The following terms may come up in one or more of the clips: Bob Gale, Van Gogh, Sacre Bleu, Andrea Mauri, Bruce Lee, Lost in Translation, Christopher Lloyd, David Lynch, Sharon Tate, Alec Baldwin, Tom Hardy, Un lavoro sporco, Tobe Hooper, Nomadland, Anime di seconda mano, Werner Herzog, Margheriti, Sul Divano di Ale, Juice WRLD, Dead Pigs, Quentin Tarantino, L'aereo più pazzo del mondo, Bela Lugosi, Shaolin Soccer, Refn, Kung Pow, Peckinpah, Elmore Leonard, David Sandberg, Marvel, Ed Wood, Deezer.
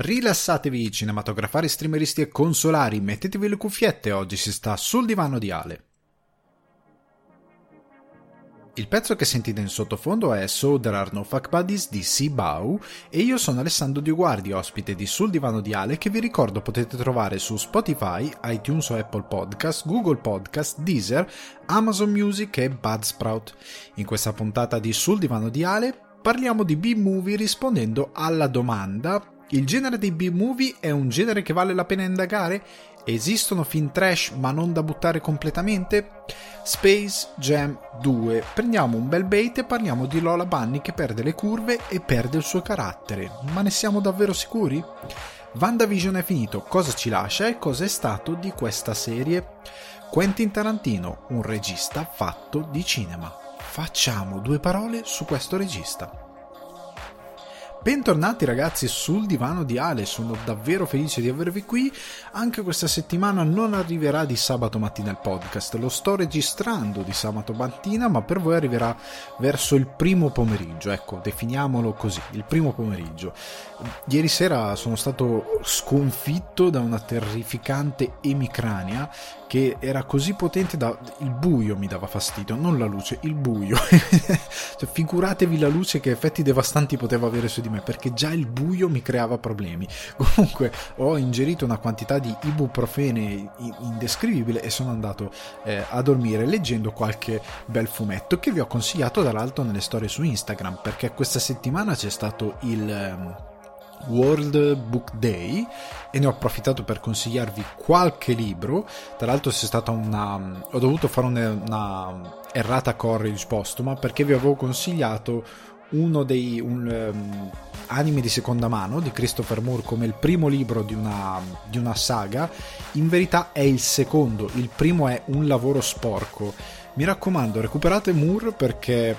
Rilassatevi cinematografari, streameristi e consolari, mettetevi le cuffiette, oggi si sta sul divano di Ale. Il pezzo che sentite in sottofondo è So There Are No Fuck Buddies di Si Bau e io sono Alessandro Di Guardi, ospite di Sul Divano di Ale, che vi ricordo potete trovare su Spotify, iTunes o Apple Podcast, Google Podcast, Deezer, Amazon Music e Buzzsprout. In questa puntata di Sul Divano di Ale parliamo di B-movie rispondendo alla domanda: il genere dei B-movie è un genere che vale la pena indagare? Esistono film trash ma non da buttare completamente? Space Jam 2. Prendiamo un bel bait e parliamo di Lola Bunny che perde le curve e perde il suo carattere. Ma ne siamo davvero sicuri? WandaVision è finito, cosa ci lascia e cosa è stato di questa serie? Quentin Tarantino, un regista fatto di cinema. Facciamo due parole su questo regista. Bentornati ragazzi sul divano di Ale, sono davvero felice di avervi qui. Anche questa settimana non arriverà di sabato mattina il podcast, lo sto registrando di sabato mattina, ma per voi arriverà verso il primo pomeriggio, ecco, definiamolo così, il primo pomeriggio. Ieri sera sono stato sconfitto da una terrificante emicrania che era così potente da... il buio mi dava fastidio, non la luce, il buio. Cioè, figuratevi la luce che effetti devastanti poteva avere su di me, perché già il buio mi creava problemi. Comunque ho ingerito una quantità di ibuprofene indescrivibile e sono andato a dormire leggendo qualche bel fumetto che vi ho consigliato dall'alto nelle storie su Instagram, perché questa settimana c'è stato il World Book Day e ne ho approfittato per consigliarvi qualche libro. Tra l'altro c'è stata ho dovuto fare una errata corrige postuma, perché vi avevo consigliato un Anime di seconda mano di Christopher Moore come il primo libro di una saga. In verità è il secondo, il primo è Un lavoro sporco. Mi raccomando, recuperate Moore perché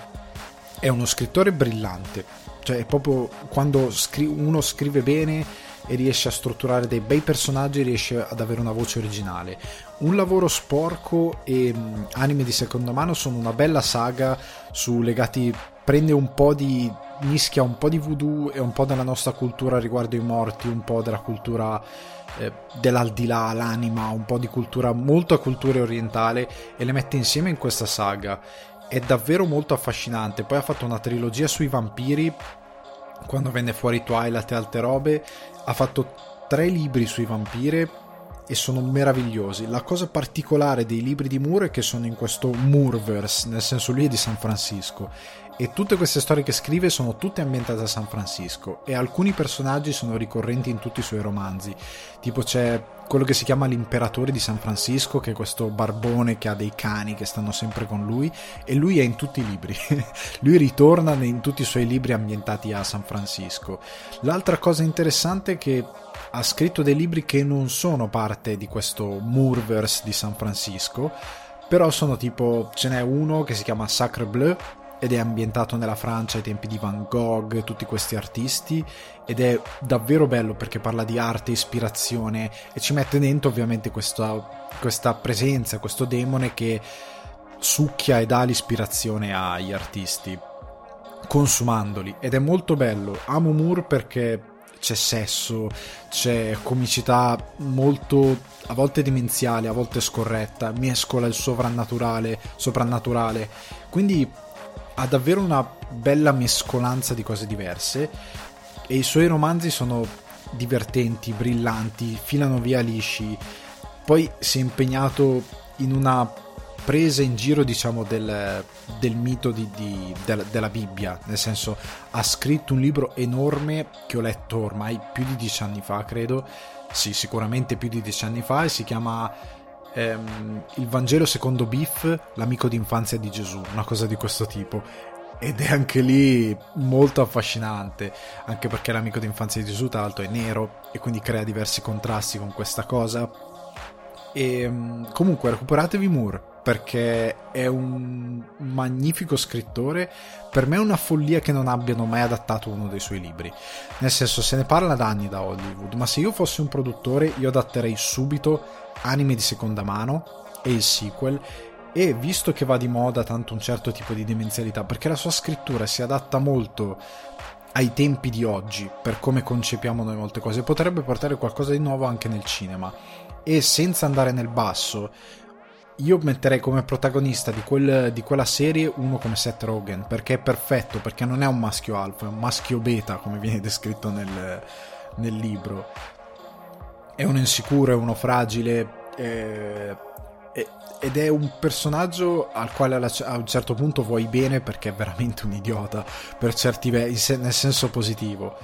è uno scrittore brillante, cioè è proprio quando uno scrive bene e riesce a strutturare dei bei personaggi, riesce ad avere una voce originale. Un lavoro sporco e Anime di seconda mano sono una bella saga su legati, prende un po' di mischia, un po' di voodoo e un po' della nostra cultura riguardo i morti, un po' della cultura dell'aldilà, l'anima, un po' di cultura, molta cultura orientale, e le mette insieme in questa saga. È davvero molto affascinante. Poi ha fatto una trilogia sui vampiri quando venne fuori Twilight e altre robe, ha fatto 3 libri sui vampiri e sono meravigliosi. La cosa particolare dei libri di Moore è che sono in questo Mooreverse, nel senso lui è di San Francisco e tutte queste storie che scrive sono tutte ambientate a San Francisco e alcuni personaggi sono ricorrenti in tutti i suoi romanzi, tipo c'è quello che si chiama l'imperatore di San Francisco, che è questo barbone che ha dei cani che stanno sempre con lui, e lui è in tutti i libri. Lui ritorna in tutti i suoi libri ambientati a San Francisco. L'altra cosa interessante è che ha scritto dei libri che non sono parte di questo Mooreverse di San Francisco, però sono tipo, ce n'è uno che si chiama Sacre Bleu ed è ambientato nella Francia ai tempi di Van Gogh, tutti questi artisti, ed è davvero bello perché parla di arte, ispirazione e ci mette dentro ovviamente questa presenza, questo demone che succhia e dà l'ispirazione agli artisti consumandoli, ed è molto bello. Amo Moore perché c'è sesso, c'è comicità molto a volte demenziale, a volte scorretta, mescola il soprannaturale, quindi ha davvero una bella mescolanza di cose diverse e i suoi romanzi sono divertenti, brillanti, filano via lisci. Poi si è impegnato in una presa in giro, diciamo, del mito della Bibbia, nel senso ha scritto un libro enorme che ho letto ormai più di 10 anni fa, credo, sì, sicuramente più di 10 anni fa, e si chiama Il Vangelo secondo Biff, l'amico d'infanzia di Gesù, una cosa di questo tipo, ed è anche lì molto affascinante, anche perché l'amico d'infanzia di Gesù tra l'altro è nero e quindi crea diversi contrasti con questa cosa. E comunque recuperatevi Moore perché è un magnifico scrittore. Per me è una follia che non abbiano mai adattato uno dei suoi libri, nel senso se ne parla da anni da Hollywood, ma se io fossi un produttore io adatterei subito Anime di seconda mano e il sequel, e visto che va di moda tanto un certo tipo di demenzialità, perché la sua scrittura si adatta molto ai tempi di oggi, per come concepiamo noi molte cose, potrebbe portare qualcosa di nuovo anche nel cinema. E senza andare nel basso, io metterei come protagonista di quella serie uno come Seth Rogen, perché è perfetto, perché non è un maschio alfa, è un maschio beta, come viene descritto nel libro. È uno insicuro, è uno fragile, ed è un personaggio al quale a un certo punto vuoi bene, perché è veramente un idiota, per certi nel senso positivo.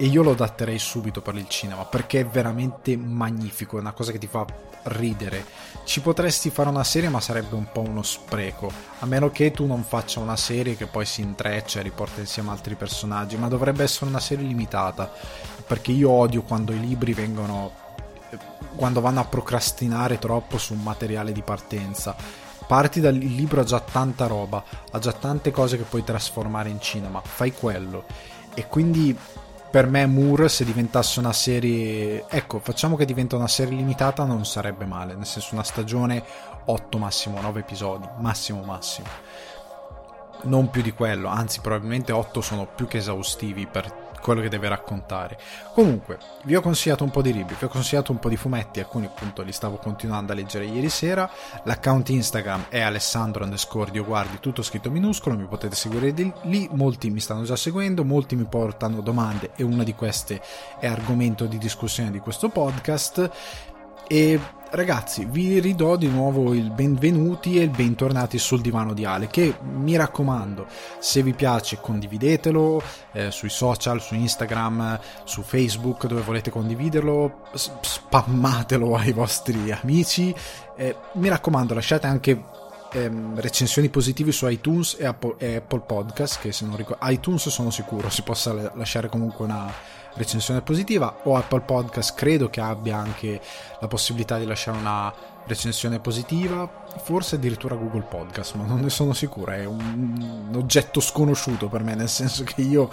E io lo adatterei subito per il cinema, perché è veramente magnifico, è una cosa che ti fa ridere. Ci potresti fare una serie, ma sarebbe un po' uno spreco, a meno che tu non faccia una serie che poi si intreccia e riporta insieme altri personaggi, ma dovrebbe essere una serie limitata, perché io odio quando i libri quando vanno a procrastinare troppo su un materiale di partenza. Parti dal libro, ha già tanta roba, ha già tante cose che puoi trasformare in cinema, fai quello. E quindi per me Moore, se diventasse una serie, ecco, facciamo che diventa una serie limitata, non sarebbe male, nel senso una stagione 8 massimo 9 episodi, massimo, non più di quello, anzi probabilmente 8 sono più che esaustivi per quello che deve raccontare. Comunque, vi ho consigliato un po' di libri, vi ho consigliato un po' di fumetti, alcuni appunto li stavo continuando a leggere ieri sera. L'account Instagram è alessandro_dioguardi, tutto scritto minuscolo, mi potete seguire lì. Molti mi stanno già seguendo, molti mi portano domande e una di queste è argomento di discussione di questo podcast. E ragazzi, vi ridò di nuovo il benvenuti e il bentornati sul divano di Ale, che mi raccomando, se vi piace condividetelo sui social, su Instagram, su Facebook, dove volete condividerlo, spammatelo ai vostri amici, mi raccomando lasciate anche recensioni positive su iTunes e Apple Podcast, che se non ricordo iTunes sono sicuro si possa lasciare comunque una recensione positiva, o Apple Podcast credo che abbia anche la possibilità di lasciare una recensione positiva, forse addirittura Google Podcast, ma non ne sono sicuro, è un oggetto sconosciuto per me, nel senso che io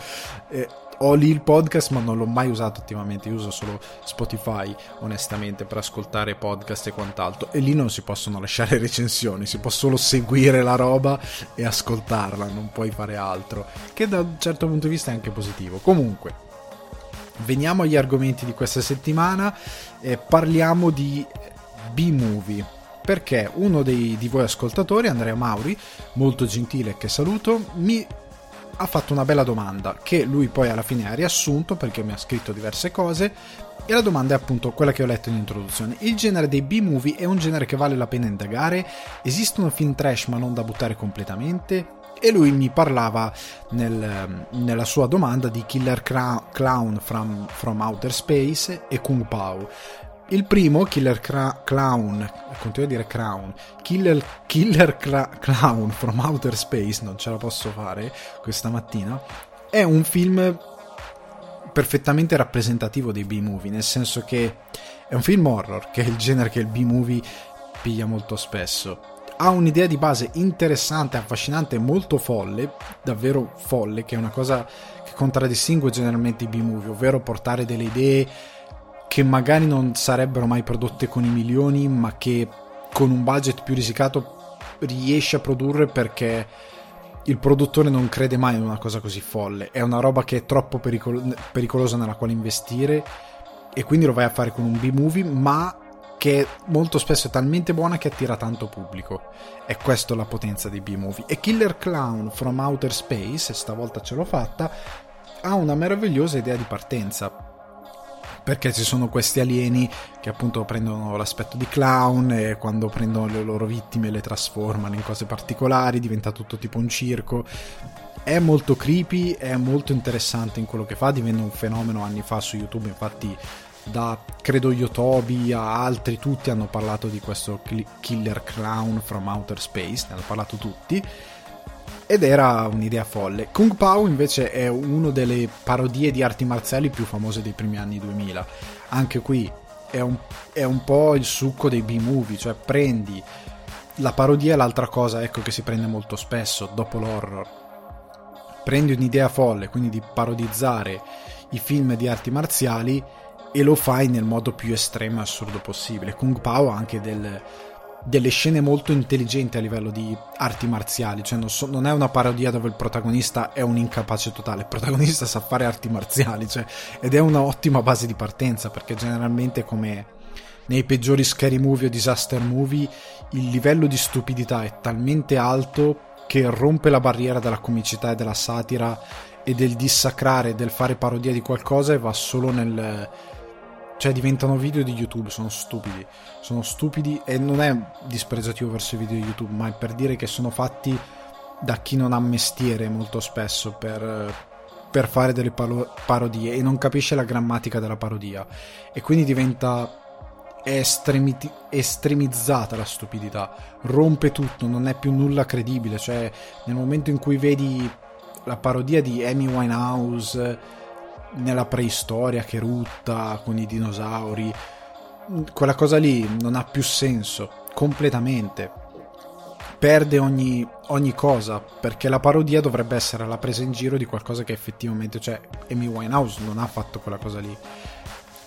ho lì il podcast ma non l'ho mai usato attivamente, io uso solo Spotify onestamente per ascoltare podcast e quant'altro, e lì non si possono lasciare recensioni, si può solo seguire la roba e ascoltarla, non puoi fare altro, che da un certo punto di vista è anche positivo. Comunque veniamo agli argomenti di questa settimana, parliamo di B-movie, perché uno di voi ascoltatori, Andrea Mauri, molto gentile che saluto, mi ha fatto una bella domanda che lui poi alla fine ha riassunto, perché mi ha scritto diverse cose, e la domanda è appunto quella che ho letto in introduzione. Il genere dei B-movie è un genere che vale la pena indagare? Esistono film trash ma non da buttare completamente? E lui mi parlava nella sua domanda di Killer Clown from Outer Space e Kung Pow. Il primo, Killer Clown from Outer Space, non ce la posso fare questa mattina, è un film perfettamente rappresentativo dei B-movie, nel senso che è un film horror, che è il genere che il B-movie piglia molto spesso. Ha un'idea di base interessante, affascinante e molto folle, davvero folle, che è una cosa che contraddistingue generalmente i B-movie, ovvero portare delle idee che magari non sarebbero mai prodotte con i milioni, ma che con un budget più risicato riesce a produrre, perché il produttore non crede mai in una cosa così folle, è una roba che è troppo pericolosa nella quale investire, e quindi lo vai a fare con un B-movie, ma che molto spesso è talmente buona che attira tanto pubblico. E questa è la potenza dei B-movie. E Killer Clown from Outer Space, stavolta ce l'ho fatta, ha una meravigliosa idea di partenza, perché ci sono questi alieni che appunto prendono l'aspetto di clown, e quando prendono le loro vittime le trasformano in cose particolari, diventa tutto tipo un circo. È molto creepy, è molto interessante in quello che fa, divenne un fenomeno anni fa su YouTube, infatti da credo Yotobi a altri tutti hanno parlato di questo Killer Clown from Outer Space, ne hanno parlato tutti, ed era un'idea folle. Kung Pao invece è una delle parodie di arti marziali più famose dei primi anni 2000, anche qui è un po' il succo dei B-movie, cioè prendi la parodia e l'altra cosa, ecco, che si prende molto spesso dopo l'horror, prendi un'idea folle, quindi di parodizzare i film di arti marziali, e lo fai nel modo più estremo e assurdo possibile. Kung Pao ha anche delle scene molto intelligenti a livello di arti marziali, cioè non è una parodia dove il protagonista è un incapace totale, il protagonista sa fare arti marziali, cioè, ed è una ottima base di partenza, perché generalmente come nei peggiori scary movie o disaster movie il livello di stupidità è talmente alto che rompe la barriera della comicità e della satira e del dissacrare, del fare parodia di qualcosa, e va solo nel... cioè diventano video di YouTube, sono stupidi, e non è dispregiativo verso i video di YouTube, ma è per dire che sono fatti da chi non ha mestiere molto spesso per fare delle parodie, e non capisce la grammatica della parodia, e quindi diventa... è estremizzata la stupidità, rompe tutto, non è più nulla credibile, cioè nel momento in cui vedi la parodia di Amy Winehouse nella preistoria che rutta con i dinosauri, quella cosa lì non ha più senso completamente, perde ogni cosa, perché la parodia dovrebbe essere la presa in giro di qualcosa che effettivamente, cioè Amy Winehouse non ha fatto quella cosa lì.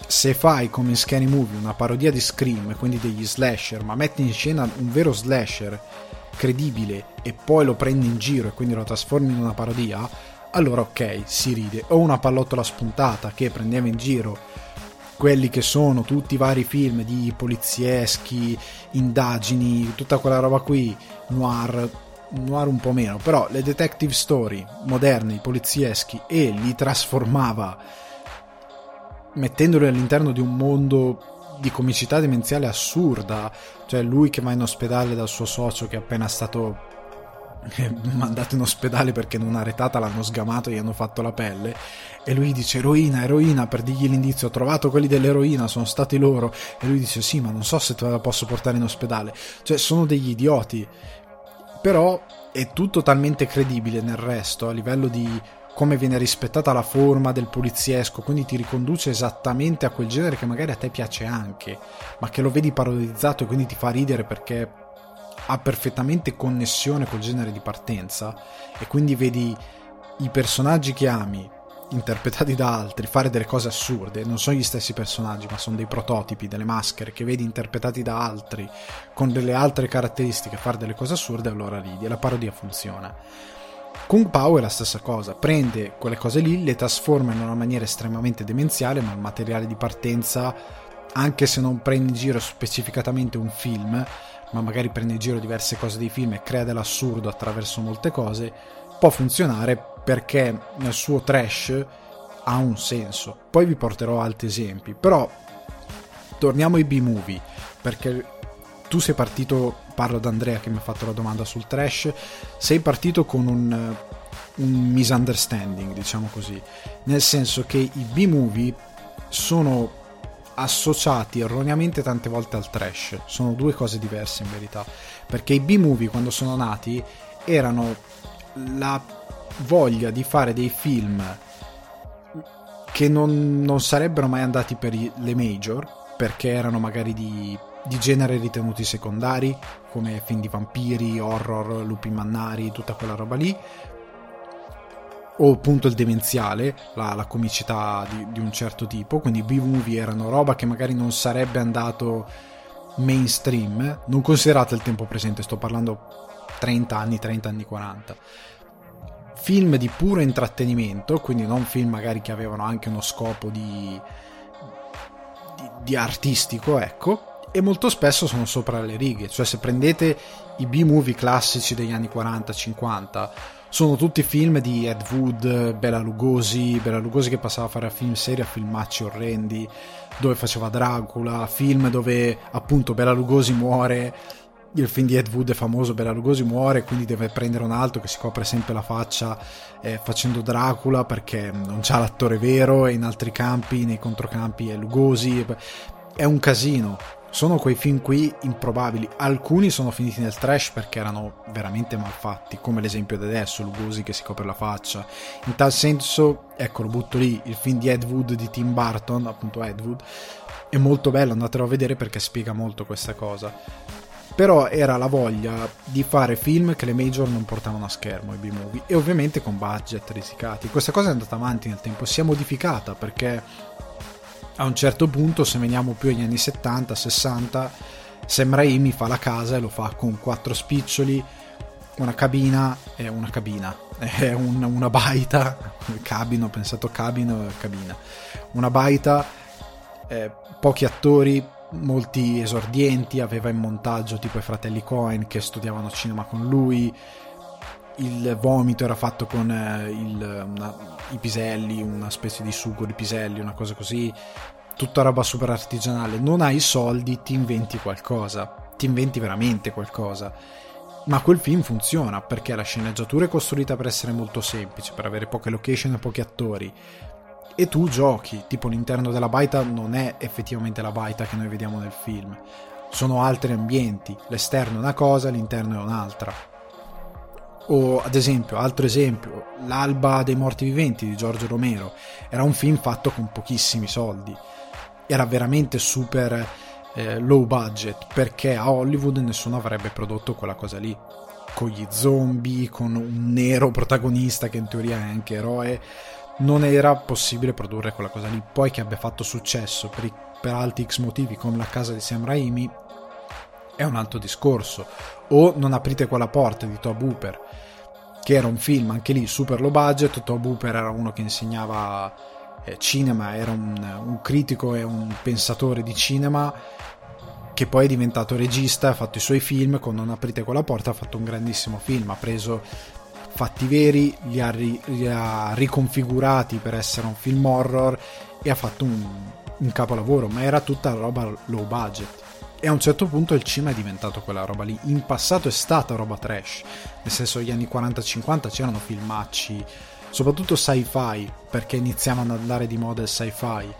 Se fai come in Scary Movie una parodia di Scream, quindi degli slasher, ma metti in scena un vero slasher credibile e poi lo prendi in giro e quindi lo trasformi in una parodia, allora ok, si ride. O una pallottola spuntata che prendeva in giro quelli che sono tutti i vari film di polizieschi, indagini, tutta quella roba qui, noir un po' meno, però le detective story moderne, i polizieschi, e li trasformava mettendoli all'interno di un mondo di comicità demenziale assurda, cioè lui che va in ospedale dal suo socio che è appena stato mandato in ospedale perché in una retata l'hanno sgamato e gli hanno fatto la pelle, e lui dice eroina, per dirgli l'indizio, ho trovato quelli dell'eroina, sono stati loro, e lui dice sì, ma non so se te la posso portare in ospedale, cioè sono degli idioti, però è tutto talmente credibile nel resto a livello di come viene rispettata la forma del poliziesco, quindi ti riconduce esattamente a quel genere che magari a te piace anche, ma che lo vedi parodizzato e quindi ti fa ridere perché ha perfettamente connessione col genere di partenza, e quindi vedi i personaggi che ami interpretati da altri fare delle cose assurde, non sono gli stessi personaggi ma sono dei prototipi, delle maschere che vedi interpretati da altri con delle altre caratteristiche fare delle cose assurde, allora ridi e la parodia funziona. Kung Pow è la stessa cosa, prende quelle cose lì, le trasforma in una maniera estremamente demenziale, ma il materiale di partenza, anche se non prende in giro specificatamente un film, ma magari prende in giro diverse cose dei film e crea dell'assurdo attraverso molte cose, può funzionare perché nel suo trash ha un senso. Poi vi porterò altri esempi, però torniamo ai B-movie, perché tu sei partito, parlo ad Andrea che mi ha fatto la domanda sul trash, sei partito con un misunderstanding, diciamo così, nel senso che i B-movie sono associati erroneamente tante volte al trash, sono due cose diverse in verità, perché i B-movie quando sono nati erano la voglia di fare dei film che non sarebbero mai andati per le major, perché erano magari di genere ritenuti secondari, come film di vampiri, horror, lupi mannari, tutta quella roba lì, o appunto il demenziale, la comicità di un certo tipo, quindi B-movie erano roba che magari non sarebbe andato mainstream, non considerate il tempo presente, sto parlando 30 anni 40, film di puro intrattenimento, quindi non film magari che avevano anche uno scopo di artistico, ecco, e molto spesso sono sopra le righe, cioè se prendete i B-movie classici degli anni 40-50 sono tutti film di Ed Wood, Bela Lugosi che passava a fare film seri a filmacci orrendi dove faceva Dracula, film dove appunto Bela Lugosi muore, il film di Ed Wood è famoso, Bela Lugosi muore, quindi deve prendere un altro che si copre sempre la faccia facendo Dracula perché non c'ha l'attore vero, e in altri campi, nei controcampi è Lugosi, è un casino. Sono quei film qui improbabili, alcuni sono finiti nel trash perché erano veramente malfatti, come l'esempio di adesso, Lugosi che si copre la faccia, in tal senso, ecco, lo butto lì, il film di Ed Wood di Tim Burton, appunto Ed Wood, è molto bello, andatelo a vedere perché spiega molto questa cosa, però era la voglia di fare film che le major non portavano a schermo, i B-movie, e ovviamente con budget risicati. Questa cosa è andata avanti nel tempo, si è modificata perché a un certo punto, se veniamo più agli anni 70-60, Sam Raimi fa la casa e lo fa con 4 spiccioli, una cabina, è una baita, cabina, una baita, pochi attori, molti esordienti, aveva in montaggio tipo i fratelli Coen che studiavano cinema con lui, il vomito era fatto con i piselli, una specie di sugo di piselli, una cosa così, tutta roba super artigianale. Non hai soldi, ti inventi veramente qualcosa, ma quel film funziona perché la sceneggiatura è costruita per essere molto semplice, per avere poche location e pochi attori, e tu giochi. Tipo, l'interno della baita non è effettivamente la baita che noi vediamo nel film, sono altri ambienti, l'esterno è una cosa, l'interno è un'altra. O ad esempio, altro esempio, L'alba dei morti viventi di Giorgio Romero era un film fatto con pochissimi soldi, era veramente super low budget, perché a Hollywood nessuno avrebbe prodotto quella cosa lì, con gli zombie, con un nero protagonista che in teoria è anche eroe. Non era possibile produrre quella cosa lì. Poi che abbia fatto successo per altri X motivi, come la casa di Sam Raimi, è un altro discorso. O Non aprite quella porta di Tobe Hooper, che era un film anche lì super low budget. Tobe Hooper era uno che insegnava cinema, era un critico e un pensatore di cinema che poi è diventato regista, ha fatto i suoi film. Con Non aprite quella porta ha fatto un grandissimo film, ha preso fatti veri, li ha riconfigurati per essere un film horror e ha fatto un capolavoro, ma era tutta roba low budget. E a un certo punto il cinema è diventato quella roba lì. In passato è stata roba trash, nel senso, gli anni 40-50 c'erano filmacci, soprattutto sci-fi, perché iniziamo ad andare di moda il sci-fi,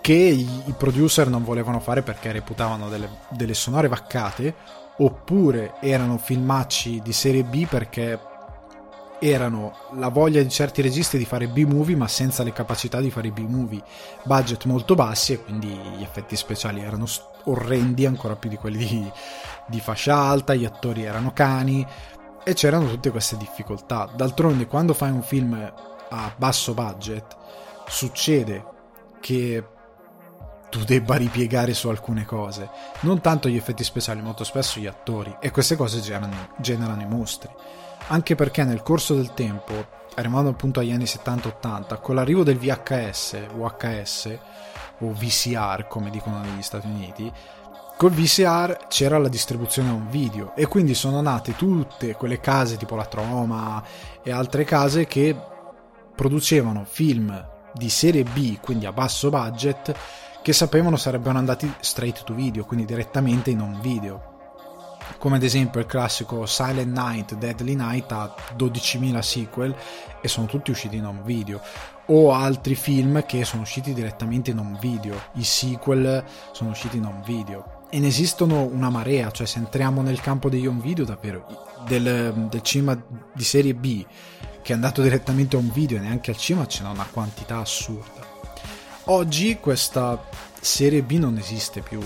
che i producer non volevano fare perché reputavano delle sonore vaccate, oppure erano filmacci di serie B perché erano la voglia di certi registi di fare B-movie ma senza le capacità di fare B-movie, budget molto bassi, e quindi gli effetti speciali erano orrendi, ancora più di quelli di fascia alta, gli attori erano cani e c'erano tutte queste difficoltà. D'altronde, quando fai un film a basso budget succede che tu debba ripiegare su alcune cose, non tanto gli effetti speciali, molto spesso gli attori, e queste cose generano i mostri. Anche perché nel corso del tempo, arrivando appunto agli anni 70-80, con l'arrivo del VHS o VCR come dicono negli Stati Uniti, col VCR c'era la distribuzione a un video, e quindi sono nate tutte quelle case tipo la Troma e altre case che producevano film di serie B, quindi a basso budget, che sapevano sarebbero andati straight to video, quindi direttamente in un video, come ad esempio il classico Silent Night, Deadly Night ha 12.000 sequel e sono tutti usciti in un video, o altri film che sono usciti direttamente in un video, i sequel sono usciti in un video, e ne esistono una marea. Cioè, se entriamo nel campo degli home video, davvero del cinema di serie B che è andato direttamente a un video e neanche al cinema, ce n'è una quantità assurda. Oggi questa serie B non esiste più.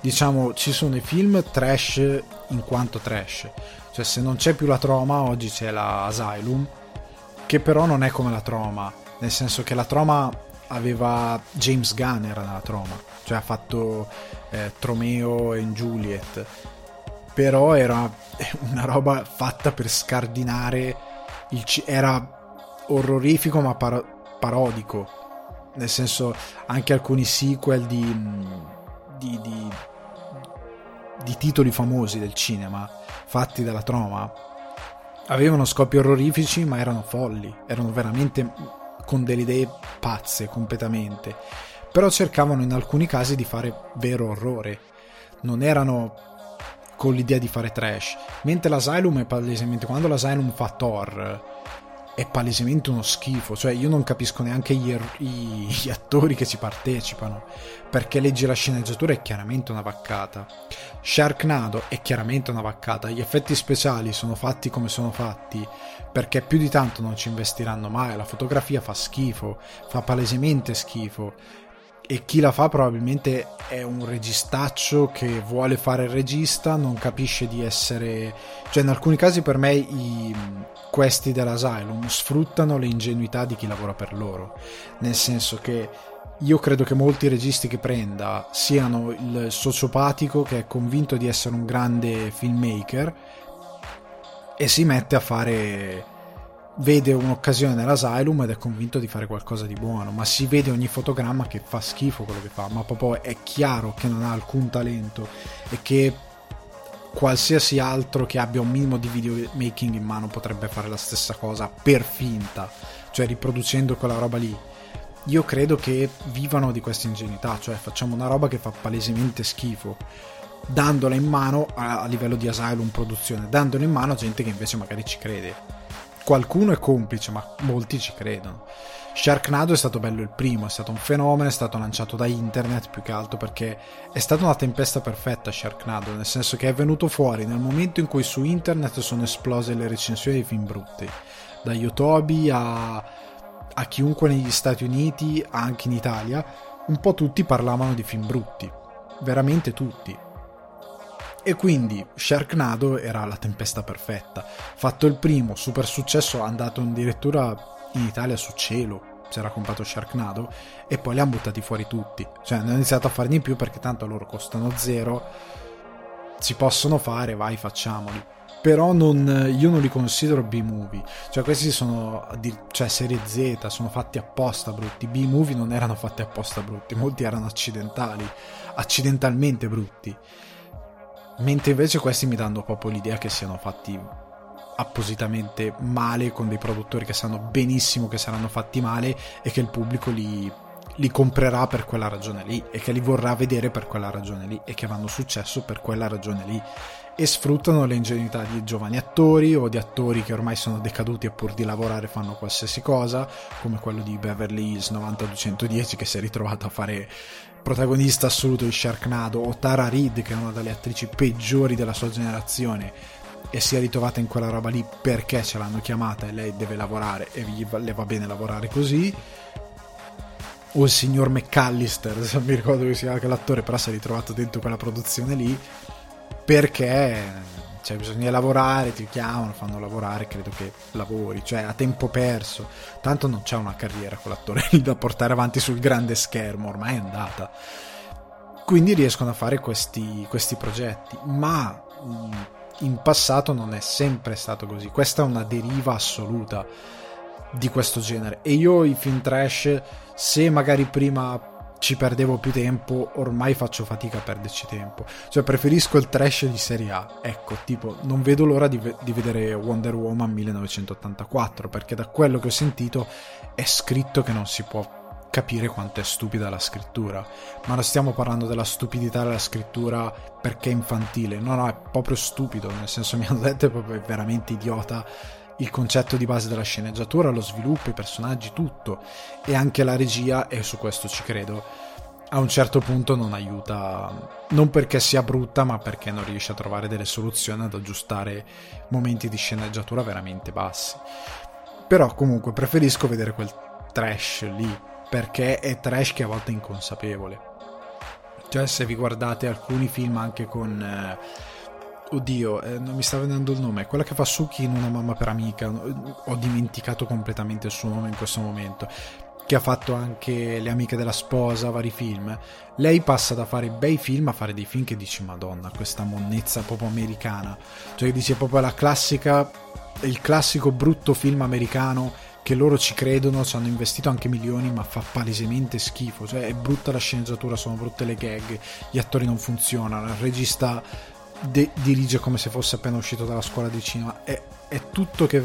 Diciamo, ci sono i film trash in quanto trash, cioè se non c'è più la Troma, oggi c'è la Asylum, che però non è come la Troma, nel senso che la Troma aveva James Gunn, era nella Troma, cioè ha fatto Tromeo e Juliet, però era una roba fatta per scardinare era orrorifico ma parodico, nel senso, anche alcuni sequel di titoli famosi del cinema fatti dalla Troma avevano scopi orrorifici ma erano folli, erano veramente con delle idee pazze completamente, però cercavano in alcuni casi di fare vero orrore, non erano con l'idea di fare trash. Mentre l'Asylum è palesemente, quando l'Asylum fa Thor è palesemente uno schifo, cioè io non capisco neanche gli attori che ci partecipano, perché leggi la sceneggiatura è chiaramente una vaccata. Sharknado è chiaramente una vaccata, gli effetti speciali sono fatti come sono fatti perché più di tanto non ci investiranno mai, la fotografia fa schifo, fa palesemente schifo, e chi la fa probabilmente è un registaccio che vuole fare il regista, non capisce di essere, cioè in alcuni casi per me questi dell'Asylum sfruttano le ingenuità di chi lavora per loro, nel senso che Io credo che molti registi che prenda siano il sociopatico che è convinto di essere un grande filmmaker e si mette a fare, vede un'occasione nell'Asylum ed è convinto di fare qualcosa di buono, ma si vede ogni fotogramma che fa schifo quello che fa, ma proprio è chiaro che non ha alcun talento e che qualsiasi altro che abbia un minimo di videomaking in mano potrebbe fare la stessa cosa per finta, cioè riproducendo quella roba lì. Io credo che vivano di questa ingenuità, cioè facciamo una roba che fa palesemente schifo, dandola in mano a livello di Asylum produzione, dandola in mano a gente che invece magari ci crede. Qualcuno è complice, ma molti ci credono. Sharknado è stato bello il primo, è stato un fenomeno, è stato lanciato da internet più che altro perché è stata una tempesta perfetta Sharknado, nel senso che è venuto fuori nel momento in cui su internet sono esplose le recensioni dei film brutti, da Yotobi a chiunque negli Stati Uniti, anche in Italia, un po' tutti parlavano di film brutti, veramente tutti. E quindi Sharknado era la tempesta perfetta. Fatto il primo, super successo, è andato addirittura in Italia su cielo, si era comprato Sharknado, e poi li hanno buttati fuori tutti. Cioè hanno iniziato a farne in più perché tanto loro costano zero, si possono fare, vai, facciamoli. Però io non li considero B-movie, cioè questi sono cioè serie Z, sono fatti apposta brutti. B-movie non erano fatti apposta brutti, molti erano accidentalmente brutti, mentre invece questi mi danno proprio l'idea che siano fatti appositamente male, con dei produttori che sanno benissimo che saranno fatti male e che il pubblico li comprerà per quella ragione lì, e che li vorrà vedere per quella ragione lì, e che vanno successo per quella ragione lì, e sfruttano le ingenuità di giovani attori o di attori che ormai sono decaduti e pur di lavorare fanno qualsiasi cosa, come quello di Beverly Hills 90210 che si è ritrovato a fare protagonista assoluto di Sharknado, o Tara Reid che è una delle attrici peggiori della sua generazione e si è ritrovata in quella roba lì perché ce l'hanno chiamata e lei deve lavorare e le va bene lavorare così. O il signor McAllister, se non mi ricordo che si chiama l'attore, però si è ritrovato dentro quella produzione lì perché, cioè, bisogna lavorare, ti chiamano, fanno lavorare, credo che lavori, cioè a tempo perso, tanto non c'è una carriera con l'attore lì da portare avanti sul grande schermo, ormai è andata. Quindi riescono a fare questi progetti, ma in passato non è sempre stato così. Questa è una deriva assoluta di questo genere, e io i film trash, se magari prima ci perdevo più tempo, ormai faccio fatica a perderci tempo, cioè preferisco il trash di serie A, ecco, tipo non vedo l'ora di vedere Wonder Woman 1984 perché da quello che ho sentito è scritto che non si può capire quanto è stupida la scrittura, ma non stiamo parlando della stupidità della scrittura perché è infantile, no, è proprio stupido, nel senso, mi hanno detto, è proprio veramente idiota il concetto di base della sceneggiatura, lo sviluppo, i personaggi, tutto, e anche la regia, e su questo ci credo, a un certo punto non aiuta, non perché sia brutta, ma perché non riesce a trovare delle soluzioni ad aggiustare momenti di sceneggiatura veramente bassi. Però comunque preferisco vedere quel trash lì, perché è trash che a volte è inconsapevole, cioè se vi guardate alcuni film anche con non mi sta venendo il nome, quella che fa Suki in Una mamma per amica, ho dimenticato completamente il suo nome in questo momento, che ha fatto anche Le amiche della sposa, vari film, lei passa da fare bei film a fare dei film che dici madonna, questa monnezza proprio americana, cioè dice proprio il classico brutto film americano che loro ci credono, ci hanno investito anche milioni, ma fa palesemente schifo, cioè è brutta la sceneggiatura, sono brutte le gag, gli attori non funzionano, il regista dirige come se fosse appena uscito dalla scuola di cinema, è tutto che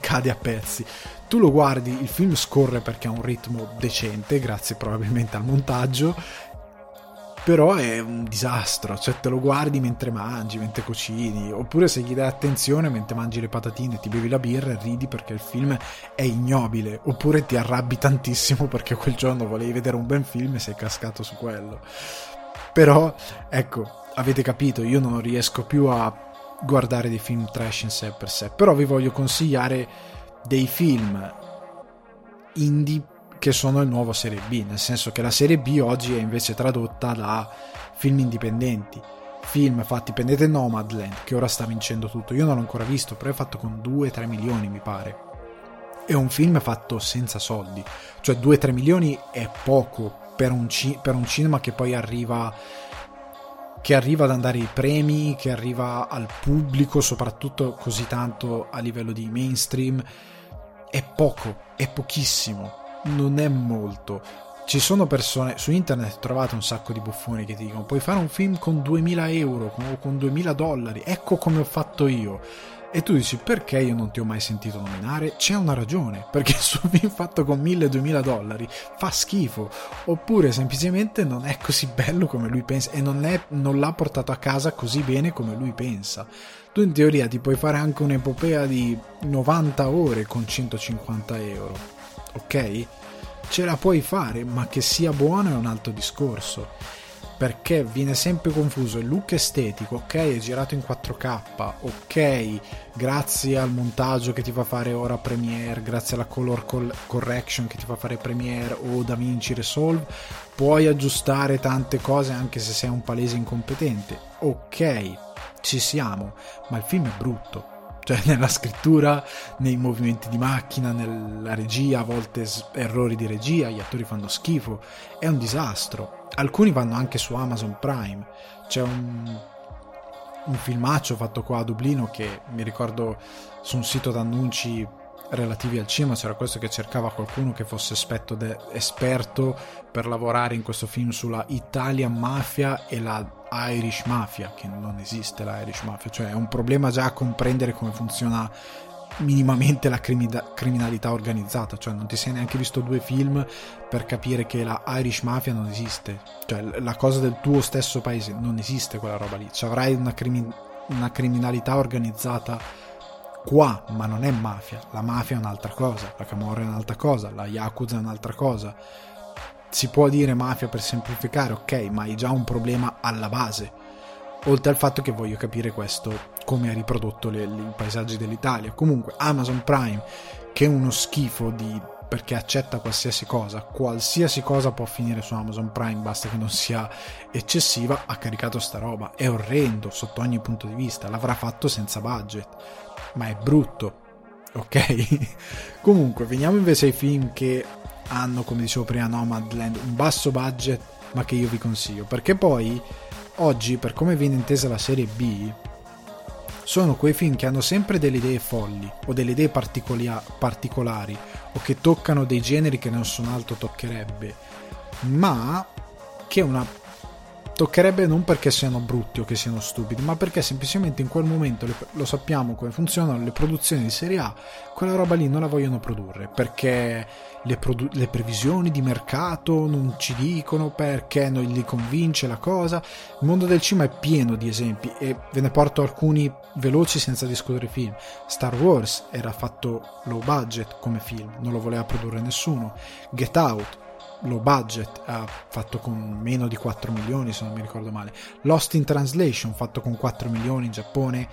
cade a pezzi. Tu lo guardi, il film scorre perché ha un ritmo decente grazie probabilmente al montaggio, però è un disastro, cioè te lo guardi mentre mangi, mentre cucini, oppure se gli dai attenzione mentre mangi le patatine, ti bevi la birra e ridi perché il film è ignobile, oppure ti arrabbi tantissimo perché quel giorno volevi vedere un bel film e sei cascato su quello. Però ecco, avete capito, io non riesco più a guardare dei film trash in sé per sé, però vi voglio consigliare dei film indie che sono il nuovo serie B, nel senso che la serie B oggi è invece tradotta da film indipendenti, film fatti, prendete Nomadland che ora sta vincendo tutto, io non l'ho ancora visto, però è fatto con 2-3 milioni mi pare, è un film fatto senza soldi, cioè 2-3 milioni è poco per un cinema che poi arriva ad andare ai premi, che arriva al pubblico, soprattutto così tanto a livello di mainstream. È poco, è pochissimo, non è molto. Ci sono persone, su internet trovate un sacco di buffoni che ti dicono puoi fare un film con 2.000 euro o con $2.000, ecco come ho fatto io. E tu dici, perché io non ti ho mai sentito nominare? C'è una ragione, perché su un film fatto con $1.000-2.000 fa schifo, oppure semplicemente non è così bello come lui pensa e non l'ha portato a casa così bene come lui pensa. Tu in teoria ti puoi fare anche un'epopea di 90 ore con €150, ok? Ce la puoi fare, ma che sia buona è un altro discorso, perché viene sempre confuso il look estetico. Ok, è girato in 4K, ok, grazie al montaggio che ti fa fare ora Premiere, grazie alla color correction che ti fa fare Premiere o DaVinci Resolve, puoi aggiustare tante cose anche se sei un palese incompetente, ok, ci siamo, ma il film è brutto, cioè nella scrittura, nei movimenti di macchina, nella regia, a volte errori di regia, gli attori fanno schifo, è un disastro. Alcuni vanno anche su Amazon Prime, c'è un filmaccio fatto qua a Dublino che mi ricordo su un sito d'annunci relativi al cinema c'era questo che cercava qualcuno che fosse esperto per lavorare in questo film sulla Italian Mafia e la Irish Mafia, che non esiste la Irish Mafia, cioè è un problema già a comprendere come funziona minimamente la criminalità organizzata, cioè non ti sei neanche visto 2 film per capire che la Irish Mafia non esiste, cioè la cosa del tuo stesso paese, non esiste quella roba lì, cioè, avrai una criminalità organizzata qua, ma non è mafia, la mafia è un'altra cosa, la camorra è un'altra cosa, la yakuza è un'altra cosa. Si può dire mafia per semplificare, ok, ma hai già un problema alla base, oltre al fatto che voglio capire questo come ha riprodotto i paesaggi dell'Italia. Comunque Amazon Prime, che è uno schifo perché accetta qualsiasi cosa può finire su Amazon Prime, basta che non sia eccessiva, ha caricato sta roba, è orrendo sotto ogni punto di vista, l'avrà fatto senza budget, ma è brutto, ok? Comunque veniamo invece ai film che hanno, come dicevo prima, Nomadland, un basso budget ma che io vi consiglio, perché poi oggi, per come viene intesa la serie B, sono quei film che hanno sempre delle idee folli o delle idee particolari o che toccano dei generi che nessun altro toccherebbe, ma che toccherebbe non perché siano brutti o che siano stupidi, ma perché semplicemente in quel momento lo sappiamo come funzionano le produzioni di serie A, quella roba lì non la vogliono produrre perché le previsioni di mercato non ci dicono, perché non li convince la cosa. Il mondo del cinema è pieno di esempi e ve ne porto alcuni veloci senza discutere film. Star Wars era fatto low budget come film, non lo voleva produrre nessuno. Get Out, low budget, fatto con meno di 4 milioni se non mi ricordo male. Lost in Translation, fatto con 4 milioni in Giappone.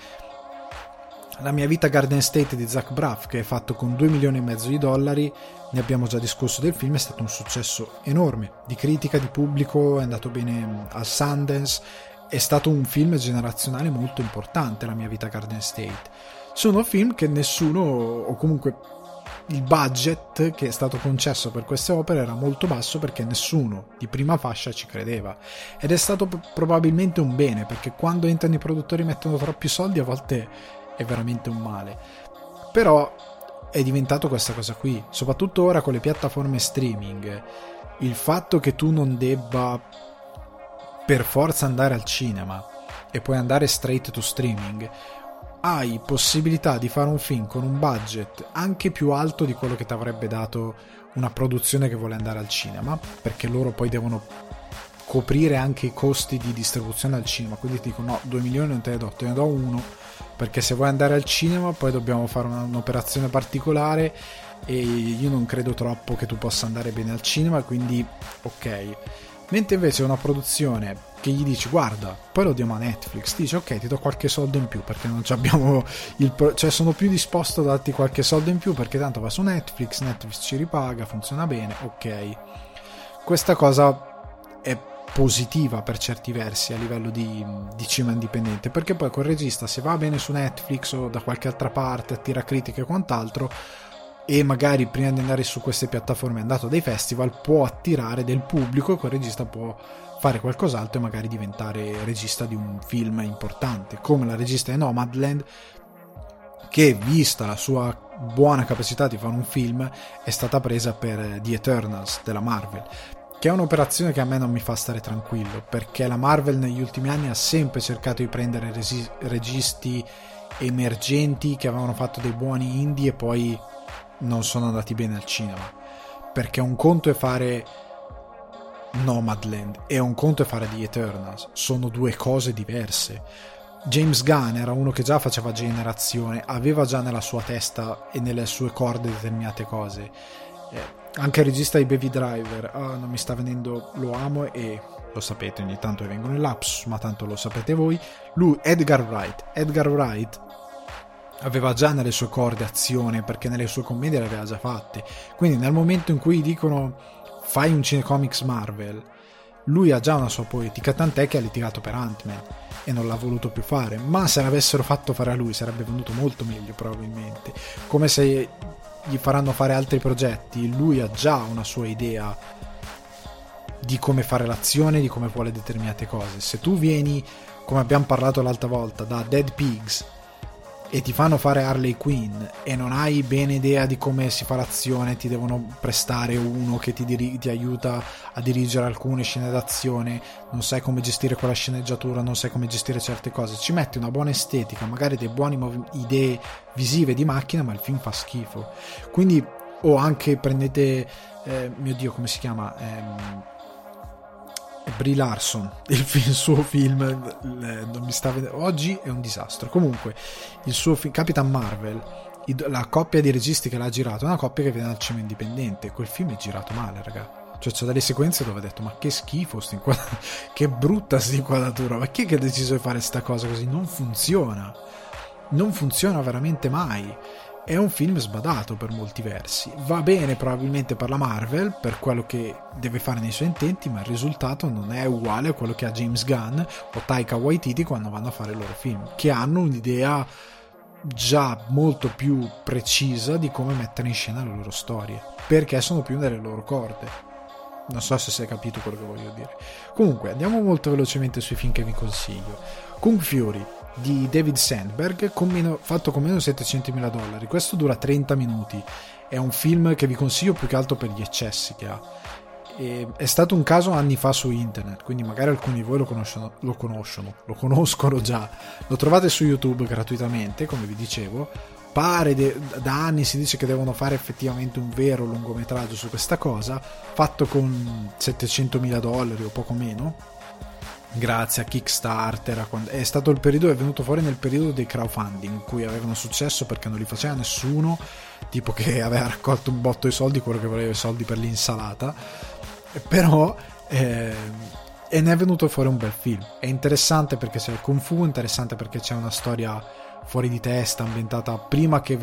La mia vita Garden State di Zach Braff, che è fatto con $2,5 milioni, ne abbiamo già discusso del film, è stato un successo enorme di critica, di pubblico, è andato bene al Sundance, è stato un film generazionale molto importante. La mia vita Garden State sono film che nessuno, o comunque il budget che è stato concesso per queste opere era molto basso perché nessuno di prima fascia ci credeva, ed è stato probabilmente un bene, perché quando entrano i produttori e mettono troppi soldi a volte è veramente un male, però è diventato questa cosa qui, soprattutto ora con le piattaforme streaming. Il fatto che tu non debba per forza andare al cinema e puoi andare straight to streaming, hai possibilità di fare un film con un budget anche più alto di quello che ti avrebbe dato una produzione che vuole andare al cinema, perché loro poi devono coprire anche i costi di distribuzione al cinema, quindi ti dico no, 2 milioni non te ne do, te ne do 1, perché se vuoi andare al cinema poi dobbiamo fare un'operazione particolare e io non credo troppo che tu possa andare bene al cinema, quindi ok. Mentre invece una produzione che gli dici guarda, poi lo diamo a Netflix, ti dice ok, ti do qualche soldo in più perché non abbiamo cioè sono più disposto a darti qualche soldo in più perché tanto va su Netflix, Netflix ci ripaga, funziona bene, ok. Questa cosa è positiva per certi versi a livello di cinema indipendente, perché poi quel regista, se va bene su Netflix o da qualche altra parte, attira critiche e quant'altro, e magari prima di andare su queste piattaforme è andato a dei festival, può attirare del pubblico e quel regista può fare qualcos'altro e magari diventare regista di un film importante, come la regista di Nomadland, che vista la sua buona capacità di fare un film è stata presa per The Eternals della Marvel, che è un'operazione che a me non mi fa stare tranquillo, perché la Marvel negli ultimi anni ha sempre cercato di prendere registi emergenti che avevano fatto dei buoni indie e poi non sono andati bene al cinema, perché un conto è fare Nomadland e un conto è fare The Eternals, sono due cose diverse. James Gunn era uno che già faceva generazione, aveva già nella sua testa e nelle sue corde determinate cose, anche il regista di Baby Driver, non mi sta venendo, lo amo e lo sapete, ogni tanto vengono in lapsus, ma tanto lo sapete voi, lui, Edgar Wright aveva già nelle sue corde azione, perché nelle sue commedie le aveva già fatte, quindi nel momento in cui dicono fai un cinecomics Marvel, lui ha già una sua poetica, tant'è che ha litigato per Ant-Man e non l'ha voluto più fare, ma se l'avessero fatto fare a lui sarebbe venuto molto meglio probabilmente, come se gli faranno fare altri progetti, lui ha già una sua idea di come fare l'azione, di come vuole determinate cose. Se tu vieni, come abbiamo parlato l'altra volta, da Dead Pigs e ti fanno fare Harley Quinn e non hai bene idea di come si fa l'azione, ti devono prestare uno che ti aiuta a dirigere alcune scene d'azione, non sai come gestire quella sceneggiatura, non sai come gestire certe cose, ci metti una buona estetica, magari dei buoni idee visive di macchina, ma il film fa schifo. Quindi o anche prendete mio Dio, come si chiama, Brie Larson, il suo film non mi sta vedendo, oggi è un disastro, comunque il suo film Capitan Marvel, la coppia di registi che l'ha girato è una coppia che viene dal cinema indipendente, quel film è girato male, raga, cioè c'è delle sequenze dove ho detto ma che schifo che brutta sta inquadratura, ma chi è che ha deciso di fare sta cosa così, non funziona veramente mai, è un film sbadato per molti versi, va bene probabilmente per la Marvel, per quello che deve fare nei suoi intenti, ma il risultato non è uguale a quello che ha James Gunn o Taika Waititi quando vanno a fare i loro film, che hanno un'idea già molto più precisa di come mettere in scena le loro storie, perché sono più nelle loro corde. Non so se si è capito quello che voglio dire. Comunque andiamo molto velocemente sui film che vi consiglio. Kung Fury di David Sandberg, fatto con meno $700,000, questo dura 30 minuti, è un film che vi consiglio più che altro per gli eccessi che ha, è stato un caso anni fa su internet, quindi magari alcuni di voi lo conoscono già, lo trovate su YouTube gratuitamente, come vi dicevo, pare da anni si dice che devono fare effettivamente un vero lungometraggio su questa cosa, fatto con $700,000 o poco meno, grazie a Kickstarter, è stato il periodo, è venuto fuori nel periodo dei crowdfunding in cui avevano successo perché non li faceva nessuno, tipo che aveva raccolto un botto di soldi, quello che voleva i soldi per l'insalata, però e ne è venuto fuori un bel film, è interessante perché c'è il Kung Fu, interessante perché c'è una storia fuori di testa ambientata prima che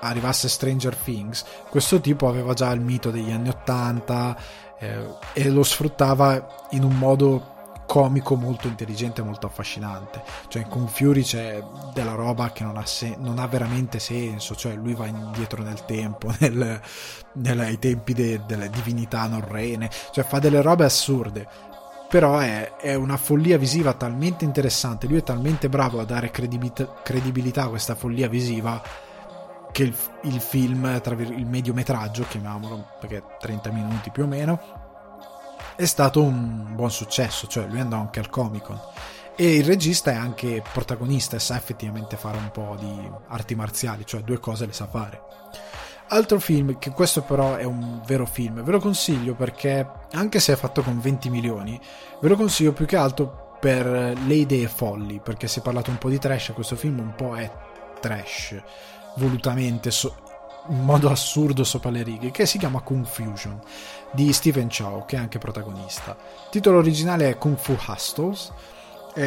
arrivasse Stranger Things, questo tipo aveva già il mito degli anni 80 e lo sfruttava in un modo comico molto intelligente e molto affascinante, cioè in Kung Fury c'è della roba che non ha veramente senso, cioè lui va indietro nel tempo, ai tempi delle divinità norrene, cioè fa delle robe assurde, però è una follia visiva talmente interessante, lui è talmente bravo a dare credibilità a questa follia visiva che il film, il mediometraggio, chiamiamolo, perché 30 minuti più o meno, è stato un buon successo, cioè lui andò anche al Comic Con e il regista è anche protagonista e sa effettivamente fare un po' di arti marziali, cioè due cose le sa fare. Altro film, che questo però è un vero film, ve lo consiglio perché anche se è fatto con 20 milioni, ve lo consiglio più che altro per le idee folli, perché si è parlato un po' di trash, questo film un po' è trash volutamente, in modo assurdo sopra le righe, che si chiama Kung Fusion di Stephen Chow, che è anche protagonista. Il titolo originale è Kung Fu Hustles,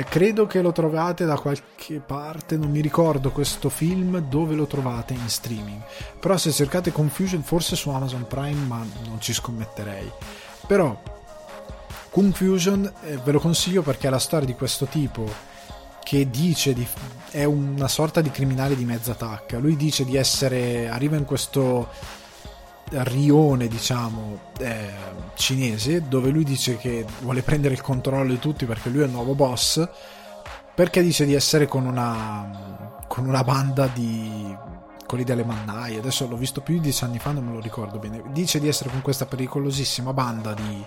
credo che lo trovate da qualche parte, non mi ricordo questo film dove lo trovate in streaming, però se cercate Kung Fusion forse su Amazon Prime, ma non ci scommetterei. Però Kung Fusion ve lo consiglio perché è la storia di questo tipo che dice di è una sorta di criminale di mezza tacca. Lui dice di essere, arriva in questo rione, diciamo, cinese, dove lui dice che vuole prendere il controllo di tutti perché lui è il nuovo boss, perché dice di essere con una banda di quelli delle mannaie, adesso l'ho visto più di 10 anni fa, non me lo ricordo bene. Dice di essere con questa pericolosissima banda di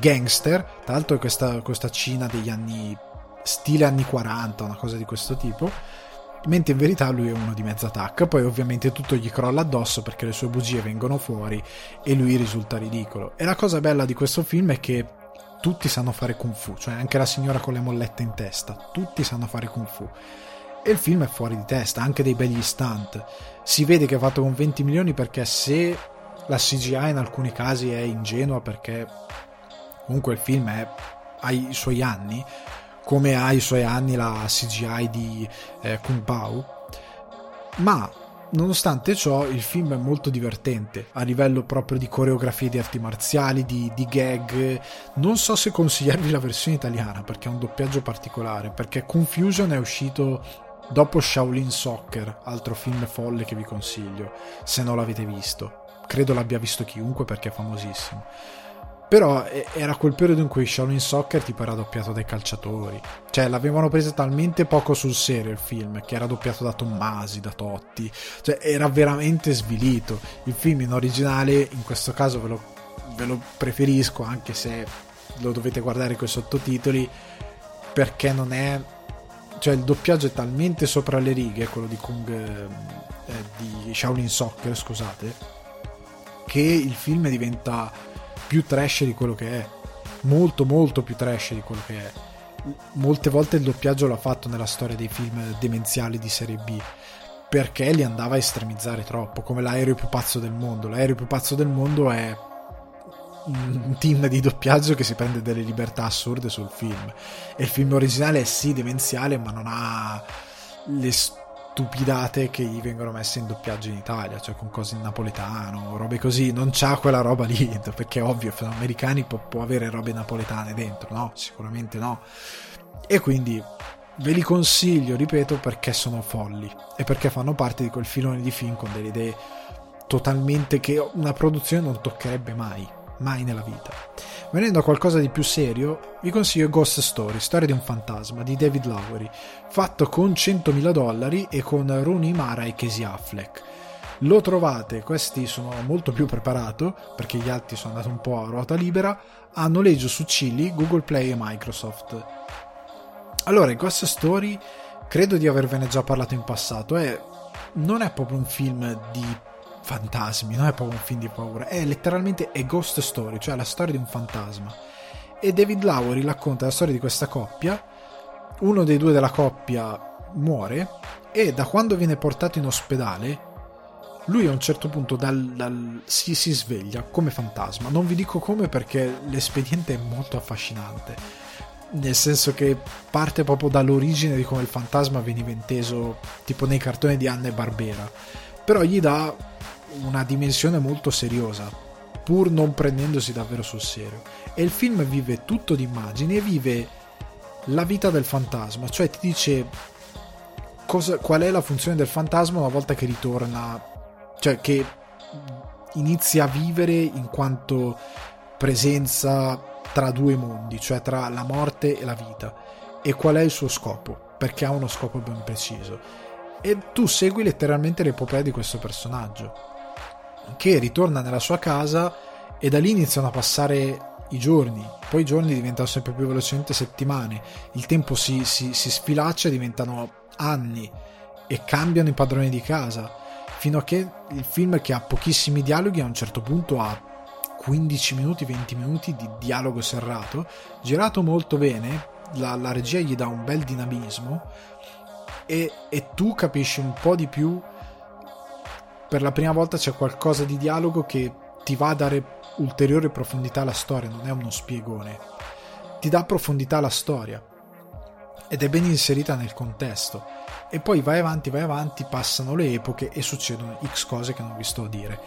gangster, tra l'altro è questa Cina degli anni, stile anni 40, una cosa di questo tipo, mentre in verità lui è uno di mezza tacca. Poi ovviamente tutto gli crolla addosso perché le sue bugie vengono fuori e lui risulta ridicolo. E la cosa bella di questo film è che tutti sanno fare Kung Fu, cioè anche la signora con le mollette in testa, tutti sanno fare Kung Fu, e il film è fuori di testa, anche dei begli stunt. Si vede che è fatto con 20 milioni perché se la CGI in alcuni casi è ingenua, perché comunque il film ha i suoi anni, come ha i suoi anni la CGI di Kung Pow, ma nonostante ciò il film è molto divertente a livello proprio di coreografie, di arti marziali, di gag. Non so se consigliarvi la versione italiana perché ha un doppiaggio particolare, perché Kung Fusion è uscito dopo Shaolin Soccer, altro film folle che vi consiglio se non l'avete visto, credo l'abbia visto chiunque perché è famosissimo. Però era quel periodo in cui Shaolin Soccer tipo era doppiato dai calciatori, cioè l'avevano preso talmente poco sul serio il film che era doppiato da Tommasi, da Totti, cioè era veramente svilito. Il film in originale in questo caso ve lo preferisco, anche se lo dovete guardare con i sottotitoli, perché non è, cioè il doppiaggio è talmente sopra le righe, quello di Shaolin Soccer, scusate, che il film diventa più trash di quello che è, molto molto più trash di quello che è. Molte volte il doppiaggio l'ha fatto nella storia dei film demenziali di serie B perché li andava a estremizzare troppo, come L'aereo più pazzo del mondo. L'aereo più pazzo del mondo è un team di doppiaggio che si prende delle libertà assurde sul film, e il film originale è sì demenziale ma non ha le stupidate che gli vengono messe in doppiaggio in Italia, cioè con cose in napoletano, robe così, non c'ha quella roba lì, perché ovvio film americani può avere robe napoletane dentro, no, sicuramente no. E quindi ve li consiglio, ripeto, perché sono folli e perché fanno parte di quel filone di film con delle idee totalmente che una produzione non toccherebbe mai nella vita. Venendo a qualcosa di più serio, vi consiglio Ghost Story, Storia di un fantasma di David Lowery, fatto con $100.000 e con Rooney Mara e Casey Affleck. Lo trovate, questi sono molto più preparato perché gli altri sono andati un po' a ruota libera, a noleggio su Chili, Google Play e Microsoft. Allora, Ghost Story credo di avervene già parlato in passato, non è proprio un film di fantasmi, non è proprio un film di paura, è letteralmente a Ghost Story, cioè la storia di un fantasma, e David Lowery racconta la storia di questa coppia. Uno dei due della coppia muore e da quando viene portato in ospedale lui a un certo punto si sveglia come fantasma. Non vi dico come perché l'espediente è molto affascinante, nel senso che parte proprio dall'origine di come il fantasma veniva inteso tipo nei cartoni di Hanna e Barbera, però gli dà una dimensione molto seriosa pur non prendendosi davvero sul serio, e il film vive tutto di immagini e vive la vita del fantasma, cioè ti dice qual è la funzione del fantasma una volta che ritorna, cioè che inizia a vivere in quanto presenza tra due mondi, cioè tra la morte e la vita, e qual è il suo scopo, perché ha uno scopo ben preciso, e tu segui letteralmente l'epopea di questo personaggio che ritorna nella sua casa e da lì iniziano a passare i giorni, poi i giorni diventano sempre più velocemente settimane, il tempo si sfilaccia e diventano anni e cambiano i padroni di casa, fino a che il film, che ha pochissimi dialoghi, a un certo punto ha 15 minuti, 20 minuti di dialogo serrato, girato molto bene, la regia gli dà un bel dinamismo e tu capisci un po' di più. Per la prima volta c'è qualcosa di dialogo che ti va a dare ulteriore profondità alla storia, non è uno spiegone, ti dà profondità alla storia. ed è ben inserita nel contesto. E poi vai avanti, passano le epoche e succedono X cose che non vi sto a dire.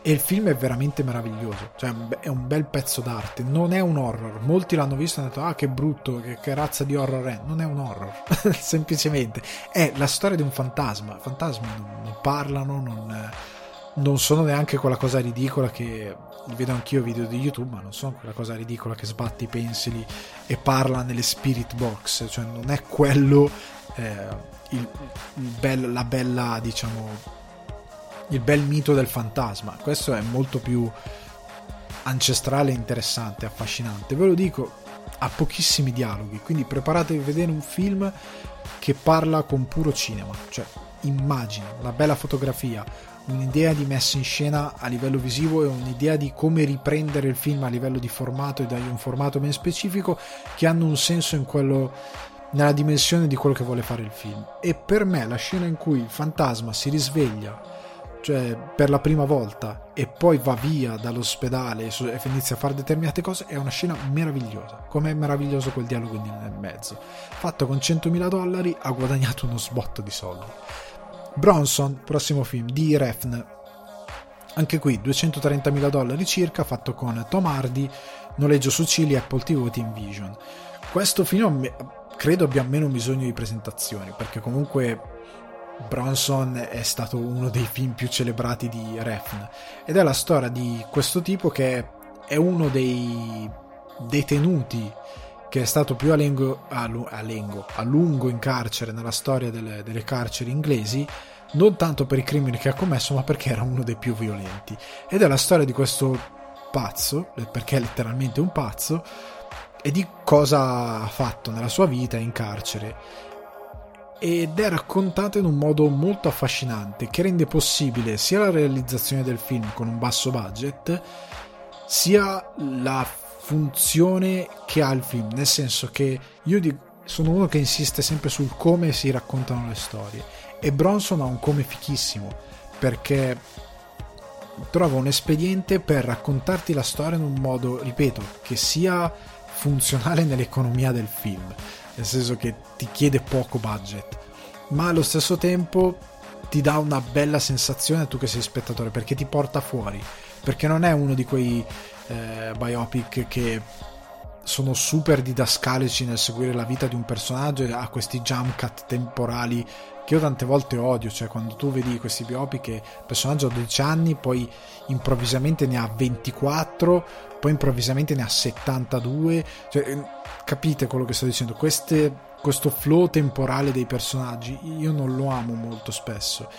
E il film è veramente meraviglioso, cioè è un bel pezzo d'arte, non è un horror. Molti l'hanno visto e hanno detto che brutto, che razza di horror è. Non è un horror semplicemente è la storia di un fantasma. Fantasmi non parlano, non sono neanche quella cosa ridicola che vedo anch'io video di YouTube, ma non sono quella cosa ridicola che sbatte i pensili e parla nelle spirit box, cioè non è quello il bel mito del fantasma. Questo è molto più ancestrale, interessante, affascinante, ve lo dico. Ha pochissimi dialoghi, quindi preparatevi a vedere un film che parla con puro cinema, cioè immagini, una bella fotografia, un'idea di messa in scena a livello visivo e un'idea di come riprendere il film a livello di formato e dargli un formato ben specifico, che hanno un senso in quello, nella dimensione di quello che vuole fare il film. E per me la scena in cui il fantasma si risveglia, cioè per la prima volta, e poi va via dall'ospedale e inizia a fare determinate cose, è una scena meravigliosa. Com'è meraviglioso quel dialogo nel mezzo, fatto con $100.000, ha guadagnato uno sbotto di soldi. Bronson, prossimo film di Refn, anche qui $230.000 circa, fatto con Tom Hardy, noleggio su Cili, Apple TV e Team Vision. Questo film credo abbia meno bisogno di presentazioni, perché comunque Bronson è stato uno dei film più celebrati di Refn, ed è la storia di questo tipo che è uno dei detenuti che è stato più a lungo in carcere nella storia delle carceri inglesi, non tanto per i crimini che ha commesso, ma perché era uno dei più violenti. Ed è la storia di questo pazzo, perché è letteralmente un pazzo, e di cosa ha fatto nella sua vita in carcere. Ed è raccontato in un modo molto affascinante, che rende possibile sia la realizzazione del film con un basso budget, sia la funzione che ha il film, nel senso che sono uno che insiste sempre sul come si raccontano le storie, e Bronson ha un come fichissimo, perché trova un espediente per raccontarti la storia in un modo, ripeto, che sia funzionale nell'economia del film, nel senso che ti chiede poco budget, ma allo stesso tempo ti dà una bella sensazione a tu che sei spettatore, perché ti porta fuori, perché non è uno di quei biopic che sono super didascalici nel seguire la vita di un personaggio e ha questi jump cut temporali che io tante volte odio, cioè quando tu vedi questi biopic che il personaggio ha 12 anni, poi improvvisamente ne ha 24, poi improvvisamente ne ha 72, cioè, capite quello che sto dicendo? Questo flow temporale dei personaggi io non lo amo molto spesso.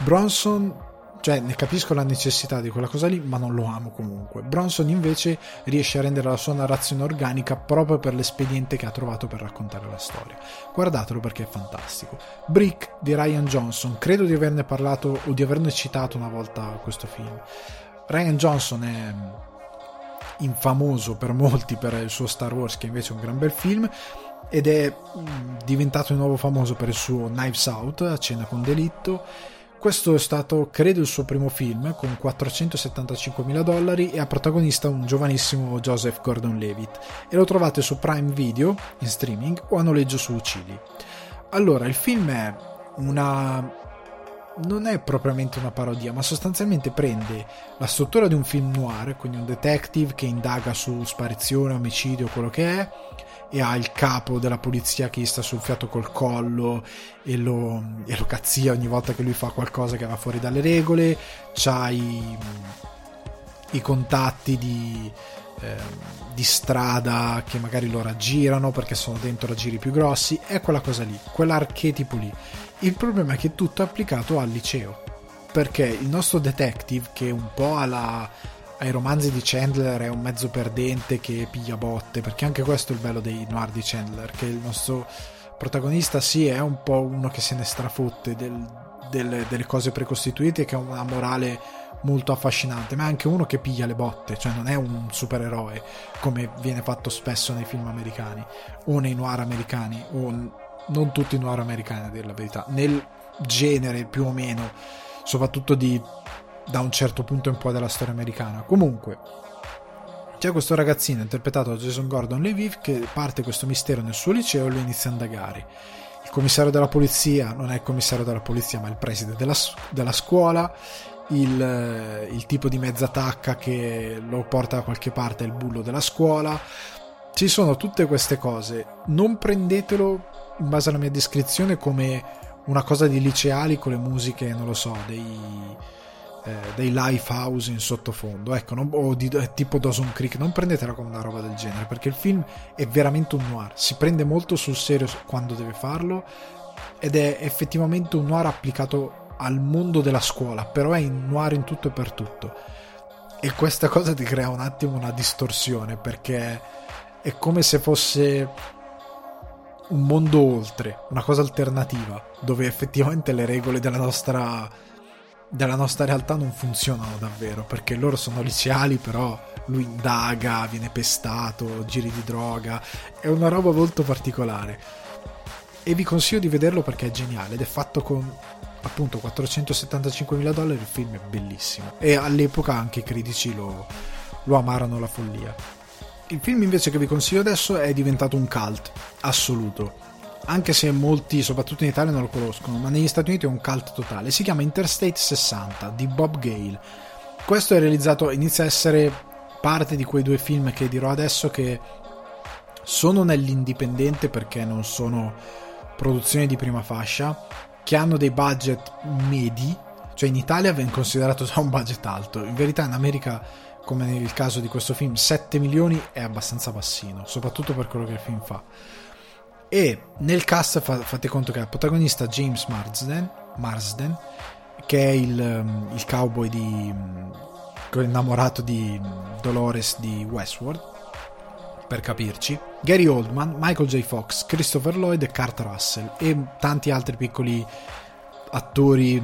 Bronson, cioè ne capisco la necessità di quella cosa lì, ma non lo amo comunque. Bronson invece riesce a rendere la sua narrazione organica proprio per l'espediente che ha trovato per raccontare la storia. Guardatelo perché è fantastico. Brick di Rian Johnson, credo di averne parlato o di averne citato una volta questo film. Rian Johnson è infamoso per molti per il suo Star Wars, che invece è un gran bel film, ed è diventato di nuovo famoso per il suo Knives Out, A cena con delitto. Questo è stato, credo, il suo primo film, con $475.000, e ha protagonista un giovanissimo Joseph Gordon-Levitt, e lo trovate su Prime Video in streaming o a noleggio su Cili. Allora, il film non è propriamente una parodia, ma sostanzialmente prende la struttura di un film noir, quindi un detective che indaga su sparizione, omicidio, quello che è, e ha il capo della polizia che gli sta sul fiato col collo e lo cazzia ogni volta che lui fa qualcosa che va fuori dalle regole. C'ha i contatti di strada che magari lo raggirano perché sono dentro raggiri più grossi. È quella cosa lì, quell'archetipo lì. Il problema è che tutto è applicato al liceo, perché il nostro detective, che è un po' ai romanzi di Chandler, è un mezzo perdente che piglia botte, perché anche questo è il bello dei noir di Chandler, che il nostro protagonista sì è un po' uno che se ne strafotte delle cose precostituite, che ha una morale molto affascinante, ma è anche uno che piglia le botte, cioè non è un supereroe come viene fatto spesso nei film americani o nei noir americani, o non tutti i noir americani a dire la verità, nel genere più o meno, soprattutto da un certo punto in poi della storia americana. Comunque, C'è questo ragazzino interpretato da Jason Gordon-Levitt che parte questo mistero nel suo liceo e lo inizia a indagare. Il commissario della polizia non è il commissario della polizia, ma il preside della scuola. Il tipo di mezza tacca che lo porta da qualche parte è il bullo della scuola. Ci sono tutte queste cose. Non prendetelo, in base alla mia descrizione, come una cosa di liceali con le musiche, non lo so, dei Lifehouse in sottofondo, ecco, tipo Dawson Creek. Non prendetela come una roba del genere, perché il film è veramente un noir, si prende molto sul serio quando deve farlo, ed è effettivamente un noir applicato al mondo della scuola, però è un noir in tutto e per tutto, e questa cosa ti crea un attimo una distorsione, perché è come se fosse un mondo oltre, una cosa alternativa, dove effettivamente le regole della nostra realtà non funzionano davvero, perché loro sono liceali, però lui indaga, viene pestato, giri di droga, è una roba molto particolare, e vi consiglio di vederlo perché è geniale, ed è fatto con appunto $475,000. Il film è bellissimo, e all'epoca anche i critici lo amarono la follia. Il film invece che vi consiglio adesso è diventato un cult assoluto, anche se molti, soprattutto in Italia, non lo conoscono, ma negli Stati Uniti è un cult totale. Si chiama Interstate 60 di Bob Gale. Questo è realizzato, inizia a essere parte di quei due film che dirò adesso, che sono nell'indipendente perché non sono produzioni di prima fascia, che hanno dei budget medi, cioè in Italia viene considerato già un budget alto, in verità in America, come nel caso di questo film, 7 milioni è abbastanza bassino, soprattutto per quello che il film fa. E nel cast fate conto che è il protagonista James Marsden, che è il cowboy innamorato di Dolores di Westworld, per capirci, Gary Oldman, Michael J. Fox, Christopher Lloyd e Kurt Russell, e tanti altri piccoli attori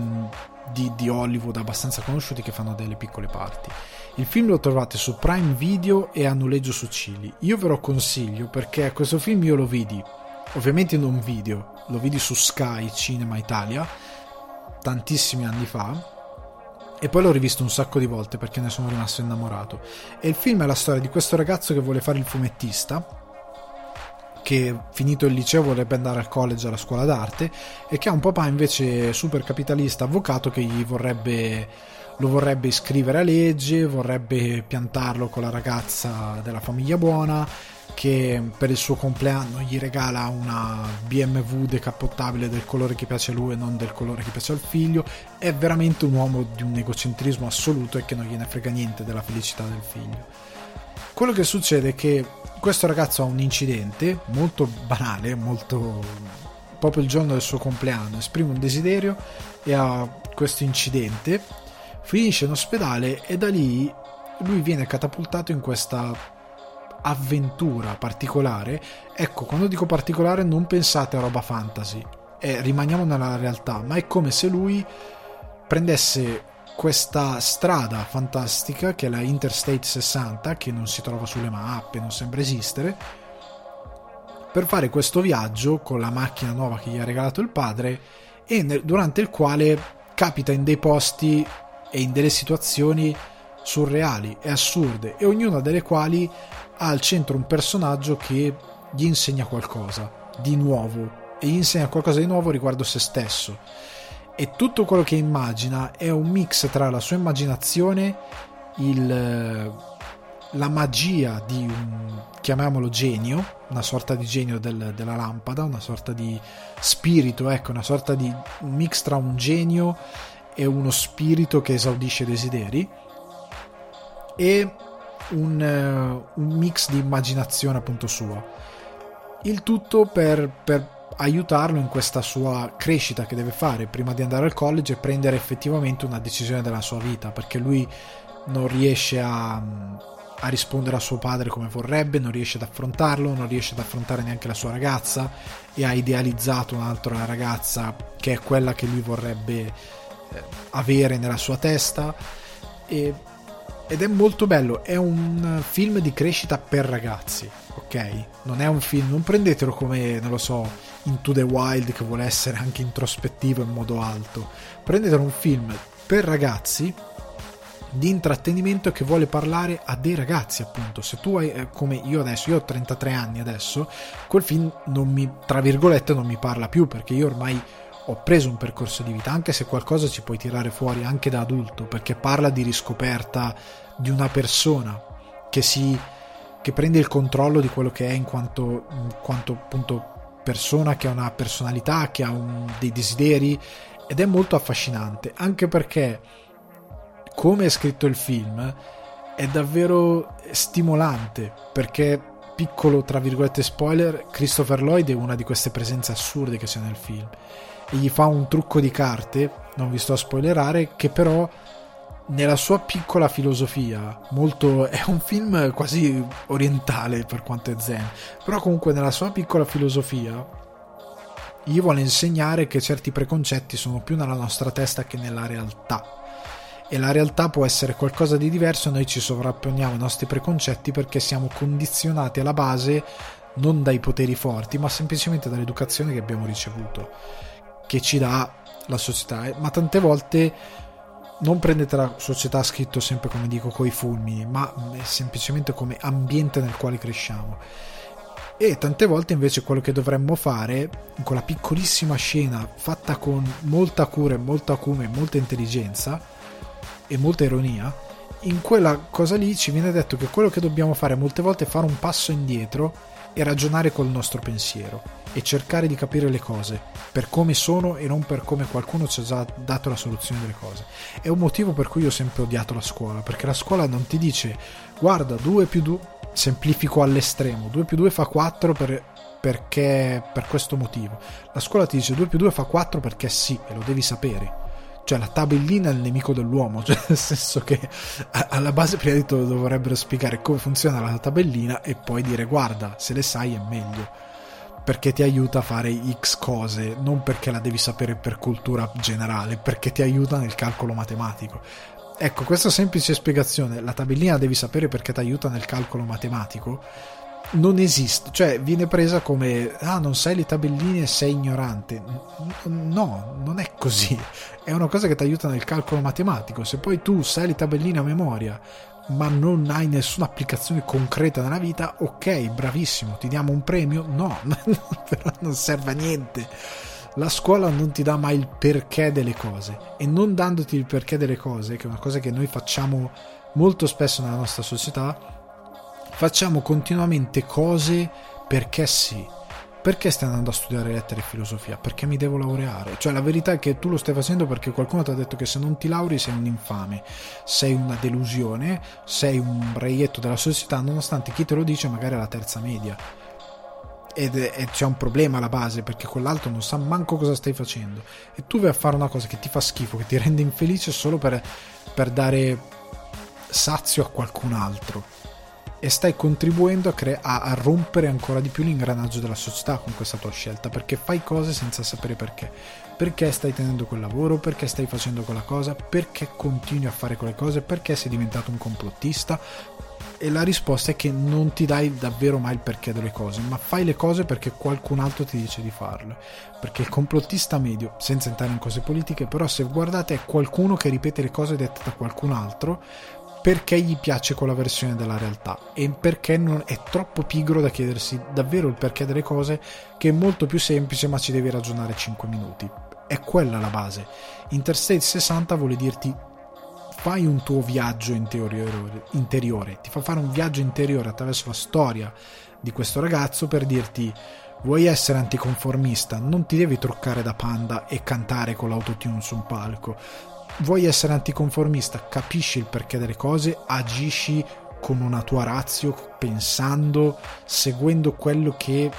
di Hollywood abbastanza conosciuti che fanno delle piccole parti. Il film lo trovate su Prime Video e a noleggio su Cili. Io ve lo consiglio perché questo film io lo vidi, ovviamente non video, lo vidi su Sky Cinema Italia tantissimi anni fa, e poi l'ho rivisto un sacco di volte perché ne sono rimasto innamorato. E il film è la storia di questo ragazzo che vuole fare il fumettista, che finito il liceo vorrebbe andare al college, alla scuola d'arte, e che ha un papà invece super capitalista, avvocato, che lo vorrebbe iscrivere a legge, vorrebbe piantarlo con la ragazza della famiglia buona, che per il suo compleanno gli regala una BMW decappottabile del colore che piace a lui e non del colore che piace al figlio. È veramente un uomo di un egocentrismo assoluto e che non gliene frega niente della felicità del figlio. Quello che succede è che questo ragazzo ha un incidente molto banale, proprio il giorno del suo compleanno, esprime un desiderio e ha questo incidente, finisce in ospedale, e da lì lui viene catapultato in questa avventura particolare. Ecco, quando dico particolare non pensate a roba fantasy, rimaniamo nella realtà, ma è come se lui prendesse questa strada fantastica che è la Interstate 60, che non si trova sulle mappe, non sembra esistere, per fare questo viaggio con la macchina nuova che gli ha regalato il padre, e durante il quale capita in dei posti e in delle situazioni surreali e assurde, e ognuna delle quali ha al centro un personaggio che gli insegna qualcosa di nuovo, e gli insegna qualcosa di nuovo riguardo se stesso. E tutto quello che immagina è un mix tra la sua immaginazione, la magia di un, chiamiamolo genio, una sorta di genio della lampada, una sorta di spirito, ecco, una sorta di mix tra un genio e uno spirito che esaudisce desideri, e un mix di immaginazione appunto sua, il tutto per aiutarlo in questa sua crescita che deve fare prima di andare al college e prendere effettivamente una decisione della sua vita, perché lui non riesce a rispondere a suo padre come vorrebbe, non riesce ad affrontarlo, non riesce ad affrontare neanche la sua ragazza, e ha idealizzato un'altra ragazza che è quella che lui vorrebbe avere nella sua testa, ed è molto bello. È un film di crescita per ragazzi, ok? Non è un film, non prendetelo come, non lo so, Into the Wild, che vuole essere anche introspettivo in modo alto. Prendetelo un film per ragazzi di intrattenimento che vuole parlare a dei ragazzi, appunto. Se tu hai, come io adesso, io ho 33 anni adesso, quel film non mi, tra virgolette, non mi parla più, perché io ormai ho preso un percorso di vita, anche se qualcosa ci puoi tirare fuori anche da adulto, perché parla di riscoperta di una persona che prende il controllo di quello che è in quanto appunto persona, che ha una personalità, che ha dei desideri, ed è molto affascinante, anche perché come è scritto il film è davvero stimolante, perché, piccolo tra virgolette spoiler, Christopher Lloyd è una di queste presenze assurde che c'è nel film e gli fa un trucco di carte, non vi sto a spoilerare, che però nella sua piccola filosofia molto, è un film quasi orientale per quanto è zen, però comunque nella sua piccola filosofia gli vuole insegnare che certi preconcetti sono più nella nostra testa che nella realtà, e la realtà può essere qualcosa di diverso. Noi ci sovrapponiamo ai nostri preconcetti perché siamo condizionati alla base non dai poteri forti, ma semplicemente dall'educazione che abbiamo ricevuto, che ci dà la società. Ma tante volte non prendete la società, scritto sempre, come dico, coi fulmini, ma semplicemente come ambiente nel quale cresciamo. E tante volte invece quello che dovremmo fare in quella piccolissima scena fatta con molta cura, molta acume, molta intelligenza e molta ironia, in quella cosa lì ci viene detto che quello che dobbiamo fare molte volte è fare un passo indietro e ragionare col nostro pensiero e cercare di capire le cose per come sono e non per come qualcuno ci ha già dato la soluzione delle cose. È un motivo per cui io ho sempre odiato la scuola, perché la scuola non ti dice guarda 2 più 2, semplifico all'estremo, 2 più 2 fa 4 perché per questo motivo. La scuola ti dice 2 più 2 fa 4 perché sì, e lo devi sapere, cioè la tabellina è il nemico dell'uomo, cioè nel senso che alla base prima di tutto dovrebbero spiegare come funziona la tabellina e poi dire guarda, se le sai è meglio perché ti aiuta a fare x cose, non perché la devi sapere per cultura generale, perché ti aiuta nel calcolo matematico. Ecco, questa semplice spiegazione, la tabellina la devi sapere perché ti aiuta nel calcolo matematico, non esiste, cioè viene presa come ah, non sai le tabelline, sei ignorante. No, non è così, è una cosa che ti aiuta nel calcolo matematico. Se poi tu sai le tabelline a memoria ma non hai nessuna applicazione concreta nella vita, ok, bravissimo, ti diamo un premio? No, però non serve a niente. La scuola non ti dà mai il perché delle cose, e non dandoti il perché delle cose, che è una cosa che noi facciamo molto spesso nella nostra società, facciamo continuamente cose perché sì. Perché stai andando a studiare lettere e filosofia? Perché mi devo laureare? Cioè la verità è che tu lo stai facendo perché qualcuno ti ha detto che se non ti lauri sei un infame, sei una delusione, sei un reietto della società, nonostante chi te lo dice magari è la terza media. E c'è un problema alla base, perché quell'altro non sa manco cosa stai facendo e tu vai a fare una cosa che ti fa schifo, che ti rende infelice solo per dare sazio a qualcun altro, e stai contribuendo a rompere ancora di più l'ingranaggio della società con questa tua scelta, perché fai cose senza sapere perché stai tenendo quel lavoro, perché stai facendo quella cosa, perché continui a fare quelle cose, perché sei diventato un complottista. E la risposta è che non ti dai davvero mai il perché delle cose, ma fai le cose perché qualcun altro ti dice di farle. Perché il complottista medio, senza entrare in cose politiche, però se guardate è qualcuno che ripete le cose dette da qualcun altro perché gli piace quella versione della realtà, e perché non è troppo pigro da chiedersi davvero il perché delle cose, che è molto più semplice, ma ci devi ragionare 5 minuti. È quella la base. Interstate 60 vuole dirti fai un tuo viaggio interiore, ti fa fare un viaggio interiore attraverso la storia di questo ragazzo per dirti vuoi essere anticonformista, non ti devi truccare da Panda e cantare con l'autotune su un palco. Vuoi essere anticonformista, capisci il perché delle cose, agisci con una tua ratio, pensando, seguendo quello che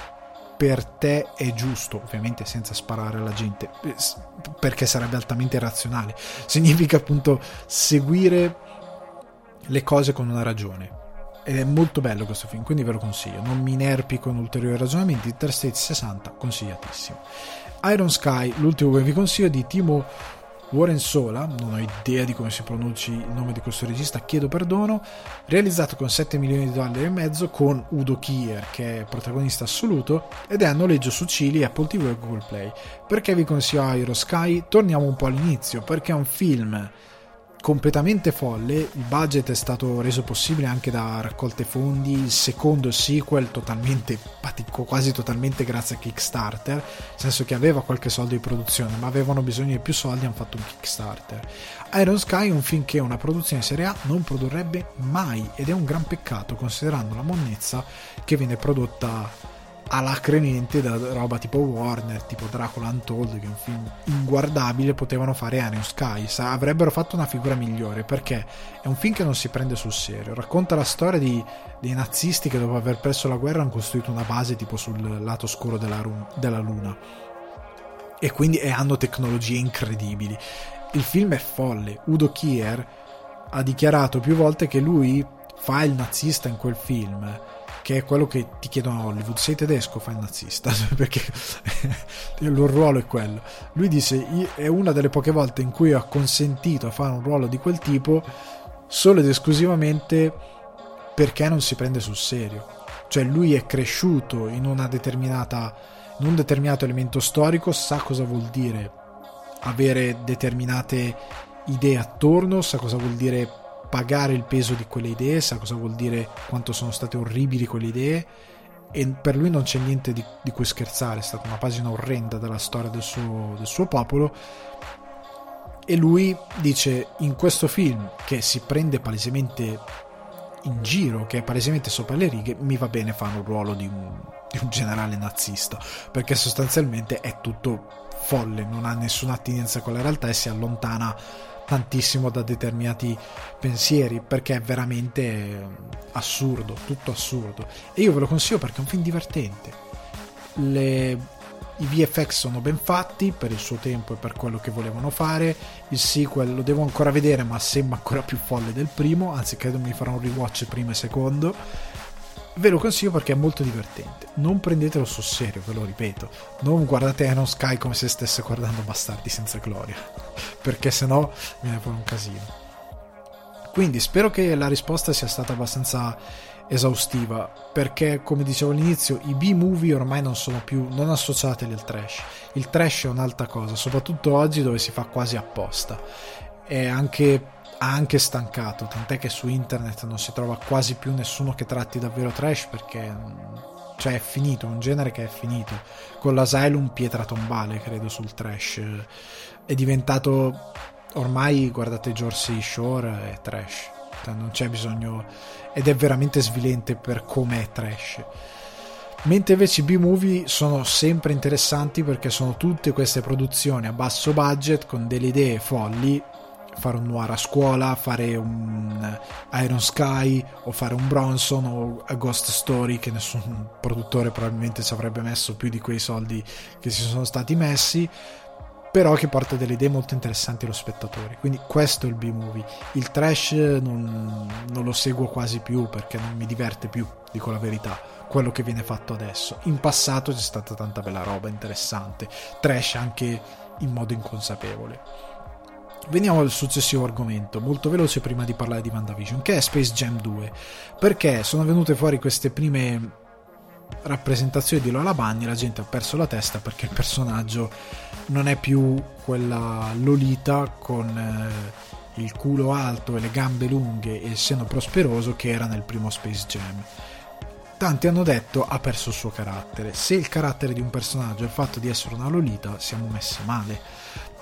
per te è giusto, ovviamente senza sparare alla gente, perché sarebbe altamente irrazionale. Significa appunto seguire le cose con una ragione, ed è molto bello questo film, quindi ve lo consiglio. Non mi inerpi con ulteriori ragionamenti. Interstate 60 consigliatissimo. Iron Sky, l'ultimo che vi consiglio, di Timo Warrensola, non ho idea di come si pronunci il nome di questo regista, chiedo perdono, realizzato con $7,5 milioni, con Udo Kier che è protagonista assoluto, ed è a noleggio su Cili, Apple TV e Google Play. Perché vi consiglio Iron Sky? Torniamo un po' all'inizio, perché è un film completamente folle. Il budget è stato reso possibile anche da raccolte fondi, il secondo sequel totalmente paticco, quasi totalmente grazie a Kickstarter, nel senso che aveva qualche soldo di produzione ma avevano bisogno di più soldi, hanno fatto un Kickstarter. Iron Sky è un film che una produzione serie A non produrrebbe mai, ed è un gran peccato considerando la monnezza che viene prodotta alacremente da roba tipo Warner, tipo Dracula Untold, che è un film inguardabile. Potevano fare Iron Sky, avrebbero fatto una figura migliore, perché è un film che non si prende sul serio, racconta la storia dei nazisti che dopo aver perso la guerra hanno costruito una base tipo sul lato oscuro della luna, e quindi hanno tecnologie incredibili. Il film è folle. Udo Kier ha dichiarato più volte che lui fa il nazista in quel film, che è quello che ti chiedono a Hollywood: sei tedesco, fai il nazista, perché il loro ruolo è quello. Lui dice: è una delle poche volte in cui ho consentito a fare un ruolo di quel tipo solo ed esclusivamente perché non si prende sul serio. Cioè lui è cresciuto in un determinato elemento storico, sa cosa vuol dire avere determinate idee attorno, sa cosa vuol dire pagare il peso di quelle idee, sa cosa vuol dire quanto sono state orribili quelle idee, e per lui non c'è niente di cui scherzare. È stata una pagina orrenda della storia del suo popolo, e lui dice in questo film che si prende palesemente in giro, che è palesemente sopra le righe, mi va bene fare un ruolo di un generale nazista, perché sostanzialmente è tutto folle, non ha nessuna attinenza con la realtà e si allontana tantissimo da determinati pensieri, perché è veramente assurdo, tutto assurdo. E io ve lo consiglio perché è un film divertente, i VFX sono ben fatti per il suo tempo e per quello che volevano fare. Il sequel lo devo ancora vedere, ma sembra ancora più folle del primo, anzi credo mi farò un rewatch primo e secondo. Ve lo consiglio perché è molto divertente, non prendetelo sul serio, ve lo ripeto, non guardate Iron Sky come se stesse guardando Bastardi senza gloria, perché sennò viene poi un casino. Quindi spero che la risposta sia stata abbastanza esaustiva, perché come dicevo all'inizio i B-movie ormai non associateli al trash. Il trash è un'altra cosa, soprattutto oggi dove si fa quasi apposta, ha anche stancato, tant'è che su internet non si trova quasi più nessuno che tratti davvero trash, perché cioè è finito, un genere che è finito. Con l'Asylum pietra tombale credo sul trash, è diventato ormai, guardate Jersey Shore è trash, non c'è bisogno, ed è veramente svilente per come è trash. Mentre invece i B-movie sono sempre interessanti, perché sono tutte queste produzioni a basso budget con delle idee folli: fare un noir a scuola, fare un Iron Sky o fare un Bronson o a Ghost Story, che nessun produttore probabilmente ci avrebbe messo più di quei soldi che si sono stati messi, però che porta delle idee molto interessanti allo spettatore. Quindi questo è il B-movie. Il trash non lo seguo quasi più perché non mi diverte più, dico la verità, quello che viene fatto adesso. In passato c'è stata tanta bella roba interessante trash, anche in modo inconsapevole. Veniamo al successivo argomento, molto veloce prima di parlare di WandaVision, che è Space Jam 2, perché sono venute fuori queste prime rappresentazioni di Lola Bunny, la gente ha perso la testa perché il personaggio non è più quella Lolita con il culo alto e le gambe lunghe e il seno prosperoso che era nel primo Space Jam. Tanti hanno detto ha perso il suo carattere. Se il carattere di un personaggio è il fatto di essere una Lolita, siamo messi male,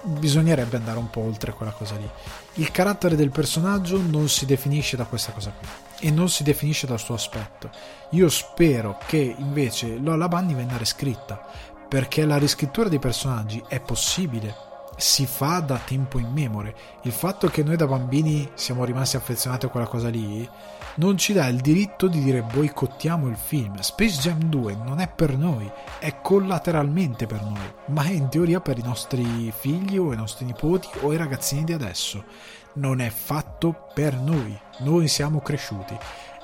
bisognerebbe andare un po' oltre quella cosa lì. Il carattere del personaggio non si definisce da questa cosa qui e non si definisce dal suo aspetto. Io spero che invece Lola Bunny venga riscritta, perché la riscrittura dei personaggi è possibile, si fa da tempo immemore. Il fatto che noi da bambini siamo rimasti affezionati a quella cosa lì non ci dà il diritto di dire boicottiamo il film. Space Jam 2 non è per noi, è collateralmente per noi, ma è in teoria per i nostri figli o i nostri nipoti o i ragazzini di adesso. Non è fatto per noi siamo cresciuti.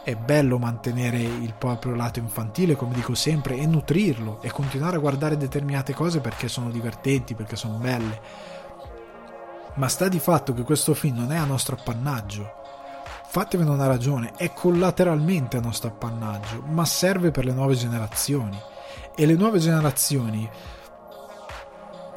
È bello mantenere il proprio lato infantile, come dico sempre, e nutrirlo e continuare a guardare determinate cose perché sono divertenti, perché sono belle, ma sta di fatto che questo film non è a nostro appannaggio. Fatevene una ragione, è collateralmente a nostro appannaggio, ma serve per le nuove generazioni, e le nuove generazioni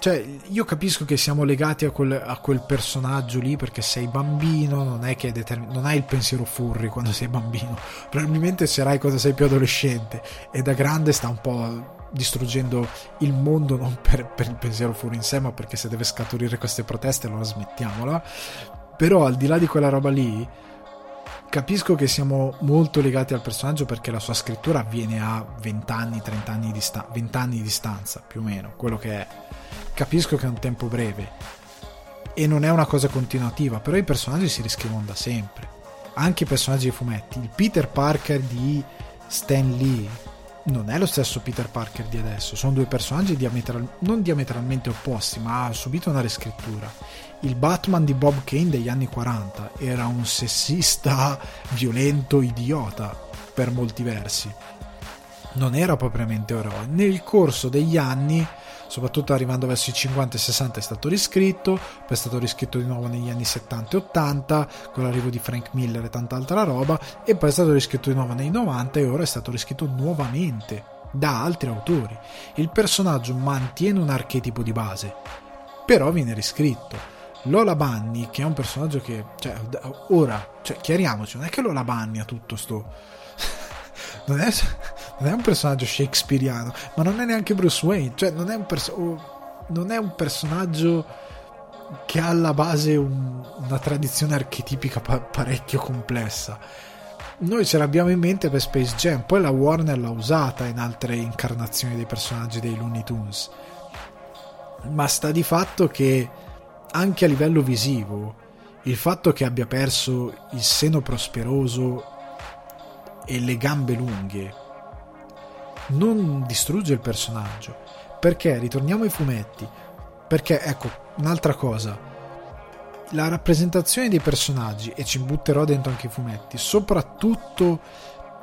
Cioè, io capisco che siamo legati a quel personaggio lì perché sei bambino, non è che non hai il pensiero furry quando sei bambino, probabilmente sarai quando sei più adolescente, e da grande sta un po' distruggendo il mondo, non per il pensiero furry in sé, ma perché se deve scaturire queste proteste allora smettiamola. Però al di là di quella roba lì, capisco che siamo molto legati al personaggio perché la sua scrittura avviene a 20 anni di distanza, più o meno, quello che è. Capisco che è un tempo breve e non è una cosa continuativa, però i personaggi si riscrivono da sempre, anche i personaggi dei fumetti. Il Peter Parker di Stan Lee non è lo stesso Peter Parker di adesso, sono due personaggi non diametralmente opposti, ma ha subito una riscrittura. Il Batman di Bob Kane degli anni 40 era un sessista violento idiota per molti versi, non era propriamente eroe. Nel corso degli anni, soprattutto arrivando verso i 50 e 60, è stato riscritto, poi è stato riscritto di nuovo negli anni 70 e 80 con l'arrivo di Frank Miller e tanta altra roba, e poi è stato riscritto di nuovo nei 90 e ora è stato riscritto nuovamente da altri autori. Il personaggio mantiene un archetipo di base, però viene riscritto. Lola Bunny, che è un personaggio che, chiariamoci, non è che Lola Bunny ha tutto sto non è un personaggio shakespeariano, ma non è neanche Bruce Wayne, cioè non è un personaggio che ha alla base una tradizione archetipica parecchio complessa. Noi ce l'abbiamo in mente per Space Jam, poi la Warner l'ha usata in altre incarnazioni dei personaggi dei Looney Tunes, ma sta di fatto che anche a livello visivo il fatto che abbia perso il seno prosperoso e le gambe lunghe non distrugge il personaggio, perché ritorniamo ai fumetti, perché ecco un'altra cosa, la rappresentazione dei personaggi, e ci butterò dentro anche i fumetti, soprattutto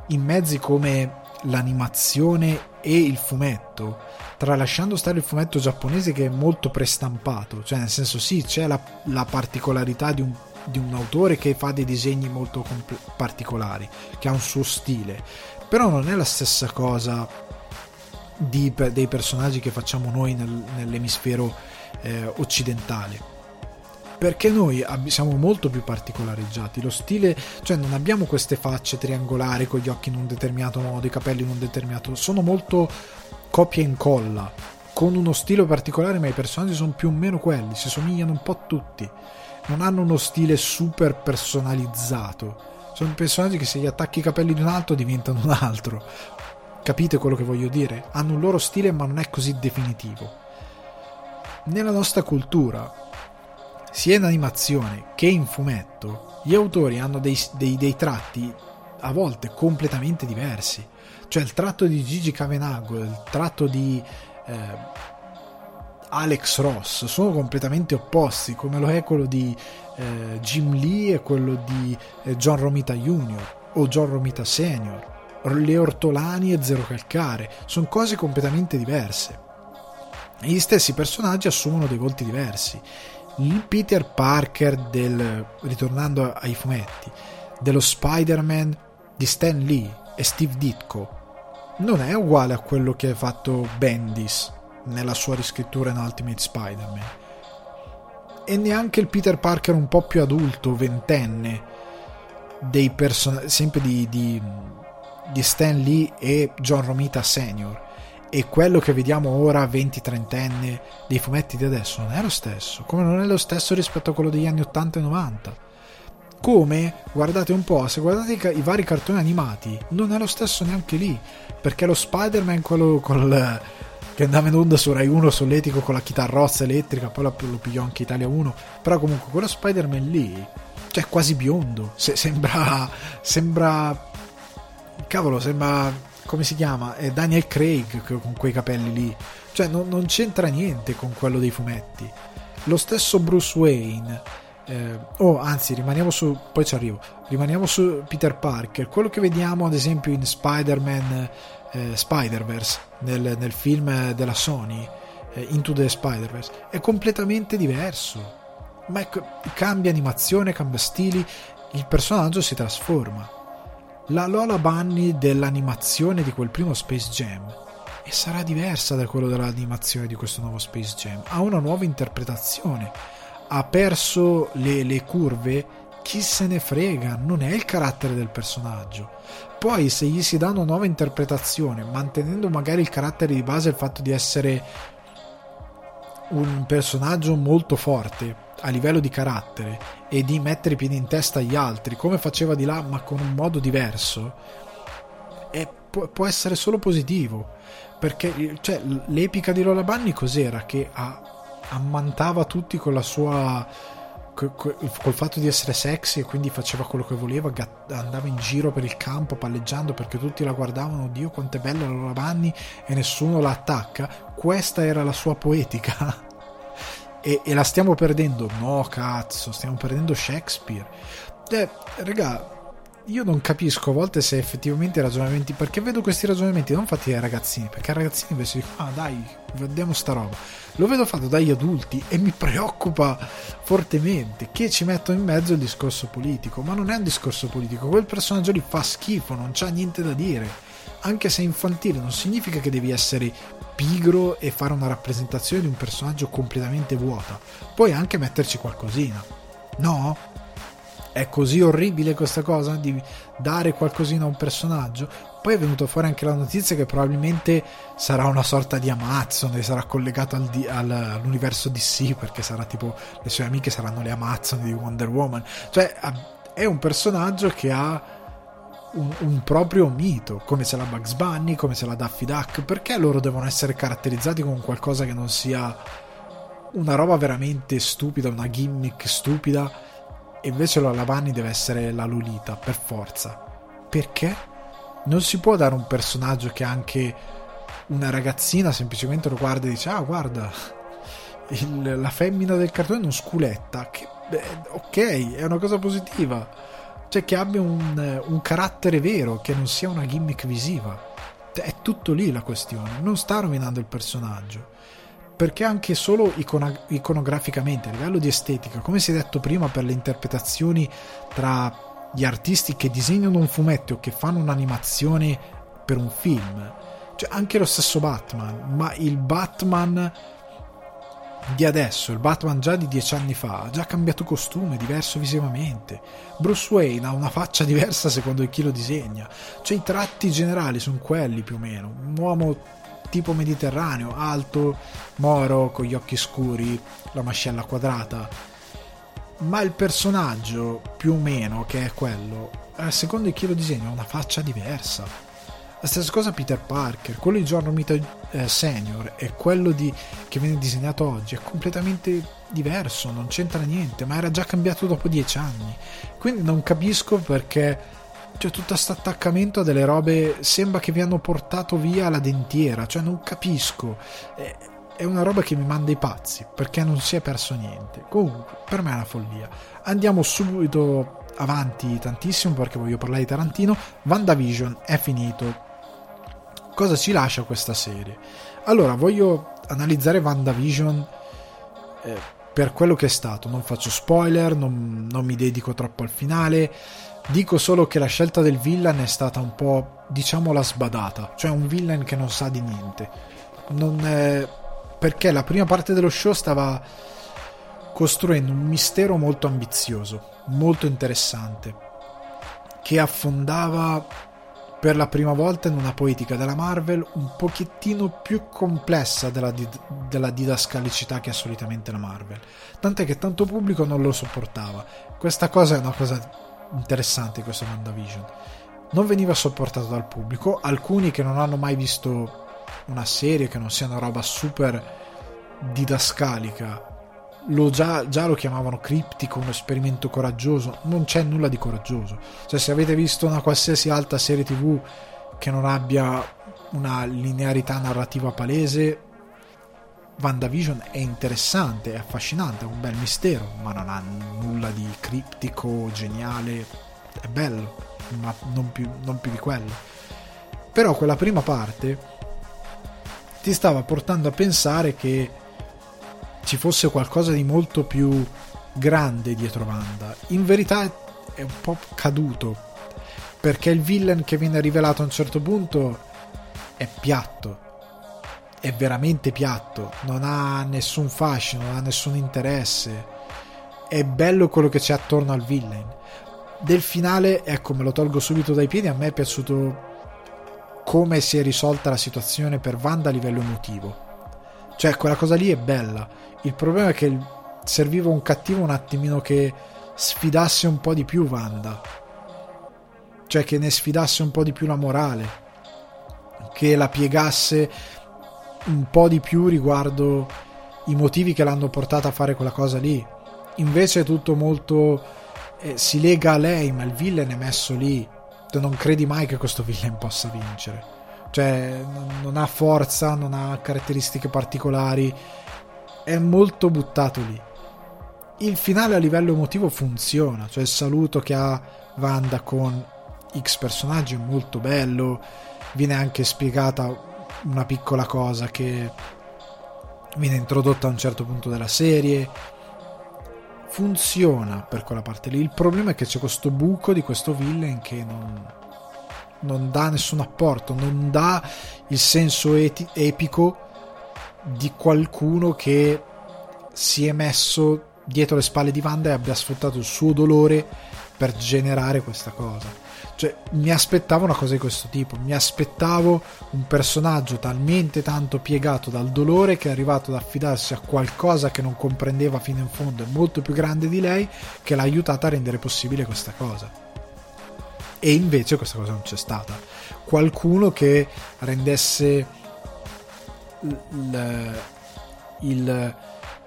in mezzi come l'animazione e il fumetto, tralasciando stare il fumetto giapponese che è molto prestampato, cioè nel senso sì, c'è la particolarità di un autore che fa dei disegni molto particolari, che ha un suo stile, però non è la stessa cosa dei personaggi che facciamo noi nell'emisfero occidentale, perché noi siamo molto più particolareggiati, lo stile, cioè non abbiamo queste facce triangolari con gli occhi in un determinato modo, i capelli in un determinato, sono molto copia e incolla con uno stile particolare, ma i personaggi sono più o meno quelli, si somigliano un po' a tutti, non hanno uno stile super personalizzato, sono personaggi che se gli attacchi i capelli di un altro diventano un altro, capite quello che voglio dire? Hanno un loro stile ma non è così definitivo. Nella nostra cultura, sia in animazione che in fumetto, gli autori hanno dei tratti a volte completamente diversi, cioè il tratto di Gigi Cavenaghi, il tratto di Alex Ross sono completamente opposti, come lo è quello di Jim Lee e quello di John Romita Jr. o John Romita Senior, le ortolani e Zero Calcare, sono cose completamente diverse e gli stessi personaggi assumono dei volti diversi. Il Peter Parker ritornando ai fumetti, dello Spider-Man di Stan Lee e Steve Ditko non è uguale a quello che ha fatto Bendis nella sua riscrittura in Ultimate Spider-Man, e neanche il Peter Parker un po' più adulto, ventenne, dei sempre di Stan Lee e John Romita Senior, e quello che vediamo ora 20-30enne dei fumetti di adesso non è lo stesso, come non è lo stesso rispetto a quello degli anni 80 e 90, come guardate un po', se guardate i vari cartoni animati non è lo stesso neanche lì, perché lo Spider-Man, quello che andava in onda su Rai 1 solletico con la chitarrozza elettrica, poi lo pigliò anche Italia 1, però comunque quello Spider-Man lì, cioè quasi biondo, sembra come si chiama? È Daniel Craig con quei capelli lì, cioè non c'entra niente con quello dei fumetti. Lo stesso Bruce Wayne, rimaniamo su Peter Parker. Quello che vediamo ad esempio in Spider-Man Spider-Verse, nel film della Sony Into the Spider-Verse, è completamente diverso, ma cambia animazione, cambia stili, il personaggio si trasforma. La Lola Bunny dell'animazione di quel primo Space Jam e sarà diversa da quello dell'animazione di questo nuovo Space Jam, ha una nuova interpretazione, ha perso le curve, chi se ne frega, non è il carattere del personaggio. Poi se gli si dà una nuova interpretazione, mantenendo magari il carattere di base, il fatto di essere un personaggio molto forte a livello di carattere e di mettere i piedi in testa agli altri come faceva di là, ma con un modo diverso, può essere solo positivo, perché cioè, l'epica di Lola Bunny cos'era? Che ammantava tutti con la sua col fatto di essere sexy, e quindi faceva quello che voleva, andava in giro per il campo palleggiando perché tutti la guardavano, oddio quanto è bella Lola Bunny, e nessuno la attacca. Questa era la sua poetica e la stiamo perdendo. No cazzo, stiamo perdendo Shakespeare. Raga, io non capisco a volte se effettivamente i ragionamenti, perché vedo questi ragionamenti non fatti dai ragazzini, perché ai ragazzini invece dico ah dai vediamo sta roba, lo vedo fatto dagli adulti e mi preoccupa fortemente che ci mettono in mezzo il discorso politico, ma non è un discorso politico, quel personaggio lì fa schifo, non c'ha niente da dire. Anche se infantile non significa che devi essere pigro e fare una rappresentazione di un personaggio completamente vuota, puoi anche metterci qualcosina. No? È così orribile questa cosa di dare qualcosina a un personaggio? Poi è venuto fuori anche la notizia che probabilmente sarà una sorta di Amazon e sarà collegato all'universo DC, perché sarà tipo, le sue amiche saranno le Amazon di Wonder Woman. Cioè è un personaggio che ha un proprio mito, come se la Bugs Bunny, come se la Daffy Duck. Perché loro devono essere caratterizzati con qualcosa che non sia una roba veramente stupida, una gimmick stupida, e invece la Bunny deve essere la Lolita per forza? Perché? Non si può dare un personaggio che anche una ragazzina semplicemente lo guarda e dice ah guarda la femmina del cartone non sculetta, che ok, è una cosa positiva. Cioè che abbia un carattere vero, che non sia una gimmick visiva. È tutto lì la questione, non sta rovinando il personaggio, perché anche solo iconograficamente, a livello di estetica, come si è detto prima per le interpretazioni tra gli artisti che disegnano un fumetto o che fanno un'animazione per un film, cioè anche lo stesso Batman, ma il Batman di adesso, il Batman già di 10 anni fa, ha già cambiato costume, diverso visivamente. Bruce Wayne ha una faccia diversa secondo chi lo disegna, cioè i tratti generali sono quelli più o meno, un uomo tipo mediterraneo, alto, moro, con gli occhi scuri, la mascella quadrata, ma il personaggio più o meno che è quello, secondo chi lo disegna ha una faccia diversa. La stessa cosa Peter Parker, quello di John Romita Senior e quello che viene disegnato oggi è completamente diverso, non c'entra niente, ma era già cambiato dopo 10 anni. Quindi non capisco perché c'è tutto questo attaccamento a delle robe, sembra che vi hanno portato via la dentiera, cioè non capisco, è una roba che mi manda i pazzi, perché non si è perso niente. Comunque per me è una follia. Andiamo subito avanti tantissimo perché voglio parlare di Tarantino. WandaVision è finito. Cosa ci lascia questa serie? Allora, voglio analizzare WandaVision per quello che è stato, non faccio spoiler, non mi dedico troppo al finale, dico solo che la scelta del villain è stata un po', diciamo, la sbadata, cioè un villain che non sa di niente, perché la prima parte dello show stava costruendo un mistero molto ambizioso, molto interessante, che affondava per la prima volta in una poetica della Marvel un pochettino più complessa della didascalicità che ha solitamente la Marvel, tant'è che tanto pubblico non lo sopportava. Questa cosa è una cosa interessante di questo WandaVision, non veniva sopportato dal pubblico, alcuni che non hanno mai visto una serie che non sia una roba super didascalica già lo chiamavano criptico, un esperimento coraggioso. Non c'è nulla di coraggioso, cioè se avete visto una qualsiasi altra serie tv che non abbia una linearità narrativa palese, WandaVision è interessante, è affascinante, è un bel mistero, ma non ha nulla di criptico, geniale, è bello, ma non più di quello. Però quella prima parte ti stava portando a pensare che ci fosse qualcosa di molto più grande dietro Wanda. In verità è un po' caduto, perché il villain che viene rivelato a un certo punto è piatto, è veramente piatto, non ha nessun fascino, non ha nessun interesse. È bello quello che c'è attorno al villain. Del finale, ecco, me lo tolgo subito dai piedi, a me è piaciuto come si è risolta la situazione per Wanda a livello emotivo, cioè quella cosa lì è bella. Il problema è che serviva un cattivo un attimino che sfidasse un po' di più Wanda, cioè che ne sfidasse un po' di più la morale, che la piegasse un po' di più riguardo i motivi che l'hanno portata a fare quella cosa lì. Invece è tutto molto si lega a lei, ma il villain è messo lì, tu non credi mai che questo villain possa vincere, cioè non ha forza, non ha caratteristiche particolari, è molto buttato lì. Il finale a livello emotivo funziona, cioè il saluto che ha Wanda con X personaggi è molto bello, viene anche spiegata una piccola cosa che viene introdotta a un certo punto della serie, funziona per quella parte lì. Il problema è che c'è questo buco di questo villain che non dà nessun apporto, non dà il senso epico di qualcuno che si è messo dietro le spalle di Wanda e abbia sfruttato il suo dolore per generare questa cosa. Cioè, mi aspettavo una cosa di questo tipo, mi aspettavo un personaggio talmente tanto piegato dal dolore che è arrivato ad affidarsi a qualcosa che non comprendeva fino in fondo e molto più grande di lei, che l'ha aiutata a rendere possibile questa cosa. E invece questa cosa non c'è stata. Qualcuno che rendesse il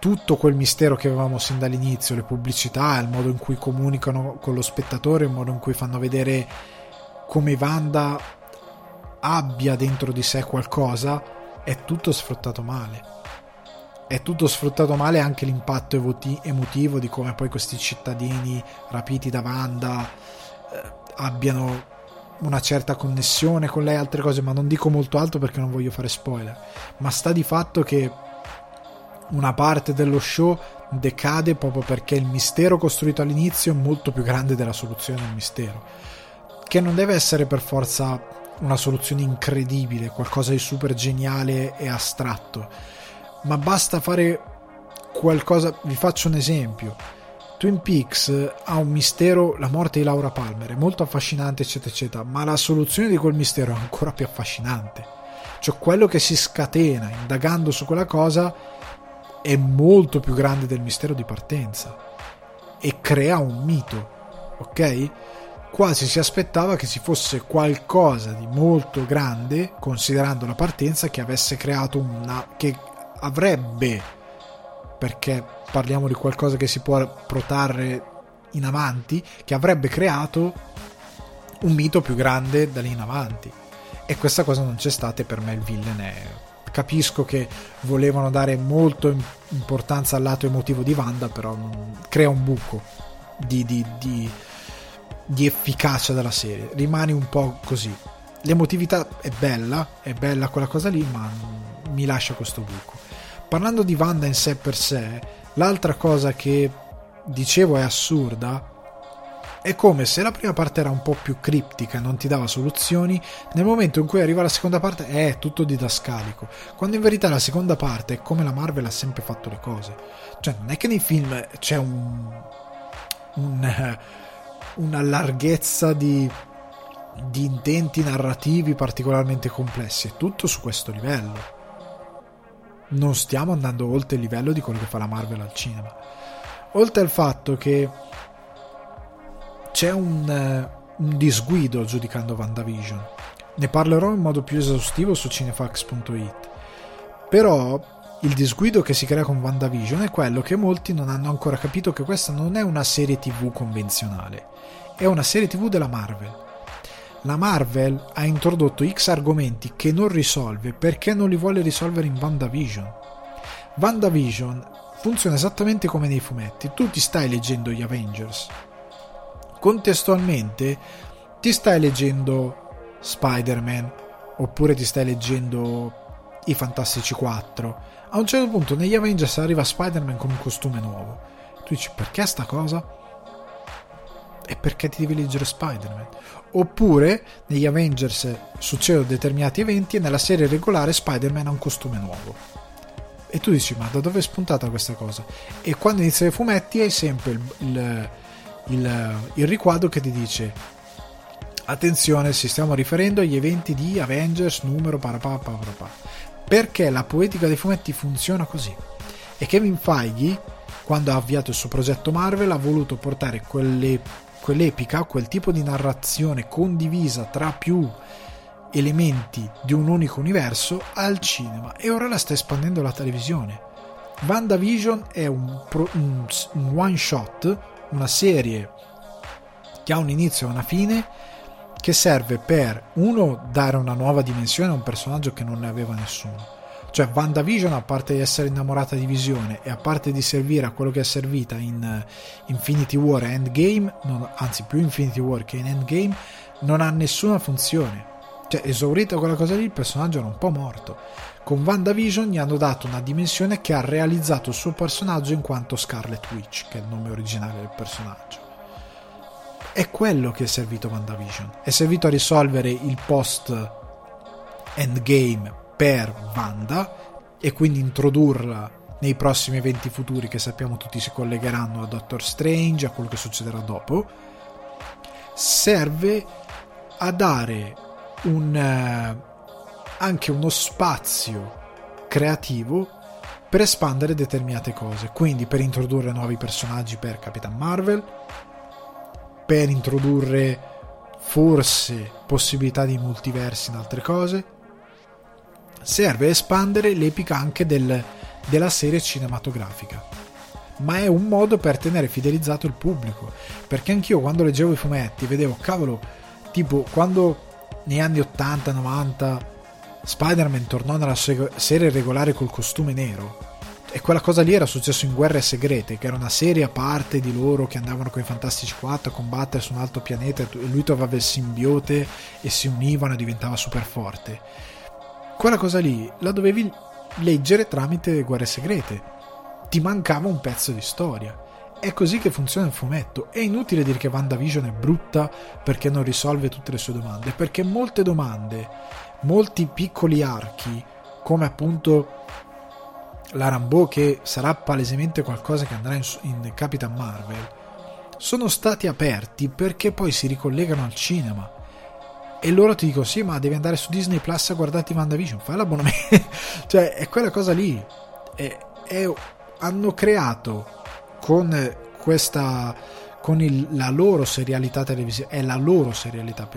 tutto quel mistero che avevamo sin dall'inizio, le pubblicità, il modo in cui comunicano con lo spettatore, il modo in cui fanno vedere come Wanda abbia dentro di sé qualcosa, è tutto sfruttato male. È tutto sfruttato male anche l'impatto emotivo di come poi questi cittadini rapiti da Wanda abbiano una certa connessione con lei, altre cose, ma non dico molto altro perché non voglio fare spoiler, ma sta di fatto che una parte dello show decade proprio perché il mistero costruito all'inizio è molto più grande della soluzione del mistero, che non deve essere per forza una soluzione incredibile, qualcosa di super geniale e astratto, ma basta fare qualcosa. Vi faccio un esempio: Twin Peaks ha un mistero, la morte di Laura Palmer, è molto affascinante eccetera eccetera, ma la soluzione di quel mistero è ancora più affascinante, cioè quello che si scatena indagando su quella cosa è molto più grande del mistero di partenza e crea un mito, ok? Quasi si aspettava che ci fosse qualcosa di molto grande, considerando la partenza, che avesse creato che avrebbe, perché parliamo di qualcosa che si può protrarre in avanti, che avrebbe creato un mito più grande da lì in avanti, e questa cosa non c'è stata. E per me il villain è... Capisco che volevano dare molto importanza al lato emotivo di Wanda, però crea un buco di efficacia della serie, rimane un po' così. L'emotività è bella quella cosa lì, ma mi lascia questo buco. Parlando di Wanda in sé per sé, l'altra cosa che dicevo è assurda è come se la prima parte era un po' più criptica, non ti dava soluzioni, nel momento in cui arriva la seconda parte è tutto didascalico, quando in verità la seconda parte è come la Marvel ha sempre fatto le cose. Cioè non è che nei film c'è una larghezza di intenti narrativi particolarmente complessi, è tutto su questo livello, non stiamo andando oltre il livello di quello che fa la Marvel al cinema, oltre al fatto che c'è un disguido giudicando WandaVision. Ne parlerò in modo più esaustivo su cinefax.it, però il disguido che si crea con WandaVision è quello che molti non hanno ancora capito, che questa non è una serie TV convenzionale, è una serie TV della Marvel. La Marvel ha introdotto X argomenti che non risolve perché non li vuole risolvere in WandaVision. WandaVision funziona esattamente come nei fumetti, tu ti stai leggendo gli Avengers, contestualmente ti stai leggendo Spider-Man oppure ti stai leggendo i Fantastici 4. A un certo punto negli Avengers arriva Spider-Man con un costume nuovo, tu dici perché sta cosa? e perché ti devi leggere Spider-Man? Oppure negli Avengers succedono determinati eventi e nella serie regolare Spider-Man ha un costume nuovo e tu dici, ma da dove è spuntata questa cosa? E quando iniziano i fumetti hai sempre il riquadro che ti dice, attenzione, ci stiamo riferendo agli eventi di Avengers numero parapà, perché la poetica dei fumetti funziona così. E Kevin Feige, quando ha avviato il suo progetto Marvel, ha voluto portare quell'epica, quel tipo di narrazione condivisa tra più elementi di un unico universo al cinema, e ora la sta espandendo alla televisione. WandaVision è un one shot, una serie che ha un inizio e una fine, che serve per, uno, dare una nuova dimensione a un personaggio che non ne aveva nessuno. Cioè WandaVision, a parte di essere innamorata di Visione e a parte di servire a quello che è servita in Infinity War e Endgame, più Infinity War che in Endgame, non ha nessuna funzione. Cioè, esaurita quella cosa lì, il personaggio era un po' morto. Con WandaVision gli hanno dato una dimensione che ha realizzato il suo personaggio in quanto Scarlet Witch, che è il nome originale del personaggio. È quello che è servito WandaVision. È servito a risolvere il post Endgame per Wanda e quindi introdurla nei prossimi eventi futuri, che sappiamo tutti si collegheranno a Doctor Strange, a quello che succederà dopo. Serve a dare anche uno spazio creativo per espandere determinate cose, quindi per introdurre nuovi personaggi per Capitan Marvel, per introdurre forse possibilità di multiversi in altre cose. Serve a espandere l'epica anche della serie cinematografica, ma è un modo per tenere fidelizzato il pubblico, perché anch'io quando leggevo i fumetti vedevo, cavolo, tipo quando negli anni 80-90 Spider-Man tornò nella serie regolare col costume nero, e quella cosa lì era successo in Guerre Segrete, che era una serie a parte di loro che andavano con i Fantastici 4 a combattere su un altro pianeta, e lui trovava il simbionte e si univano e diventava super forte. Quella cosa lì la dovevi leggere tramite Guerre Segrete, ti mancava un pezzo di storia. È così che funziona il fumetto. È inutile dire che WandaVision è brutta perché non risolve tutte le sue domande, perché molte domande, molti piccoli archi, come appunto la Rambeau, che sarà palesemente qualcosa che andrà in Capitan Marvel, sono stati aperti perché poi si ricollegano al cinema. E loro ti dicono, sì, ma devi andare su Disney Plus a guardarti WandaVision, fai l'abbonamento. Cioè, è quella cosa lì. Hanno creato la loro serialità televisiva, è la loro serialità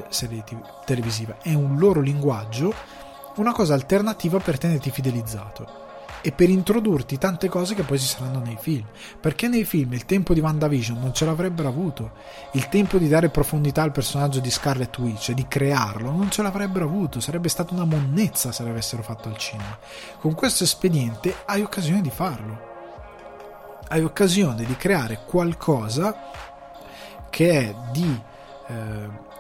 televisiva, è un loro linguaggio, una cosa alternativa per tenerti fidelizzato e per introdurti tante cose che poi ci saranno nei film, perché nei film il tempo di WandaVision non ce l'avrebbero avuto, il tempo di dare profondità al personaggio di Scarlet Witch e di crearlo non ce l'avrebbero avuto, sarebbe stata una monnezza se l'avessero fatto al cinema. Con questo espediente hai occasione di farlo, hai occasione di creare qualcosa che è di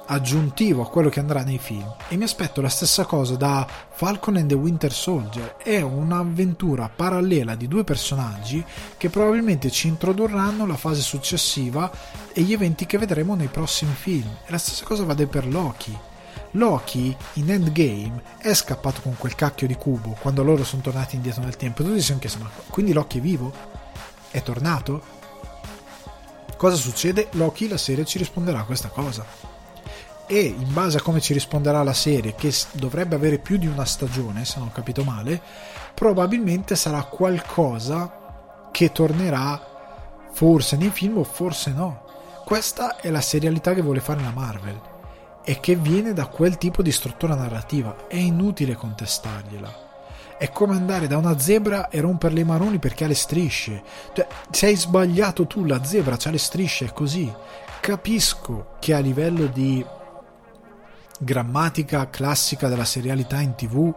aggiuntivo a quello che andrà nei film, e mi aspetto la stessa cosa da Falcon and the Winter Soldier. È un'avventura parallela di due personaggi che probabilmente ci introdurranno la fase successiva e gli eventi che vedremo nei prossimi film. E la stessa cosa vale per Loki in Endgame è scappato con quel cacchio di cubo quando loro sono tornati indietro nel tempo, e tutti si sono chiesti, ma quindi Loki è vivo? È tornato? Cosa succede? Loki, la serie, ci risponderà a questa cosa, e in base a come ci risponderà la serie, che dovrebbe avere più di una stagione se non ho capito male, probabilmente sarà qualcosa che tornerà forse nei film o forse no. Questa è la serialità che vuole fare la Marvel e che viene da quel tipo di struttura narrativa, è inutile contestargliela. È come andare da una zebra e romperle i maroni perché ha le strisce. Cioè, se hai sbagliato tu, la zebra c'ha le strisce, è così. Capisco che a livello di grammatica classica della serialità in TV,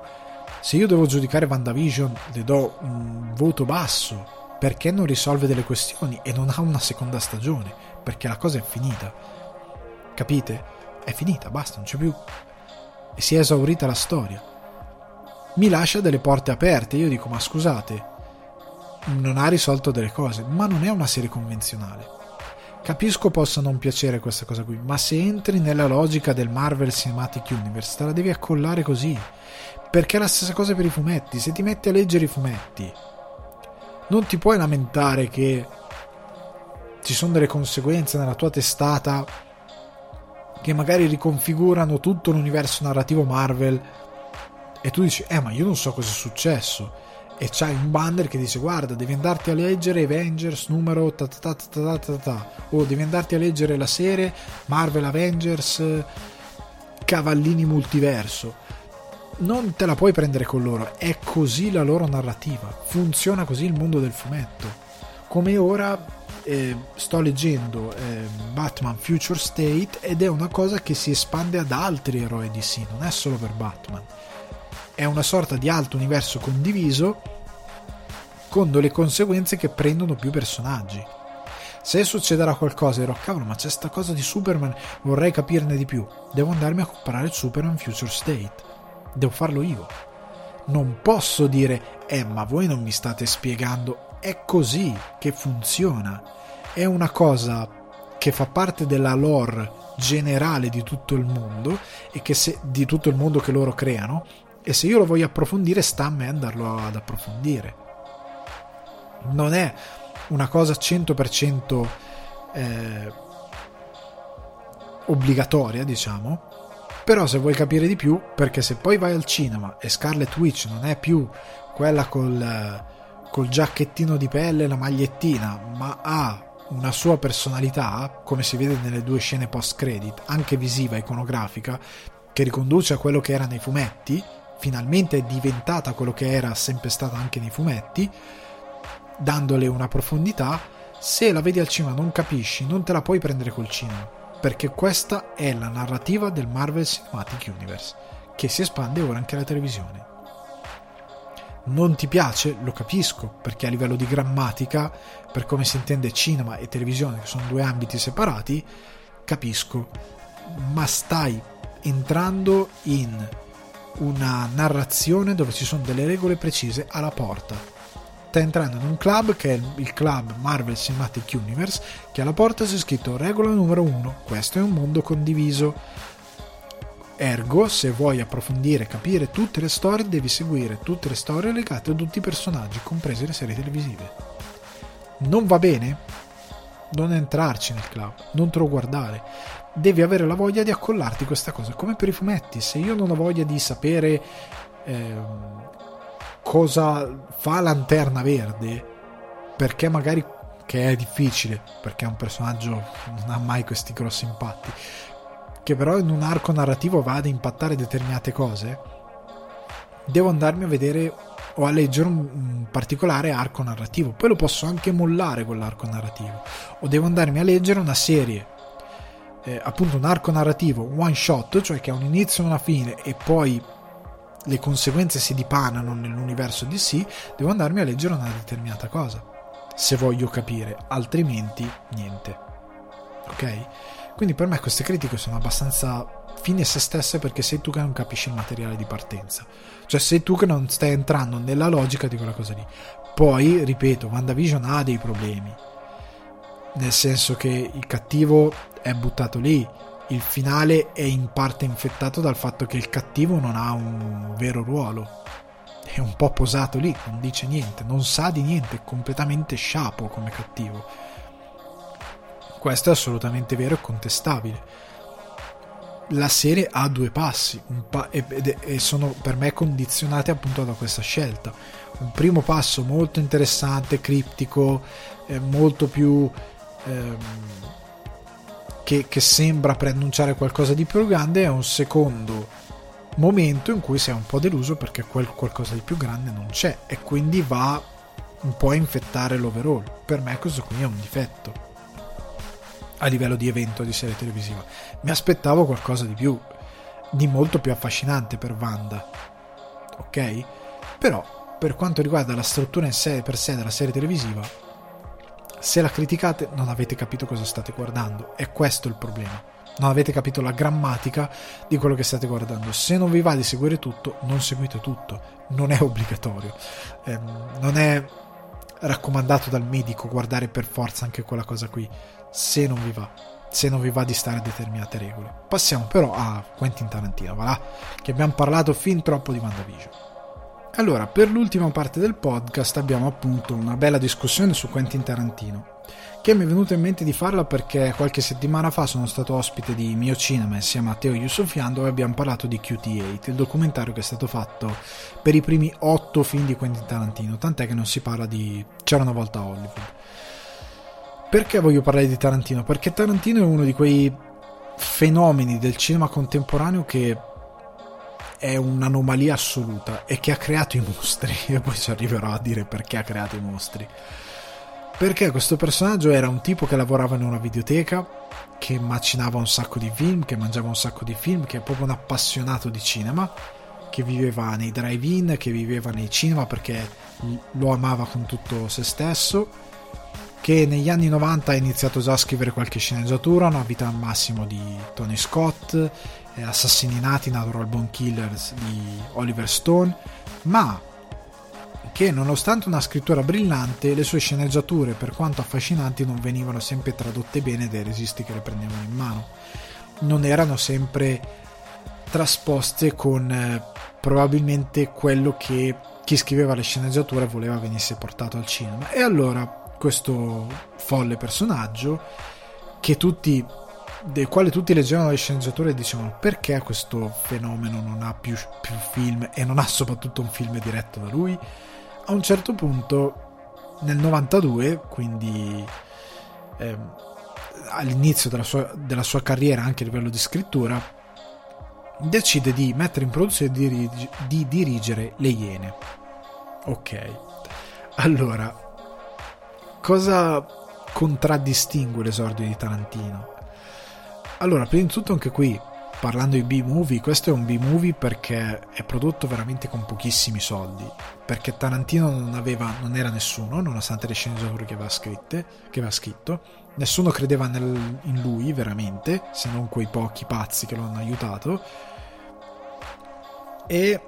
se io devo giudicare WandaVision le do un voto basso perché non risolve delle questioni e non ha una seconda stagione, perché la cosa è finita, capite? È finita, basta, non c'è più, e si è esaurita la storia. Mi lascia delle porte aperte, io dico, ma scusate, non ha risolto delle cose, ma non è una serie convenzionale. Capisco possa non piacere questa cosa qui, ma se entri nella logica del Marvel Cinematic Universe te la devi accollare così, perché è la stessa cosa per i fumetti. Se ti metti a leggere i fumetti non ti puoi lamentare che ci sono delle conseguenze nella tua testata che magari riconfigurano tutto l'universo narrativo Marvel e tu dici ma io non so cosa è successo, e c'hai un banner che dice guarda devi andarti a leggere Avengers numero ta ta ta ta ta ta, o devi andarti a leggere la serie Marvel Avengers Cavallini Multiverso. Non te la puoi prendere con loro, è così la loro narrativa, funziona così il mondo del fumetto. Come ora sto leggendo Batman Future State ed è una cosa che si espande ad altri eroi DC, non è solo per Batman, è una sorta di alto universo condiviso con delle conseguenze che prendono più personaggi. Se succederà qualcosa dirò cavolo, ma c'è sta cosa di Superman, vorrei capirne di più, devo andarmi a comprare Superman Future State, devo farlo io, non posso dire ma voi non mi state spiegando. È così che funziona, è una cosa che fa parte della lore generale di tutto il mondo e che se, di tutto il mondo che loro creano, e se io lo voglio approfondire sta a me andarlo ad approfondire. Non è una cosa 100% obbligatoria, diciamo, però se vuoi capire di più, perché se poi vai al cinema e Scarlet Witch non è più quella col giacchettino di pelle e la magliettina, ma ha una sua personalità, come si vede nelle due scene post credit, anche visiva, iconografica, che riconduce a quello che era nei fumetti, finalmente è diventata quello che era sempre stata anche nei fumetti, dandole una profondità. Se la vedi al cinema non capisci, non te la puoi prendere col cinema, perché questa è la narrativa del Marvel Cinematic Universe, che si espande ora anche alla televisione. Non ti piace? Lo capisco, perché a livello di grammatica, per come si intende cinema e televisione, che sono due ambiti separati, capisco, ma stai entrando in una narrazione dove ci sono delle regole precise alla porta. Stai entrando in un club che è il club Marvel Cinematic Universe, che alla porta c'è scritto regola numero 1, questo è un mondo condiviso. Ergo, se vuoi approfondire e capire tutte le storie, devi seguire tutte le storie legate a tutti i personaggi, comprese le serie televisive. Non va bene? Non entrarci nel club, non te lo guardare. Devi avere la voglia di accollarti questa cosa, come per i fumetti. Se io non ho voglia di sapere cosa fa Lanterna Verde, perché magari, che è difficile, perché è un personaggio che non ha mai questi grossi impatti, che però in un arco narrativo va ad impattare determinate cose, devo andarmi a vedere o a leggere un particolare arco narrativo, poi lo posso anche mollare quell'arco narrativo, o devo andarmi a leggere una serie, appunto un arco narrativo one shot, cioè che ha un inizio e una fine e poi le conseguenze si dipanano nell'universo DC, devo andarmi a leggere una determinata cosa se voglio capire, altrimenti niente, ok? Quindi per me queste critiche sono abbastanza fine a se stesse, perché sei tu che non capisci il materiale di partenza, cioè sei tu che non stai entrando nella logica di quella cosa lì. Poi, ripeto, WandaVision ha dei problemi, nel senso che il cattivo è buttato lì, il finale è in parte infettato dal fatto che il cattivo non ha un vero ruolo, è un po' posato lì, non dice niente, non sa di niente, è completamente sciapo come cattivo. Questo è assolutamente vero e contestabile. La serie ha due passi e sono per me condizionate appunto da questa scelta. Un primo passo molto interessante, criptico, molto più che sembra preannunciare qualcosa di più grande, è un secondo momento in cui sei un po' deluso perché qualcosa di più grande non c'è e quindi va un po' a infettare l'overall. Per me questo qui è un difetto a livello di evento, di serie televisiva. Mi aspettavo qualcosa di più, di molto più affascinante per Wanda, ok? Però per quanto riguarda la struttura in sé per sé della serie televisiva, se la criticate non avete capito cosa state guardando, è questo il problema, non avete capito la grammatica di quello che state guardando. Se non vi va di seguire tutto, non seguite tutto, non è obbligatorio, non è raccomandato dal medico guardare per forza anche quella cosa qui, se non vi va, se non vi va di stare a determinate regole. Passiamo però a Quentin Tarantino, va là, che abbiamo parlato fin troppo di WandaVision. Allora, per l'ultima parte del podcast abbiamo appunto una bella discussione su Quentin Tarantino, che mi è venuto in mente di farla perché qualche settimana fa sono stato ospite di Mio Cinema insieme a Teo Yusufian, dove abbiamo parlato di QT8, il documentario che è stato fatto per i primi 8 film di Quentin Tarantino, tant'è che non si parla di C'era una volta a Hollywood. Perché voglio parlare di Tarantino? Perché Tarantino è uno di quei fenomeni del cinema contemporaneo che è un'anomalia assoluta e che ha creato i mostri, e poi ci arriverò a dire perché ha creato i mostri, perché questo personaggio era un tipo che lavorava in una videoteca, che macinava un sacco di film, che mangiava un sacco di film, che è proprio un appassionato di cinema, che viveva nei drive-in, che viveva nei cinema perché lo amava con tutto se stesso, che negli anni 90 ha iniziato già a scrivere qualche sceneggiatura, Una vita al massimo di Tony Scott, Assassini nati, Natural Born Killers di Oliver Stone, ma che nonostante una scrittura brillante, le sue sceneggiature, per quanto affascinanti, non venivano sempre tradotte bene dai registi che le prendevano in mano, non erano sempre trasposte con probabilmente quello che chi scriveva le sceneggiature voleva venisse portato al cinema. E allora questo folle personaggio del quale tutti leggevano le sceneggiature e dicevano: perché questo fenomeno non ha più film, e non ha soprattutto un film diretto da lui? A un certo punto nel 92, quindi all'inizio della sua carriera anche a livello di scrittura, decide di mettere in produzione e di dirigere Le Iene. Ok, allora cosa contraddistingue l'esordio di Tarantino? Allora, prima di tutto, anche qui, parlando di B-movie, questo è un B-movie perché è prodotto veramente con pochissimi soldi, perché Tarantino non era nessuno, nonostante le sceneggiature che aveva scritto, nessuno credeva in lui veramente, se non quei pochi pazzi che lo hanno aiutato, e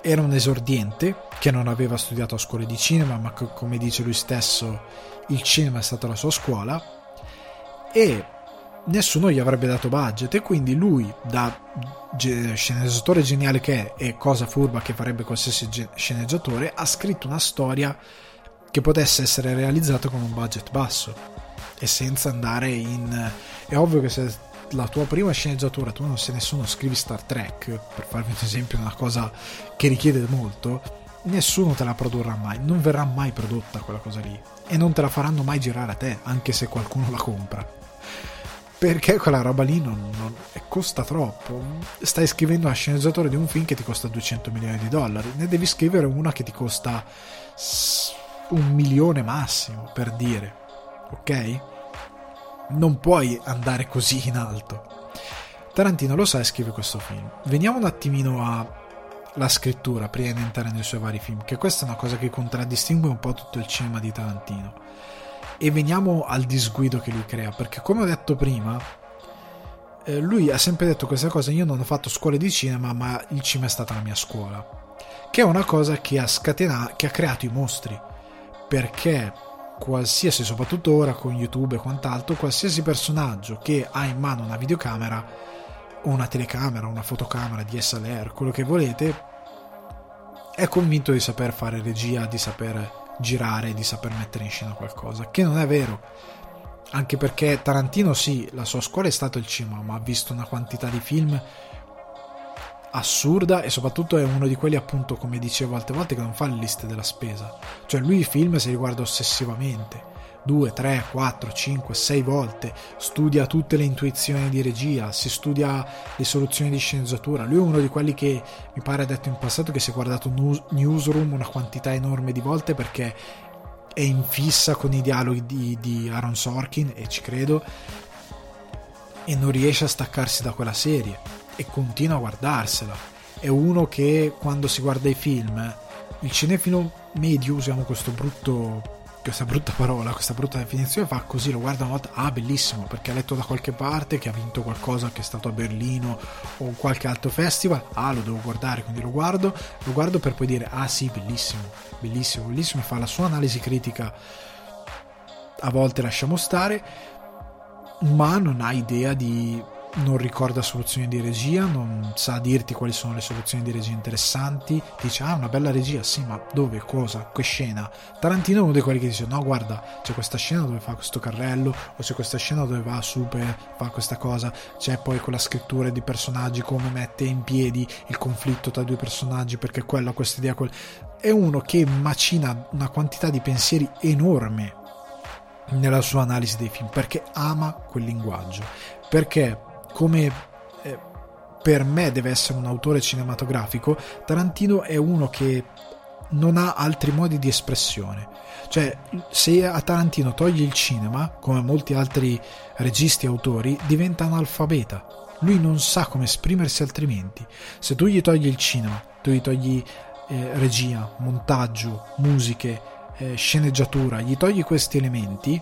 era un esordiente che non aveva studiato a scuole di cinema, ma che, come dice lui stesso, il cinema è stata la sua scuola, e nessuno gli avrebbe dato budget, e quindi lui, da sceneggiatore geniale che è, e cosa furba che farebbe qualsiasi sceneggiatore, ha scritto una storia che potesse essere realizzata con un budget basso e senza andare in... È ovvio che se la tua prima sceneggiatura tu non sei nessuno, scrivi Star Trek, per farvi un esempio, una cosa che richiede molto, nessuno te la produrrà mai, non verrà mai prodotta quella cosa lì, e non te la faranno mai girare a te, anche se qualcuno la compra, perché quella roba lì non costa troppo. Stai scrivendo una sceneggiatura di un film che ti costa $200 milioni, ne devi scrivere una che ti costa $1 milione massimo, per dire, ok? Non puoi andare così in alto. Tarantino lo sa e scrive questo film. Veniamo un attimino alla scrittura prima di entrare nei suoi vari film, che questa è una cosa che contraddistingue un po' tutto il cinema di Tarantino, e veniamo al disguido che lui crea, perché come ho detto prima, lui ha sempre detto questa cosa: io non ho fatto scuole di cinema, ma il cinema è stata la mia scuola, che è una cosa che ha creato i mostri, perché qualsiasi, soprattutto ora con YouTube e quant'altro, qualsiasi personaggio che ha in mano una videocamera o una telecamera, una fotocamera DSLR, quello che volete, è convinto di saper fare regia, di saper girare, di saper mettere in scena qualcosa, che non è vero, anche perché Tarantino, sì, la sua scuola è stato il cinema, ma ha visto una quantità di film assurda, e soprattutto è uno di quelli, appunto, come dicevo altre volte, che non fa le liste della spesa, cioè lui i film se li guarda ossessivamente 2, 3, 4, 5, 6 volte, studia tutte le intuizioni di regia, si studia le soluzioni di sceneggiatura. Lui è uno di quelli che, mi pare ha detto in passato, che si è guardato Newsroom una quantità enorme di volte perché è in fissa con i dialoghi di Aaron Sorkin, e ci credo, e non riesce a staccarsi da quella serie e continua a guardarsela. È uno che, quando si guarda i film, il cinefilo medio, usiamo questo brutto questa brutta parola, questa brutta definizione, fa così, lo guarda una volta, ah bellissimo, perché ha letto da qualche parte che ha vinto qualcosa, che è stato a Berlino o qualche altro festival, ah lo devo guardare, quindi lo guardo per poi dire ah sì bellissimo, bellissimo, bellissimo, fa la sua analisi critica, a volte lasciamo stare, ma non ha idea di, non ricorda soluzioni di regia, non sa dirti quali sono le soluzioni di regia interessanti, dice ah una bella regia, sì ma dove, cosa, che scena. Tarantino è uno di quelli che dice no guarda c'è questa scena dove fa questo carrello, o c'è questa scena dove va super, fa questa cosa, c'è poi quella scrittura di personaggi, come mette in piedi il conflitto tra due personaggi, perché quella, questa idea, quel... è uno che macina una quantità di pensieri enorme nella sua analisi dei film, perché ama quel linguaggio, perché come per me deve essere un autore cinematografico, Tarantino è uno che non ha altri modi di espressione. Cioè, se a Tarantino togli il cinema, come molti altri registi e autori, diventa analfabeta. Lui non sa come esprimersi altrimenti. Se tu gli togli il cinema, tu gli togli regia, montaggio, musiche, sceneggiatura, gli togli questi elementi,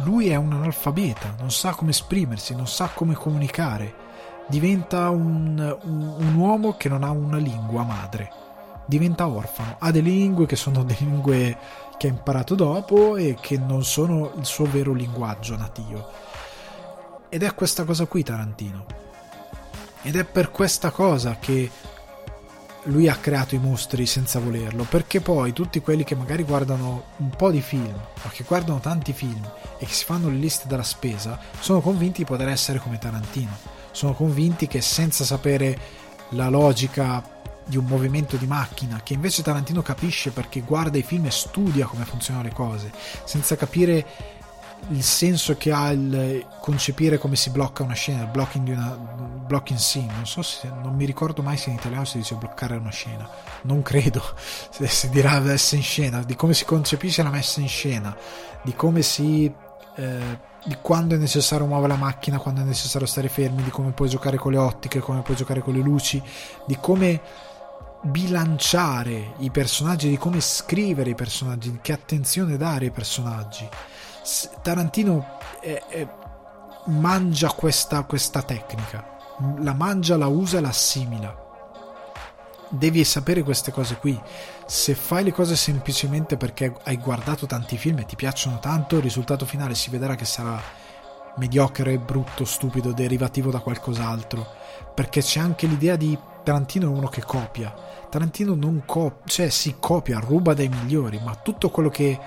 lui è un analfabeta, non sa come esprimersi, non sa come comunicare, diventa un uomo che non ha una lingua madre, diventa orfano, ha delle lingue che sono delle lingue che ha imparato dopo e che non sono il suo vero linguaggio nativo, ed è questa cosa qui Tarantino, ed è per questa cosa che lui ha creato i mostri senza volerlo, perché poi tutti quelli che magari guardano un po' di film o che guardano tanti film e che si fanno le liste della spesa sono convinti di poter essere come Tarantino, sono convinti che senza sapere la logica di un movimento di macchina, che invece Tarantino capisce perché guarda i film e studia come funzionano le cose, senza capire il senso che ha il concepire come si blocca una scena, il blocking di una blocking scene, non so se, non mi ricordo mai se in italiano si dice bloccare una scena, non credo, si dirà messa in scena, di come si concepisce la messa in scena, di come si di quando è necessario muovere la macchina, quando è necessario stare fermi, di come puoi giocare con le ottiche, come puoi giocare con le luci, di come bilanciare i personaggi, di come scrivere i personaggi, di che attenzione dare ai personaggi. Tarantino mangia questa tecnica, la mangia, la usa, la assimila. Devi sapere queste cose qui. Se fai le cose semplicemente perché hai guardato tanti film e ti piacciono tanto, il risultato finale si vedrà che sarà mediocre, brutto, stupido, derivativo da qualcos'altro, perché c'è anche l'idea di Tarantino è uno che copia. Tarantino non copia, cioè si copia, ruba dai migliori, ma tutto quello che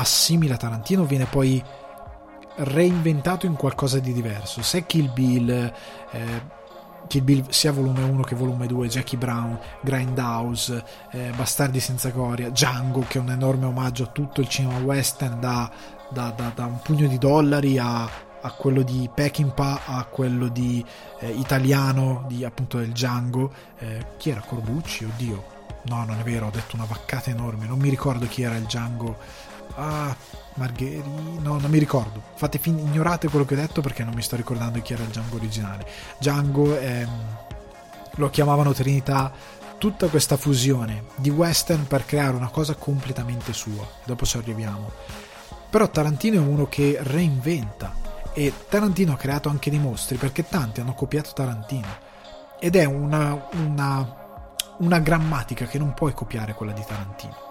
assimila Tarantino viene poi reinventato in qualcosa di diverso. Se Kill Bill sia volume 1 che volume 2, Jackie Brown, Grindhouse, Bastardi senza gloria, Django, che è un enorme omaggio a tutto il cinema western, da un pugno di dollari a quello di Peckinpah, a quello di italiano, di appunto del Django, chi era? Corbucci? Oddio, no, non è vero, ho detto una vaccata enorme, non mi ricordo chi era il Django. Ah, Margherita, no, non mi ricordo. Ignorate quello che ho detto perché non mi sto ricordando chi era il Django originale. Django, lo chiamavano Trinità. Tutta questa fusione di western per creare una cosa completamente sua. Dopo ci arriviamo. Però Tarantino è uno che reinventa. E Tarantino ha creato anche dei mostri perché tanti hanno copiato Tarantino. Ed è una grammatica che non puoi copiare quella di Tarantino,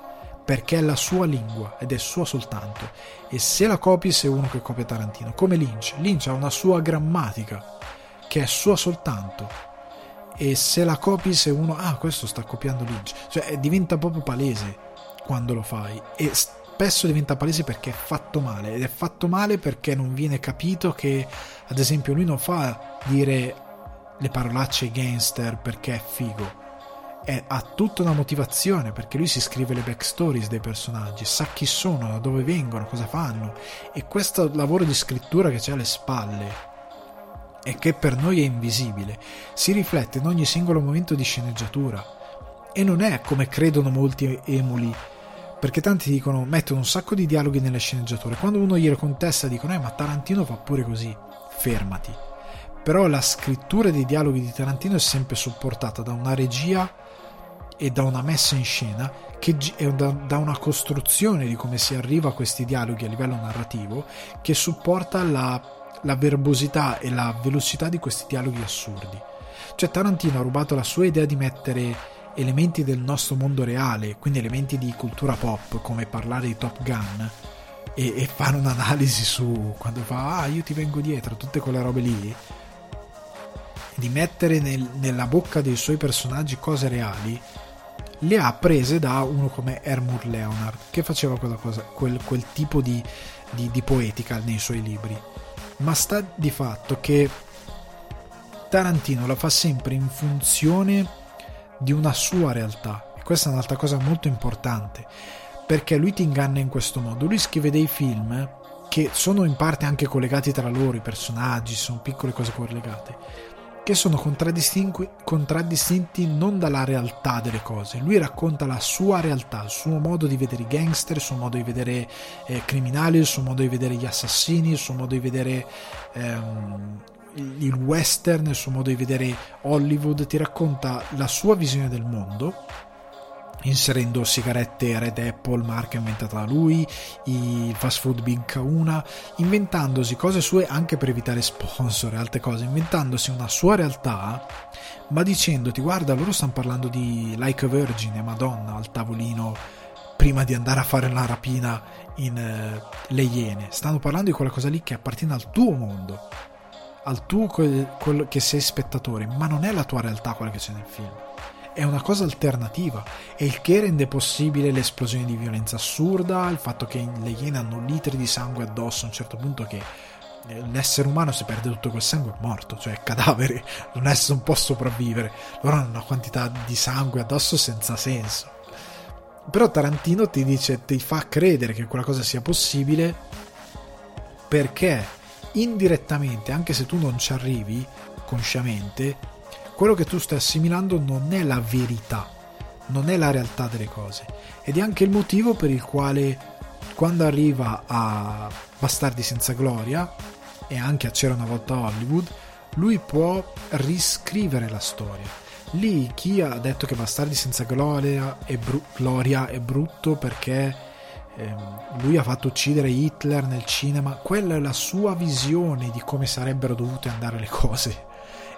perché è la sua lingua ed è sua soltanto, e se la copi sei uno che copia Tarantino, come Lynch ha una sua grammatica che è sua soltanto, e se la copi sei uno, ah questo sta copiando Lynch, cioè diventa proprio palese quando lo fai, e spesso diventa palese perché è fatto male, ed è fatto male perché non viene capito che ad esempio lui non fa dire le parolacce ai gangster perché è figo, ha tutta una motivazione, perché lui si scrive le backstories dei personaggi, sa chi sono, da dove vengono, cosa fanno, e questo lavoro di scrittura che c'è alle spalle e che per noi è invisibile si riflette in ogni singolo momento di sceneggiatura, e non è come credono molti emuli, perché tanti dicono, mettono un sacco di dialoghi nelle sceneggiature, quando uno glielo contesta dicono ma Tarantino fa pure così, fermati. Però la scrittura dei dialoghi di Tarantino è sempre supportata da una regia e da una messa in scena da una costruzione di come si arriva a questi dialoghi a livello narrativo che supporta la verbosità e la velocità di questi dialoghi assurdi. Cioè Tarantino ha rubato la sua idea di mettere elementi del nostro mondo reale, quindi elementi di cultura pop, come parlare di Top Gun e fare un'analisi su quando fa io ti vengo dietro, tutte quelle robe lì, di mettere nella bocca dei suoi personaggi cose reali. Le ha prese da uno come Hermur Leonard, che faceva quella cosa, quel tipo di poetica nei suoi libri, ma sta di fatto che Tarantino la fa sempre in funzione di una sua realtà, e questa è un'altra cosa molto importante, perché lui ti inganna in questo modo. Lui scrive dei film che sono in parte anche collegati tra loro, i personaggi, sono piccole cose collegate, che sono contraddistinti non dalla realtà delle cose. Lui racconta la sua realtà, il suo modo di vedere i gangster, il suo modo di vedere criminali, il suo modo di vedere gli assassini, il suo modo di vedere il western, il suo modo di vedere Hollywood. Ti racconta la sua visione del mondo, inserendo sigarette Red Apple, marca inventata da lui, il fast food Big Kahuna, inventandosi cose sue anche per evitare sponsor e altre cose, inventandosi una sua realtà, ma dicendoti guarda, loro stanno parlando di Like a Virgin e Madonna al tavolino prima di andare a fare la rapina in Le Iene, stanno parlando di quella cosa lì che appartiene al tuo mondo, al tuo che sei spettatore, ma non è la tua realtà quella che c'è nel film, è una cosa alternativa, e il che rende possibile l'esplosione di violenza assurda, il fatto che le Iene hanno litri di sangue addosso a un certo punto, che l'essere umano se perde tutto quel sangue è morto, cioè è cadavere, non può sopravvivere, loro hanno una quantità di sangue addosso senza senso. Però Tarantino ti dice, ti fa credere che quella cosa sia possibile, perché indirettamente, anche se tu non ci arrivi consciamente, quello che tu stai assimilando non è la verità, non è la realtà delle cose, ed è anche il motivo per il quale quando arriva a Bastardi senza gloria e anche a C'era una volta Hollywood, lui può riscrivere la storia. Lì chi ha detto che Bastardi senza gloria è brutto perché lui ha fatto uccidere Hitler nel cinema, quella è la sua visione di come sarebbero dovute andare le cose,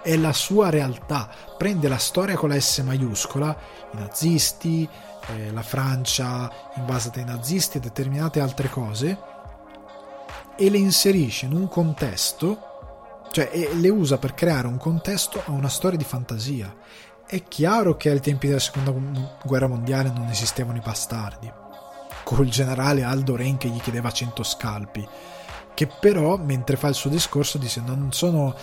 è la sua realtà, prende la storia con la S maiuscola, i nazisti, la Francia invasa dai nazisti e determinate altre cose, e le inserisce in un contesto, cioè le usa per creare un contesto a una storia di fantasia. È chiaro che ai tempi della seconda guerra mondiale non esistevano i bastardi, col generale Aldo Ren che gli chiedeva 100 scalpi, che però mentre fa il suo discorso dice non mi sono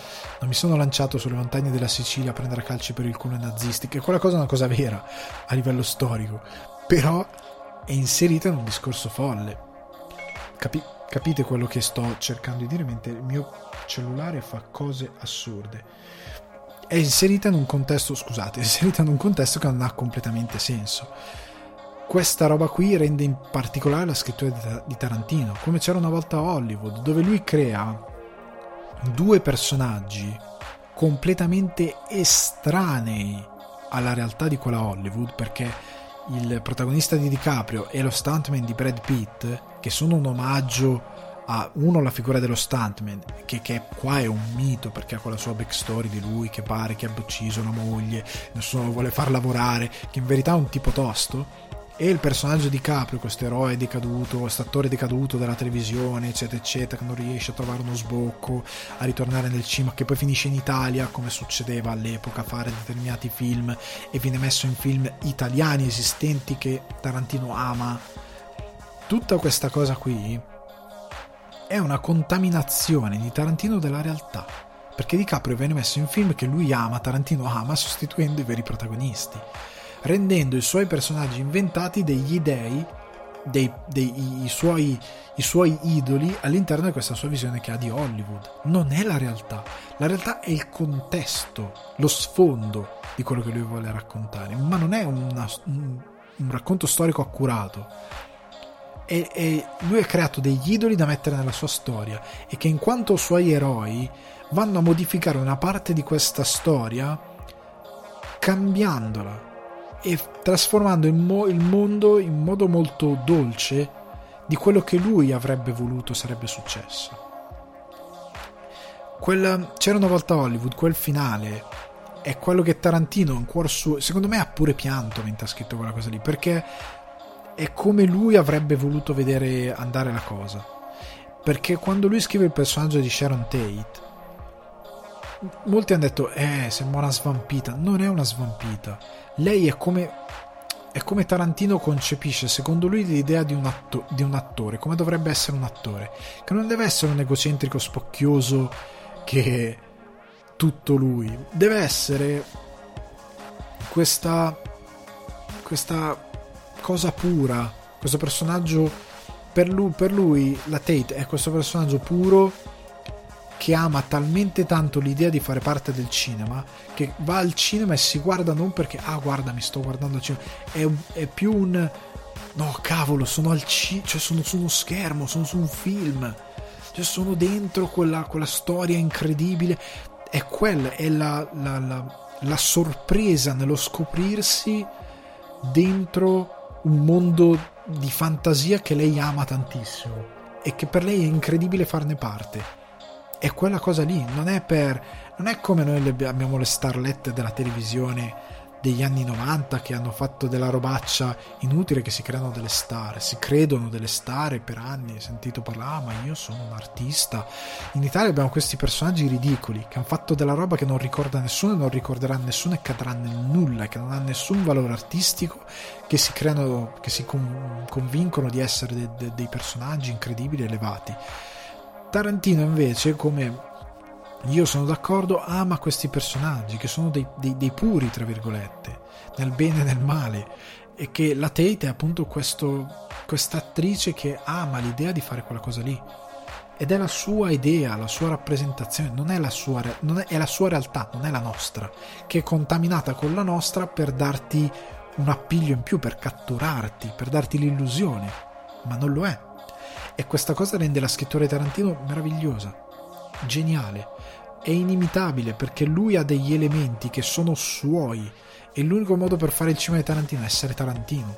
lanciato sulle montagne della Sicilia a prendere calci per il culo ai nazisti, che quella cosa è una cosa vera a livello storico, però è inserita in un discorso folle. Capite quello che sto cercando di dire? Mentre il mio cellulare fa cose assurde, è inserita in un contesto, scusate, è inserita in un contesto che non ha completamente senso. Questa roba qui rende in particolare la scrittura di Tarantino, come C'era una volta a Hollywood, dove lui crea due personaggi completamente estranei alla realtà di quella Hollywood, perché il protagonista di DiCaprio e lo stuntman di Brad Pitt, che sono un omaggio a uno la figura dello stuntman, che qua è un mito perché ha quella sua backstory di lui che pare che abbia ucciso la moglie, nessuno lo vuole far lavorare, che in verità è un tipo tosto, e il personaggio di Caprio, questo eroe decaduto, questo attore decaduto della televisione, eccetera eccetera, che non riesce a trovare uno sbocco, a ritornare nel cinema, che poi finisce in Italia come succedeva all'epoca, a fare determinati film, e viene messo in film italiani esistenti che Tarantino ama. Tutta questa cosa qui è una contaminazione di Tarantino della realtà, perché Di Caprio viene messo in film che lui ama, Tarantino ama, sostituendo i veri protagonisti, rendendo i suoi personaggi inventati degli dei, i suoi idoli all'interno di questa sua visione che ha di Hollywood. Non è la realtà, la realtà è il contesto, lo sfondo di quello che lui vuole raccontare, ma non è un racconto storico accurato. Lui ha creato degli idoli da mettere nella sua storia, e che in quanto suoi eroi vanno a modificare una parte di questa storia cambiandola, e trasformando il mondo in modo molto dolce di quello che lui avrebbe voluto sarebbe successo. C'era una volta Hollywood, quel finale è quello che Tarantino in cuor suo, secondo me, ha pure pianto mentre ha scritto quella cosa lì, perché è come lui avrebbe voluto vedere andare la cosa. Perché quando lui scrive il personaggio di Sharon Tate, molti hanno detto sembra una svampita. Non è una svampita, lei è come Tarantino concepisce, secondo lui, l'idea di un attore, come dovrebbe essere un attore, che non deve essere un egocentrico spocchioso che tutto lui, deve essere questa cosa pura, questo personaggio. Per lui la Tate è questo personaggio puro che ama talmente tanto l'idea di fare parte del cinema che va al cinema e si guarda non perché guarda, mi sto guardando al cinema, è più un no, cavolo, sono al cioè sono su uno schermo, sono su un film, cioè sono dentro quella storia incredibile. È quella è la sorpresa nello scoprirsi dentro un mondo di fantasia che lei ama tantissimo e che per lei è incredibile farne parte. È quella cosa lì, non è come noi abbiamo le starlette della televisione degli anni 90 che hanno fatto della robaccia inutile, che si credono delle star per anni. Ho sentito parlare, ma io sono un artista. In Italia abbiamo questi personaggi ridicoli che hanno fatto della roba che non ricorda nessuno e non ricorderà nessuno e cadrà nel nulla, che non ha nessun valore artistico, che si convincono di essere dei personaggi incredibili, elevati. Tarantino invece, come io sono d'accordo, ama questi personaggi che sono dei puri, tra virgolette, nel bene e nel male, e che la Tate è appunto questa attrice che ama l'idea di fare quella cosa lì, ed è la sua idea, la sua rappresentazione, non è la sua realtà, non è la nostra, che è contaminata con la nostra per darti un appiglio in più, per catturarti, per darti l'illusione, ma non lo è. E questa cosa rende la scrittura di Tarantino meravigliosa, geniale, è inimitabile, perché lui ha degli elementi che sono suoi, e l'unico modo per fare il cinema di Tarantino è essere Tarantino,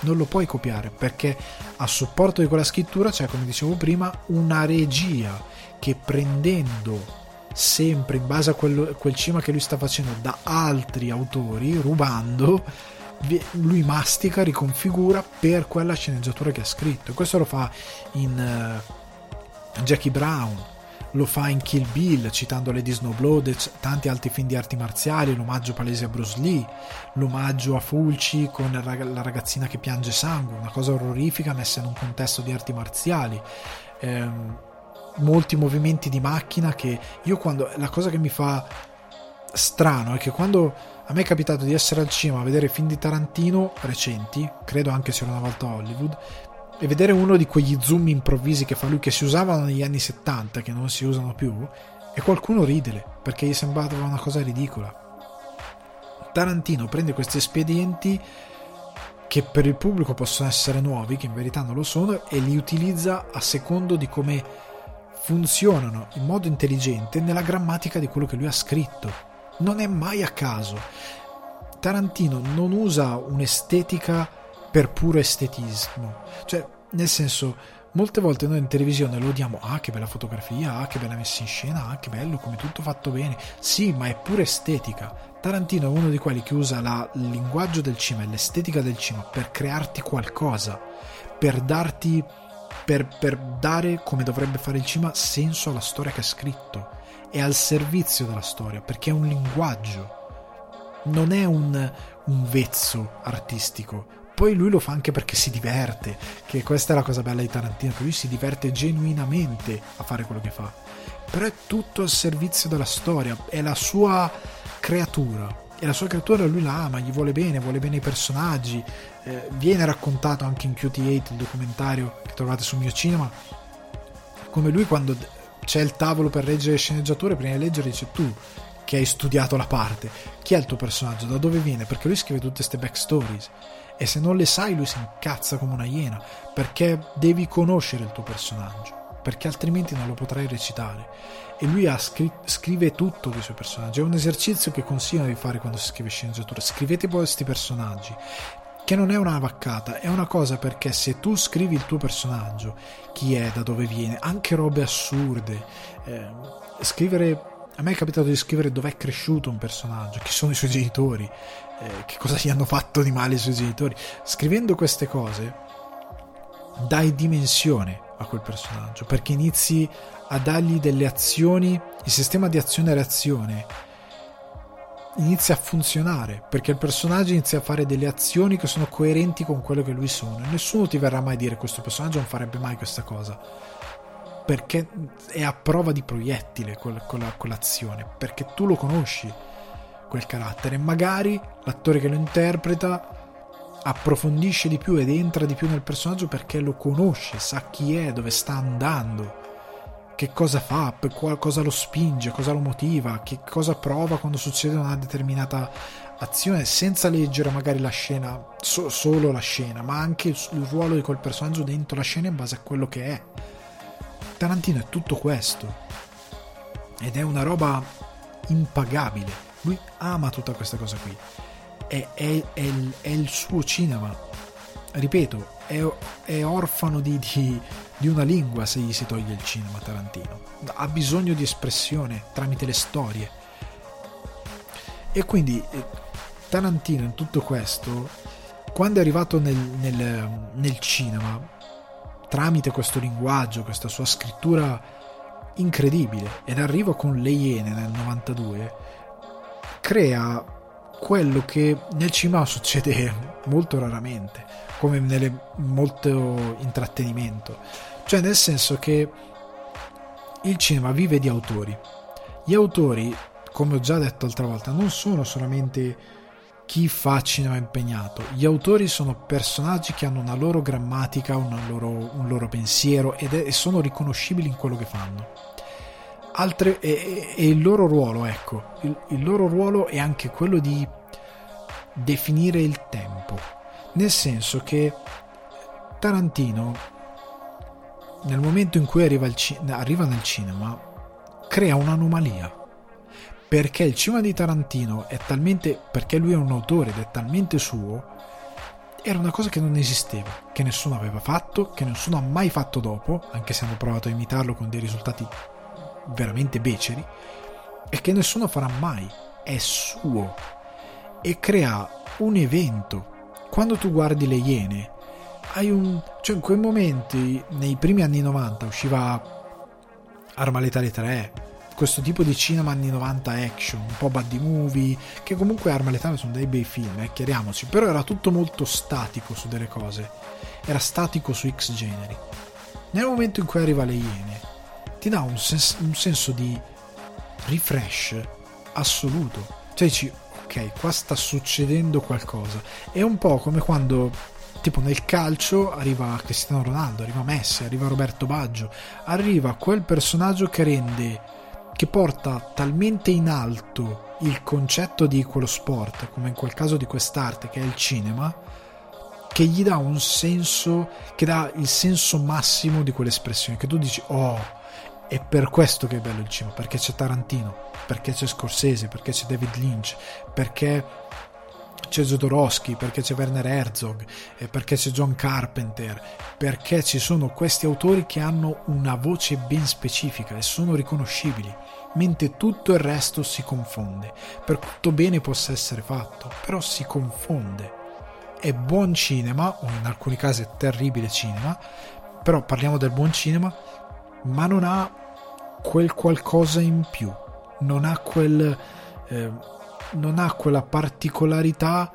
non lo puoi copiare, perché a supporto di quella scrittura c'è, come dicevo prima, una regia che, prendendo sempre in base a quel cinema che lui sta facendo da altri autori, rubando, lui mastica, riconfigura per quella sceneggiatura che ha scritto. Questo lo fa in Jackie Brown, lo fa in Kill Bill citando Lady Snowblood, tanti altri film di arti marziali, l'omaggio palese a Bruce Lee, l'omaggio a Fulci con la ragazzina che piange sangue, una cosa orrorifica messa in un contesto di arti marziali, molti movimenti di macchina che la cosa che mi fa strano è che quando a me è capitato di essere al cinema a vedere film di Tarantino recenti, credo anche C'era una volta Hollywood, e vedere uno di quegli zoom improvvisi che fa lui, che si usavano negli anni 70, che non si usano più, e qualcuno ridere perché gli sembrava una cosa ridicola. Tarantino prende questi espedienti che per il pubblico possono essere nuovi, che in verità non lo sono, e li utilizza a secondo di come funzionano in modo intelligente nella grammatica di quello che lui ha scritto. Non è mai a caso. Tarantino non usa un'estetica per puro estetismo, cioè, nel senso, molte volte noi in televisione lo odiamo, che bella fotografia, che bella messa in scena, che bello, come tutto fatto bene, sì, ma è pura estetica. Tarantino è uno di quelli che usa il linguaggio del cinema e l'estetica del cinema per crearti qualcosa, per dare, come dovrebbe fare il cinema, senso alla storia che ha scritto. È al servizio della storia, perché è un linguaggio, non è un vezzo artistico. Poi lui lo fa anche perché si diverte, che questa è la cosa bella di Tarantino, che lui si diverte genuinamente a fare quello che fa, però è tutto al servizio della storia, è la sua creatura, lui la ama, gli vuole bene i personaggi. Viene raccontato anche in QT8, il documentario che trovate sul mio cinema, come lui, quando c'è il tavolo per leggere le sceneggiature, prima di leggere dice: tu che hai studiato la parte, chi è il tuo personaggio, da dove viene, perché lui scrive tutte queste backstories e se non le sai lui si incazza come una iena, perché devi conoscere il tuo personaggio. perché altrimenti non lo potrei recitare. E lui scrive tutto dei suoi personaggi. È un esercizio che consiglio di fare quando si scrive sceneggiatura: scrivete poi questi personaggi, che non è una vaccata, è una cosa, perché se tu scrivi il tuo personaggio, chi è, da dove viene, anche robe assurde, scrivere. A me è capitato di scrivere dov'è cresciuto un personaggio, chi sono i suoi genitori, che cosa gli hanno fatto di male i suoi genitori. Scrivendo queste cose dai dimensione a quel personaggio, perché inizi a dargli delle azioni, il sistema di azione e reazione inizia a funzionare, perché il personaggio inizia a fare delle azioni che sono coerenti con quello che lui sono. Nessuno ti verrà mai a dire questo personaggio non farebbe mai questa cosa, perché è a prova di proiettile quell'azione, perché tu lo conosci quel carattere. Magari l'attore che lo interpreta approfondisce di più ed entra di più nel personaggio perché lo conosce, sa chi è, dove sta andando, che cosa fa, cosa lo spinge, cosa lo motiva, che cosa prova quando succede una determinata azione, senza leggere magari la scena, solo la scena, ma anche il ruolo di quel personaggio dentro la scena in base a quello che è. Tarantino è tutto questo, ed è una roba impagabile. Lui ama tutta questa cosa qui, è il suo cinema. Ripeto, è orfano di una lingua, se gli si toglie il cinema. Tarantino ha bisogno di espressione tramite le storie, e quindi Tarantino in tutto questo, quando è arrivato nel cinema tramite questo linguaggio, questa sua scrittura incredibile, ed arriva con Le Iene nel 92, crea quello che nel cinema succede molto raramente, come nelle molto intrattenimento. Cioè, nel senso che il cinema vive di autori. Gli autori, come ho già detto altra volta, non sono solamente chi fa cinema impegnato. Gli autori sono personaggi che hanno una loro grammatica, un loro pensiero, e sono riconoscibili in quello che fanno. E il loro ruolo, ecco, il loro ruolo è anche quello di definire il tempo. Nel senso che Tarantino, nel momento in cui arriva nel cinema, crea un'anomalia, perché il cinema di Tarantino è talmente, perché lui è un autore ed è talmente suo, era una cosa che non esisteva, che nessuno aveva fatto, che nessuno ha mai fatto dopo, anche se hanno provato a imitarlo con dei risultati veramente beceri, e che nessuno farà mai. È suo, e crea un evento. Quando tu guardi Le Iene, cioè, in quei momenti, nei primi anni 90 usciva Arma Letale 3, questo tipo di cinema anni 90 action, un po' buddy movie, che comunque Arma Letale sono dei bei film, chiariamoci, però era tutto molto statico su delle cose, era statico su X generi. Nel momento in cui arriva Le Iene ti dà un senso di refresh assoluto, cioè dici ok, qua sta succedendo qualcosa. È un po' come quando, tipo, nel calcio arriva Cristiano Ronaldo, arriva Messi, arriva Roberto Baggio, arriva quel personaggio che porta talmente in alto il concetto di quello sport, come in quel caso di quest'arte che è il cinema, che gli dà un senso, che dà il senso massimo di quell'espressione, che tu dici oh, è per questo che è bello il cinema, perché c'è Tarantino, perché c'è Scorsese, perché c'è David Lynch, perché c'è Jodorowsky, perché c'è Werner Herzog, perché c'è John Carpenter, perché ci sono questi autori che hanno una voce ben specifica e sono riconoscibili, mentre tutto il resto si confonde. Per quanto bene possa essere fatto, però si confonde. È buon cinema, o in alcuni casi è terribile cinema, però parliamo del buon cinema, ma non ha quel qualcosa in più, non ha quella particolarità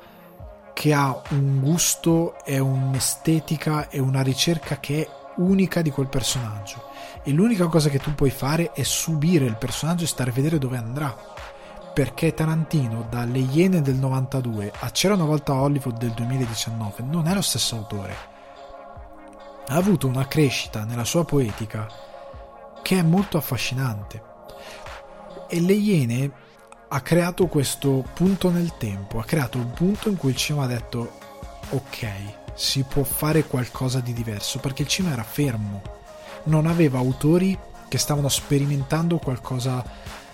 che ha un gusto e un'estetica e una ricerca che è unica di quel personaggio, e l'unica cosa che tu puoi fare è subire il personaggio e stare a vedere dove andrà, perché Tarantino dalle Iene del 92 a C'era una volta a Hollywood del 2019 non è lo stesso autore. Ha avuto una crescita nella sua poetica che è molto affascinante, e Le Iene ha creato questo punto nel tempo, ha creato un punto in cui il cinema ha detto ok, si può fare qualcosa di diverso, perché il cinema era fermo, non aveva autori che stavano sperimentando qualcosa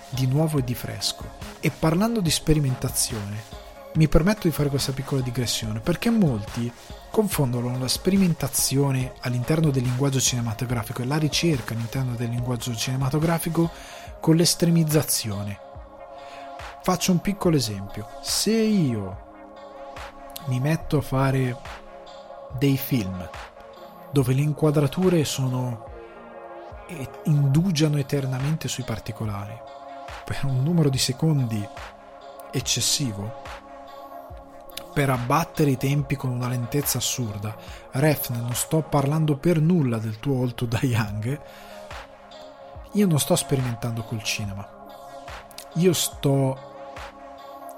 di nuovo e di fresco. E parlando di sperimentazione, mi permetto di fare questa piccola digressione, perché molti confondono la sperimentazione all'interno del linguaggio cinematografico e la ricerca all'interno del linguaggio cinematografico con l'estremizzazione. Faccio un piccolo esempio: se io mi metto a fare dei film dove le inquadrature sono e indugiano eternamente sui particolari per un numero di secondi eccessivo, per abbattere i tempi con una lentezza assurda, Refn, non sto parlando per nulla del tuo Olto Da Young, io non sto sperimentando col cinema, io sto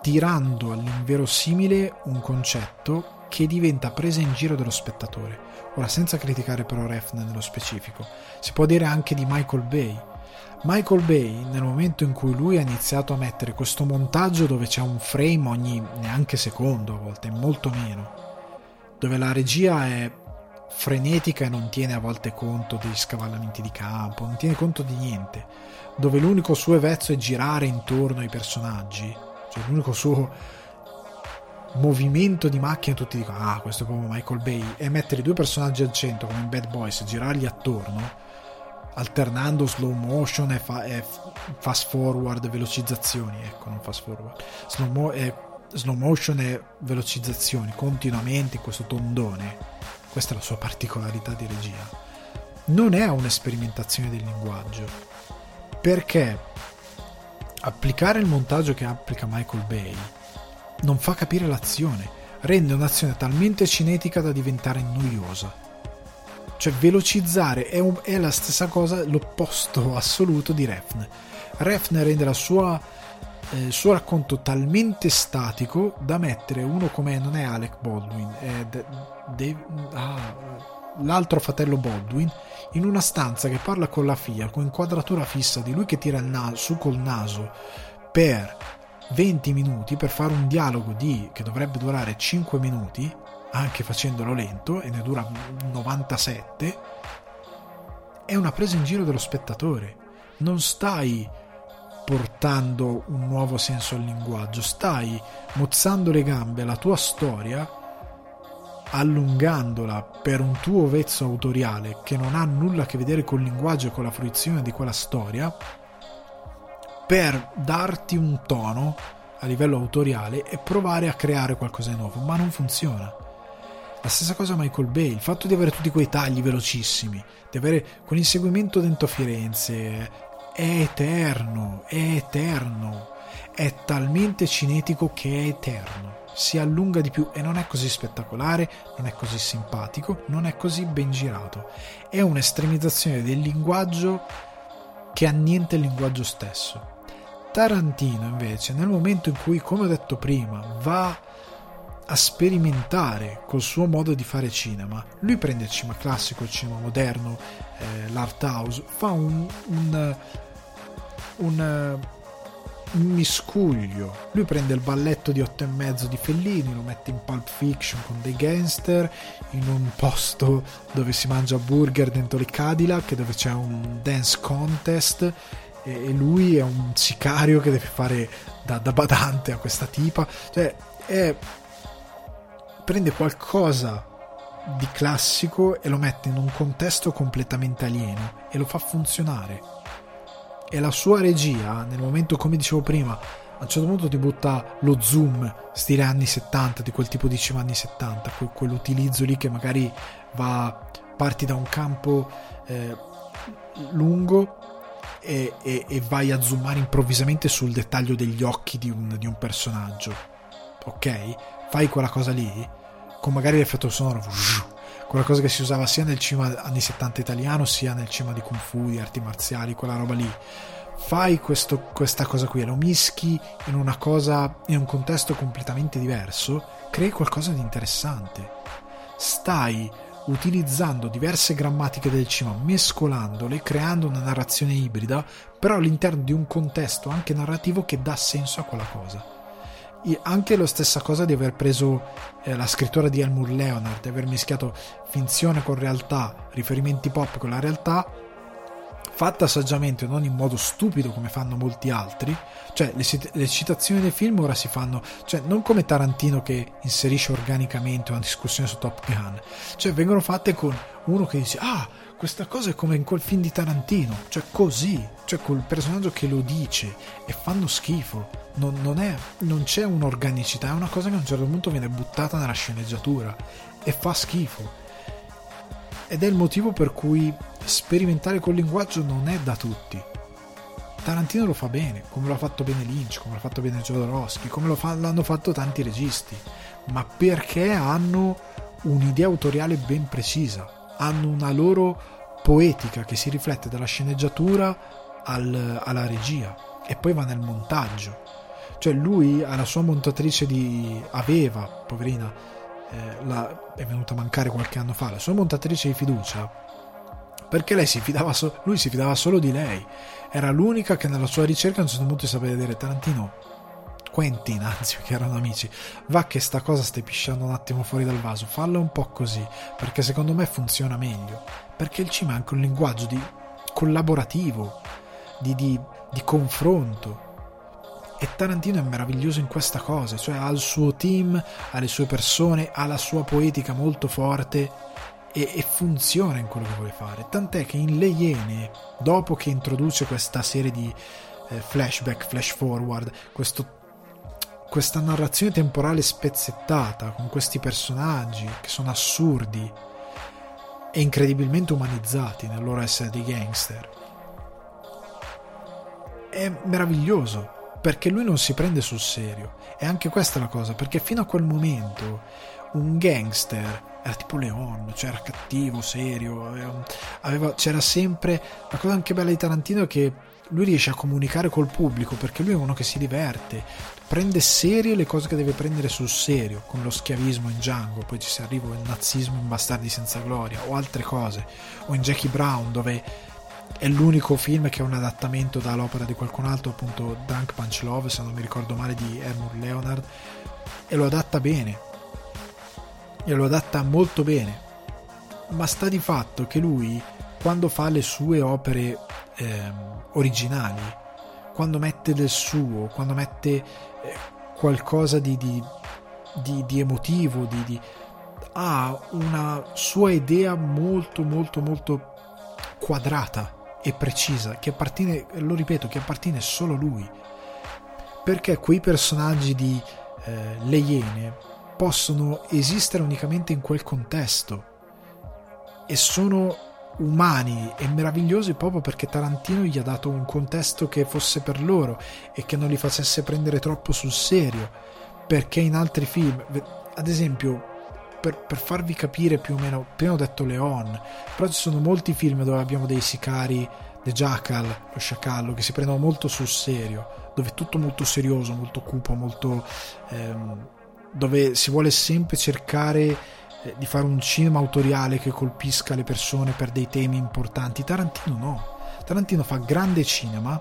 tirando all'inverosimile un concetto che diventa presa in giro dello spettatore. Ora, senza criticare però Refn nello specifico, si può dire anche di Michael Bay. Michael Bay, nel momento in cui lui ha iniziato a mettere questo montaggio dove c'è un frame ogni neanche secondo, a volte molto meno, dove la regia è frenetica e non tiene a volte conto degli scavallamenti di campo, non tiene conto di niente, dove l'unico suo vezzo è girare intorno ai personaggi, cioè l'unico suo movimento di macchina, tutti dicono ah, questo è proprio Michael Bay, e mettere due personaggi al centro come in Bad Boys e girargli attorno alternando slow motion e fast forward, velocizzazioni, ecco, non fast forward, slow motion e velocizzazioni continuamente in questo tondone, questa è la sua particolarità di regia, non è un'esperimentazione del linguaggio, perché applicare il montaggio che applica Michael Bay non fa capire l'azione, rende un'azione talmente cinetica da diventare noiosa. Cioè velocizzare è la stessa cosa, l'opposto assoluto di Refn. Refn rende il suo racconto talmente statico da mettere uno come, non è Alec Baldwin, è l'altro fratello Baldwin, in una stanza che parla con la figlia, con inquadratura fissa di lui che tira su col naso per 20 minuti per fare un dialogo che dovrebbe durare 5 minuti, anche facendolo lento, e ne dura 97, è una presa in giro dello spettatore. Non stai portando un nuovo senso al linguaggio, stai mozzando le gambe alla tua storia, allungandola per un tuo vezzo autoriale che non ha nulla a che vedere col linguaggio e con la fruizione di quella storia, per darti un tono a livello autoriale e provare a creare qualcosa di nuovo, ma non funziona. La stessa cosa Michael Bay, il fatto di avere tutti quei tagli velocissimi, di avere quell'inseguimento dentro Firenze, è eterno, è talmente cinetico che è eterno, si allunga di più e non è così spettacolare, non è così simpatico, non è così ben girato. È un'estremizzazione del linguaggio che annienta il linguaggio stesso. Tarantino invece, nel momento in cui, come ho detto prima, va a sperimentare col suo modo di fare cinema, lui prende il cinema classico, il cinema moderno, l'art house, fa un miscuglio. Lui prende il balletto di 8,5 di Fellini, lo mette in Pulp Fiction con dei gangster in un posto dove si mangia burger dentro le Cadillac, dove c'è un dance contest e lui è un sicario che deve fare da badante a questa tipa, cioè prende qualcosa di classico e lo mette in un contesto completamente alieno e lo fa funzionare. E la sua regia, nel momento, come dicevo prima, a un certo punto ti butta lo zoom stile anni 70, di quel tipo di cinema anni 70, quell'utilizzo lì che magari parti da un campo lungo e vai a zoomare improvvisamente sul dettaglio degli occhi di un personaggio, ok? Fai quella cosa lì, con magari l'effetto sonoro, quella cosa che si usava sia nel cinema anni 70 italiano, sia nel cinema di Kung Fu, di arti marziali, quella roba lì. Fai questa cosa qui, lo mischi in un contesto completamente diverso, crei qualcosa di interessante. Stai utilizzando diverse grammatiche del cinema, mescolandole, creando una narrazione ibrida, però all'interno di un contesto anche narrativo che dà senso a quella cosa. Anche la stessa cosa di aver preso la scrittura di Elmore Leonard, di aver mischiato finzione con realtà, riferimenti pop con la realtà, fatta saggiamente, non in modo stupido come fanno molti altri. Cioè le citazioni dei film ora si fanno, cioè non come Tarantino che inserisce organicamente una discussione su Top Gun, cioè vengono fatte con uno che dice ah, questa cosa è come in quel film di Tarantino, cioè così, cioè col personaggio che lo dice, e fanno schifo. Non c'è un'organicità, è una cosa che a un certo punto viene buttata nella sceneggiatura e fa schifo, ed è il motivo per cui sperimentare col linguaggio non è da tutti. Tarantino lo fa bene, come l'ha fatto bene Lynch, come l'ha fatto bene Jodorowsky, come l'hanno fatto tanti registi, ma perché hanno un'idea autoriale ben precisa, hanno una loro poetica che si riflette dalla sceneggiatura alla regia e poi va nel montaggio. Cioè lui alla sua montatrice aveva, poverina, è venuta a mancare qualche anno fa, la sua montatrice di fiducia, perché lei lui si fidava solo di lei, era l'unica che nella sua ricerca a un certo punto sapeva vedere Quentin, che erano amici, va che sta cosa stai pisciando un attimo fuori dal vaso, falla un po' così, perché secondo me funziona meglio, perché ci manca un linguaggio collaborativo, di confronto. E Tarantino è meraviglioso in questa cosa, cioè ha il suo team, ha le sue persone, ha la sua poetica molto forte e funziona in quello che vuole fare, tant'è che in Le Iene, dopo che introduce questa serie di flashback, flash forward, questa narrazione temporale spezzettata con questi personaggi che sono assurdi e incredibilmente umanizzati nel loro essere dei gangster, è meraviglioso perché lui non si prende sul serio. E anche questa è la cosa, perché fino a quel momento un gangster era tipo Leon, cioè era cattivo, serio, c'era sempre la cosa anche bella di Tarantino è che lui riesce a comunicare col pubblico, perché lui è uno che si diverte, prende serie le cose che deve prendere sul serio, con lo schiavismo in Django, poi ci si arriva il nazismo in Bastardi senza gloria o altre cose, o in Jackie Brown, dove è l'unico film che è un adattamento dall'opera di qualcun altro, appunto Drunk Punch Love, se non mi ricordo male, di Edmund Leonard, e lo adatta bene, e lo adatta molto bene, ma sta di fatto che lui, quando fa le sue opere originali, quando mette del suo, quando mette qualcosa di emotivo, ha una sua idea molto molto molto quadrata e precisa, che appartiene, lo ripeto, che appartiene solo lui, perché quei personaggi di Le Iene possono esistere unicamente in quel contesto e sono umani e meravigliosi proprio perché Tarantino gli ha dato un contesto che fosse per loro e che non li facesse prendere troppo sul serio, perché in altri film, ad esempio, per farvi capire più o meno, prima ho detto Leon, però ci sono molti film dove abbiamo dei sicari, The Jackal, lo sciacallo, che si prendono molto sul serio, dove è tutto molto serioso, molto cupo, molto dove si vuole sempre cercare di fare un cinema autoriale che colpisca le persone per dei temi importanti. Tarantino no. Tarantino fa grande cinema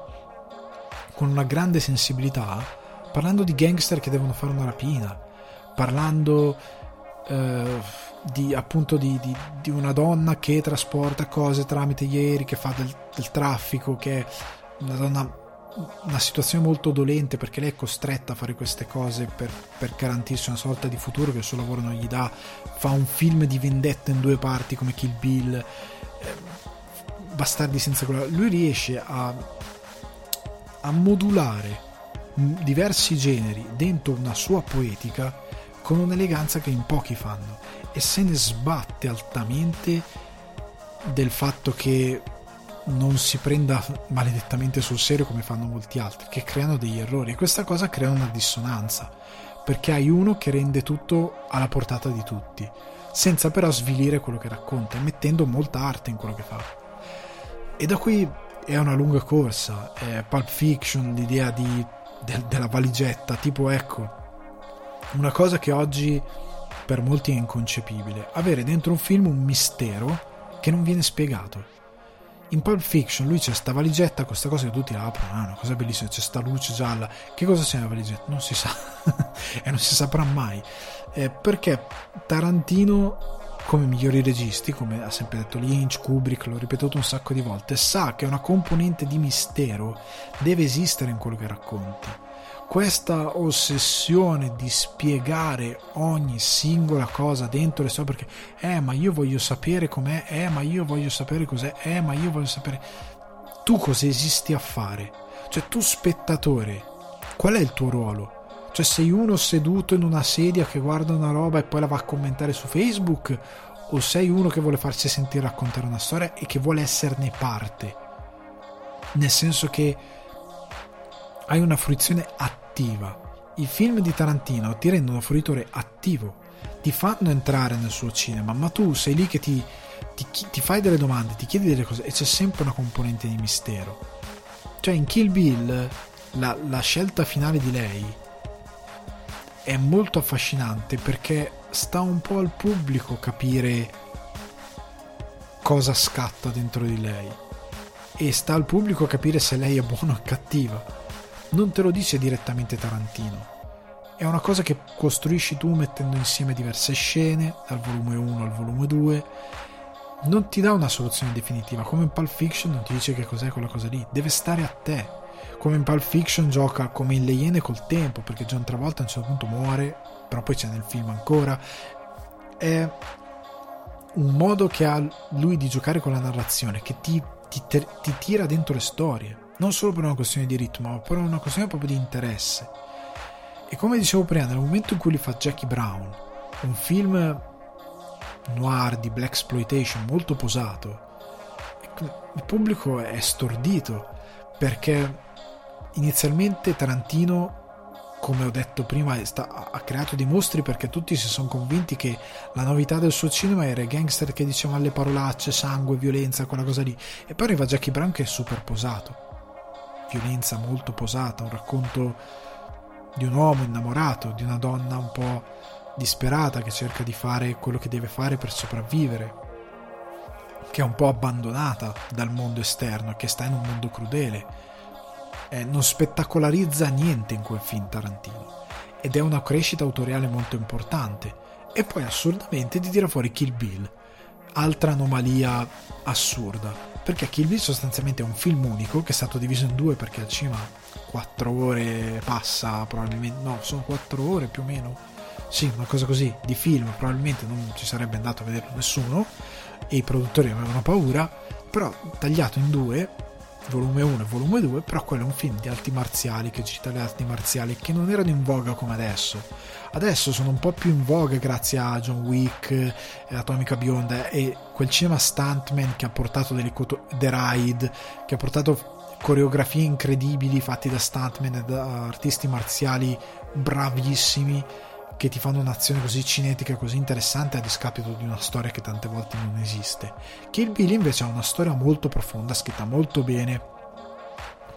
con una grande sensibilità, parlando di gangster che devono fare una rapina, parlando di una donna che trasporta cose tramite gli aerei, che fa del traffico, che è una donna, una situazione molto dolente perché lei è costretta a fare queste cose per garantirsi una sorta di futuro che il suo lavoro non gli dà, fa un film di vendetta in 2 parti come Kill Bill, Bastardi senza gloria. Lui riesce a modulare diversi generi dentro una sua poetica con un'eleganza che in pochi fanno, e se ne sbatte altamente del fatto che non si prenda maledettamente sul serio come fanno molti altri, che creano degli errori, e questa cosa crea una dissonanza, perché hai uno che rende tutto alla portata di tutti senza però svilire quello che racconta, mettendo molta arte in quello che fa. E da qui è una lunga corsa, è Pulp Fiction, l'idea della valigetta, tipo, ecco, una cosa che oggi per molti è inconcepibile, avere dentro un film un mistero che non viene spiegato. In Pulp Fiction lui c'è sta valigetta con questa cosa che tutti la aprono, è una cosa bellissima, c'è sta luce gialla, che cosa sia la valigetta? Non si sa e non si saprà mai, perché Tarantino come migliori registi, come ha sempre detto Lynch, Kubrick, l'ho ripetuto un sacco di volte, sa che una componente di mistero deve esistere in quello che racconti. Questa ossessione di spiegare ogni singola cosa dentro le storie, perché ma io voglio sapere com'è, ma io voglio sapere cos'è, ma io voglio sapere, tu cosa esisti a fare? Cioè, tu spettatore, qual è il tuo ruolo? Cioè, sei uno seduto in una sedia che guarda una roba e poi la va a commentare su Facebook, o sei uno che vuole farsi sentire raccontare una storia e che vuole esserne parte, nel senso che hai una fruizione attiva. I film di Tarantino ti rendono fruitore attivo, ti fanno entrare nel suo cinema, ma tu sei lì che ti fai delle domande, ti chiedi delle cose, e c'è sempre una componente di mistero. Cioè, in Kill Bill la scelta finale di lei è molto affascinante, perché sta un po' al pubblico capire cosa scatta dentro di lei, e sta al pubblico capire se lei è buona o cattiva. Non te lo dice direttamente Tarantino, è una cosa che costruisci tu mettendo insieme diverse scene dal volume 1 al volume 2. Non ti dà una soluzione definitiva, come in Pulp Fiction non ti dice che cos'è quella cosa lì, deve stare a te. Come in Pulp Fiction gioca come in Le Iene col tempo, perché John Travolta a un certo punto muore, però poi c'è nel film ancora. È un modo che ha lui di giocare con la narrazione, che ti tira dentro le storie, non solo per una questione di ritmo, ma per una questione proprio di interesse. E come dicevo prima, nel momento in cui li fa Jackie Brown, un film noir di black exploitation molto posato, il pubblico è stordito, perché inizialmente Tarantino, come ho detto prima, ha creato dei mostri, perché tutti si sono convinti che la novità del suo cinema era i gangster che dicevano le parolacce, sangue, violenza, quella cosa lì, e poi arriva Jackie Brown che è super posato, violenza molto posata, un racconto di un uomo innamorato di una donna un po' disperata che cerca di fare quello che deve fare per sopravvivere, che è un po' abbandonata dal mondo esterno, che sta in un mondo crudele. Non spettacolarizza niente in quel film Tarantino, ed è una crescita autoriale molto importante. E poi assurdamente ti tira fuori Kill Bill, altra anomalia assurda, perché Kill Bill sostanzialmente è un film unico che è stato diviso in due, perché al cinema 4 ore passa probabilmente, no, sono 4 ore più o meno, sì, una cosa così di film, probabilmente non ci sarebbe andato a vederlo nessuno e i produttori avevano paura, però tagliato in due, volume 1 e volume 2, però quello è un film di arti marziali che cita le arti marziali che non erano in voga come adesso sono un po' più in voga grazie a John Wick, Atomica Bionda e quel cinema stuntman che ha portato The Ride, che ha portato coreografie incredibili fatti da stuntman e da artisti marziali bravissimi che ti fanno un'azione così cinetica, così interessante, a discapito di una storia che tante volte non esiste. Kill Bill invece ha una storia molto profonda, scritta molto bene,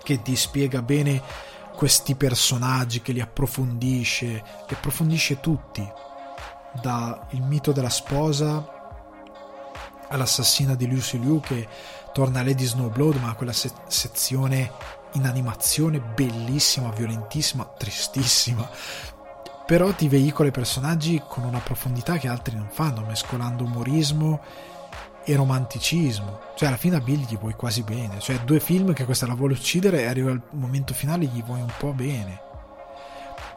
che ti spiega bene questi personaggi, che li approfondisce, che approfondisce tutti, dal mito della sposa all'assassina di Lucy Liu che torna a Lady Snowblood, ma quella sezione in animazione bellissima, violentissima, tristissima, però ti veicola i personaggi con una profondità che altri non fanno, mescolando umorismo e romanticismo. Cioè, alla fine a Bill gli vuoi quasi bene, cioè due film che questa la vuole uccidere e arriva al momento finale gli vuoi un po' bene,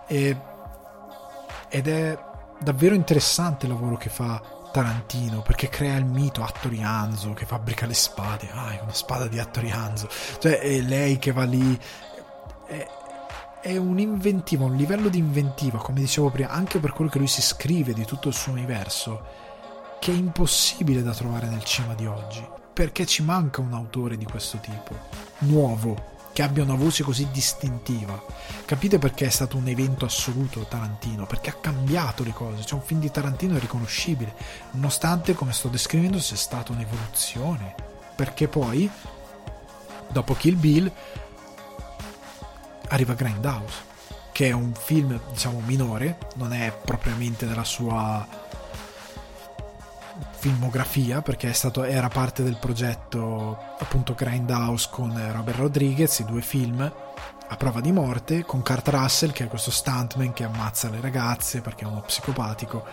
ed è davvero interessante il lavoro che fa Tarantino, perché crea il mito Hattori Hanzo che fabbrica le spade, è una spada di Hattori Hanzo, cioè è lei che va lì, è un'inventiva, un livello di inventiva, come dicevo prima, anche per quello che lui si scrive di tutto il suo universo, che è impossibile da trovare nel cinema di oggi, perché ci manca un autore di questo tipo, nuovo, che abbia una voce così distintiva. Capite perché è stato un evento assoluto Tarantino, perché ha cambiato le cose. Cioè, un film di Tarantino è riconoscibile, nonostante, come sto descrivendo, sia stata un'evoluzione, perché poi dopo Kill Bill arriva Grindhouse, che è un film, diciamo, minore, non è propriamente nella sua filmografia, perché era parte del progetto, appunto, Grindhouse con Robert Rodriguez, i due film a prova di morte, con Kurt Russell che è questo stuntman che ammazza le ragazze perché è uno psicopatico.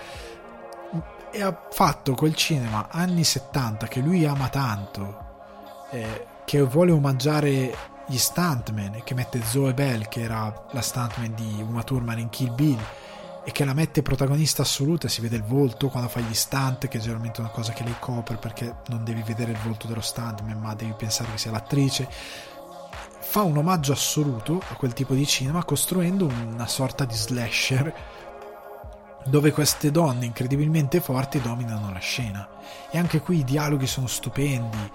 e ha fatto quel cinema anni 70 che lui ama tanto, che vuole omaggiare gli stuntman, che mette Zoe Bell, che era la stuntman di Uma Thurman in Kill Bill, e che la mette protagonista assoluta, si vede il volto quando fa gli stunt, che è generalmente una cosa che lei copre perché non devi vedere il volto dello stuntman ma devi pensare che sia l'attrice. Fa un omaggio assoluto a quel tipo di cinema costruendo una sorta di slasher dove queste donne incredibilmente forti dominano la scena, e anche qui i dialoghi sono stupendi,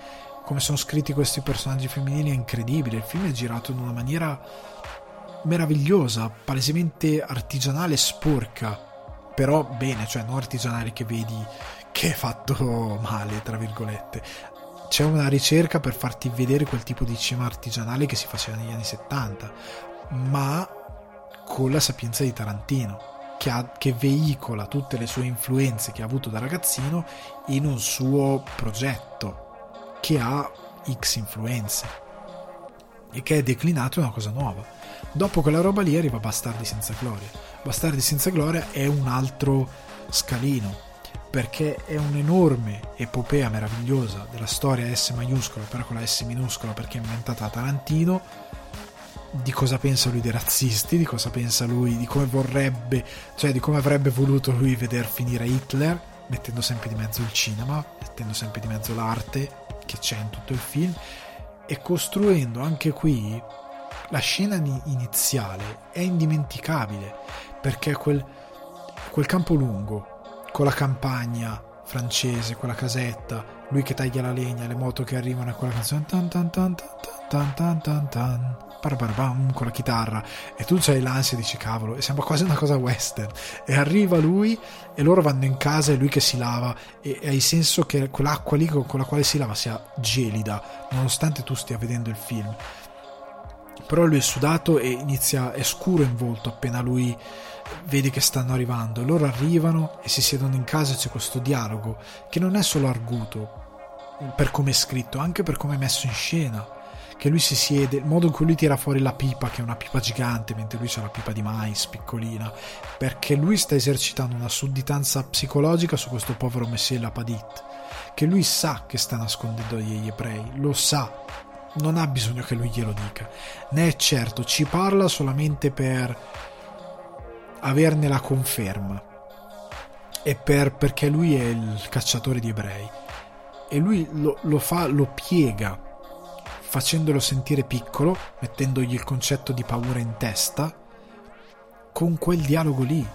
come sono scritti questi personaggi femminili è incredibile. Il film è girato in una maniera meravigliosa, palesemente artigianale e sporca, però bene, cioè non artigianale che vedi che è fatto male tra virgolette. C'è una ricerca per farti vedere quel tipo di cinema artigianale che si faceva negli anni 70, ma con la sapienza di Tarantino, che veicola tutte le sue influenze che ha avuto da ragazzino in un suo progetto che ha X influenze e che è declinato in una cosa nuova. Dopo quella roba lì arriva Bastardi senza gloria. Bastardi senza gloria è un altro scalino, perché è un'enorme epopea meravigliosa della storia S maiuscola, però con la S minuscola perché è inventata da Tarantino, di cosa pensa lui dei razzisti, di cosa pensa lui, di come vorrebbe, cioè di come avrebbe voluto lui veder finire Hitler, mettendo sempre di mezzo il cinema, mettendo sempre di mezzo l'arte che c'è in tutto il film, e costruendo anche qui la scena iniziale è indimenticabile, perché quel campo lungo con la campagna francese, con la casetta, lui che taglia la legna, le moto che arrivano, e quella canzone tan tan tan tan tan tan tan bam, con la chitarra, e tu c'hai l'ansia e dici cavolo, e sembra quasi una cosa western, e arriva lui e loro vanno in casa e lui che si lava, e hai senso che quell'acqua lì con la quale si lava sia gelida nonostante tu stia vedendo il film, però lui è sudato e inizia, è scuro in volto appena lui vede che stanno arrivando. Loro arrivano e si siedono in casa e c'è questo dialogo che non è solo arguto per come è scritto, anche per come è messo in scena, che lui si siede, il modo in cui lui tira fuori la pipa, che è una pipa gigante mentre lui c'ha la pipa di mais piccolina, perché lui sta esercitando una sudditanza psicologica su questo povero Messè Lapadit, che lui sa che sta nascondendo agli ebrei, lo sa, non ha bisogno che lui glielo dica, ne è certo, ci parla solamente per averne la conferma e perché lui è il cacciatore di ebrei, e lui lo fa, lo piega facendolo sentire piccolo, mettendogli il concetto di paura in testa con quel dialogo lì,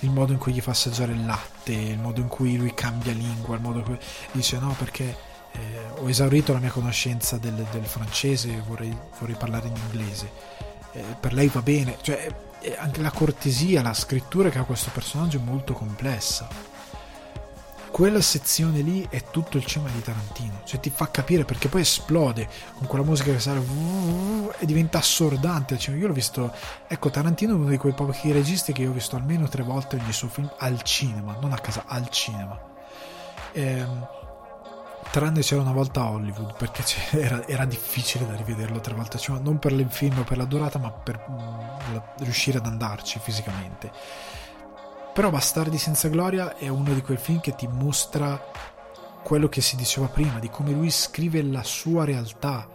il modo in cui gli fa assaggiare il latte, il modo in cui lui cambia lingua, il modo in cui dice no perché ho esaurito la mia conoscenza del francese, vorrei parlare in inglese, per lei va bene, cioè anche la cortesia, la scrittura che ha questo personaggio è molto complessa. Quella sezione lì è tutto il cinema di Tarantino, cioè ti fa capire, perché poi esplode con quella musica che sale e diventa assordante. Io l'ho visto, ecco, Tarantino è uno di quei pochi registi che io ho visto almeno 3 volte ogni suo film al cinema, non a casa, al cinema, tranne c'era una volta a Hollywood, perché era difficile da rivederlo 3 volte, cioè non per il film o per la durata ma per riuscire ad andarci fisicamente. Però Bastardi senza gloria è uno di quei film che ti mostra quello che si diceva prima, di come lui scrive la sua realtà,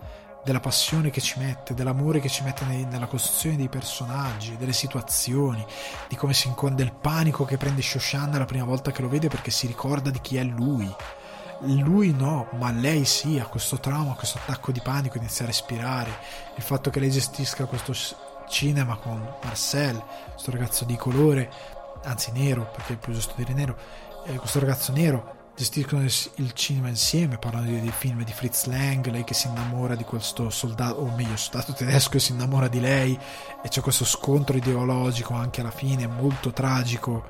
della passione che ci mette, dell'amore che ci mette nella costruzione dei personaggi, delle situazioni, di come si inconde il panico che prende Shoshana la prima volta che lo vede perché si ricorda di chi è lui. Lui no, ma lei sì, ha questo trauma, questo attacco di panico, inizia a respirare, il fatto che lei gestisca questo cinema con Marcel, questo ragazzo di colore, anzi nero, perché è più giusto dire nero, questo ragazzo nero, gestiscono il cinema insieme, parlano dei film di Fritz Lang, lei che si innamora di questo soldato, o meglio soldato tedesco, e si innamora di lei, e c'è questo scontro ideologico anche alla fine, molto tragico,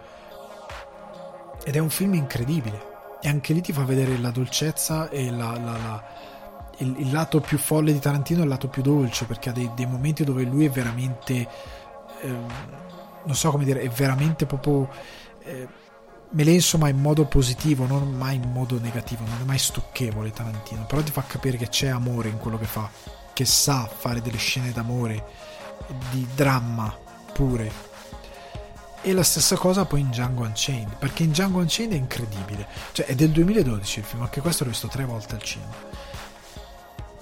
ed è un film incredibile. E anche lì ti fa vedere la dolcezza e il lato più folle di Tarantino e il lato più dolce, perché ha dei momenti dove lui è veramente non so come dire, è veramente proprio melenso, ma in modo positivo, non mai in modo negativo, non è mai stucchevole Tarantino, però ti fa capire che c'è amore in quello che fa, che sa fare delle scene d'amore, di dramma pure. E la stessa cosa poi in Django Unchained, perché in Django Unchained è incredibile, cioè è del 2012 il film, anche questo l'ho visto 3 volte al cinema.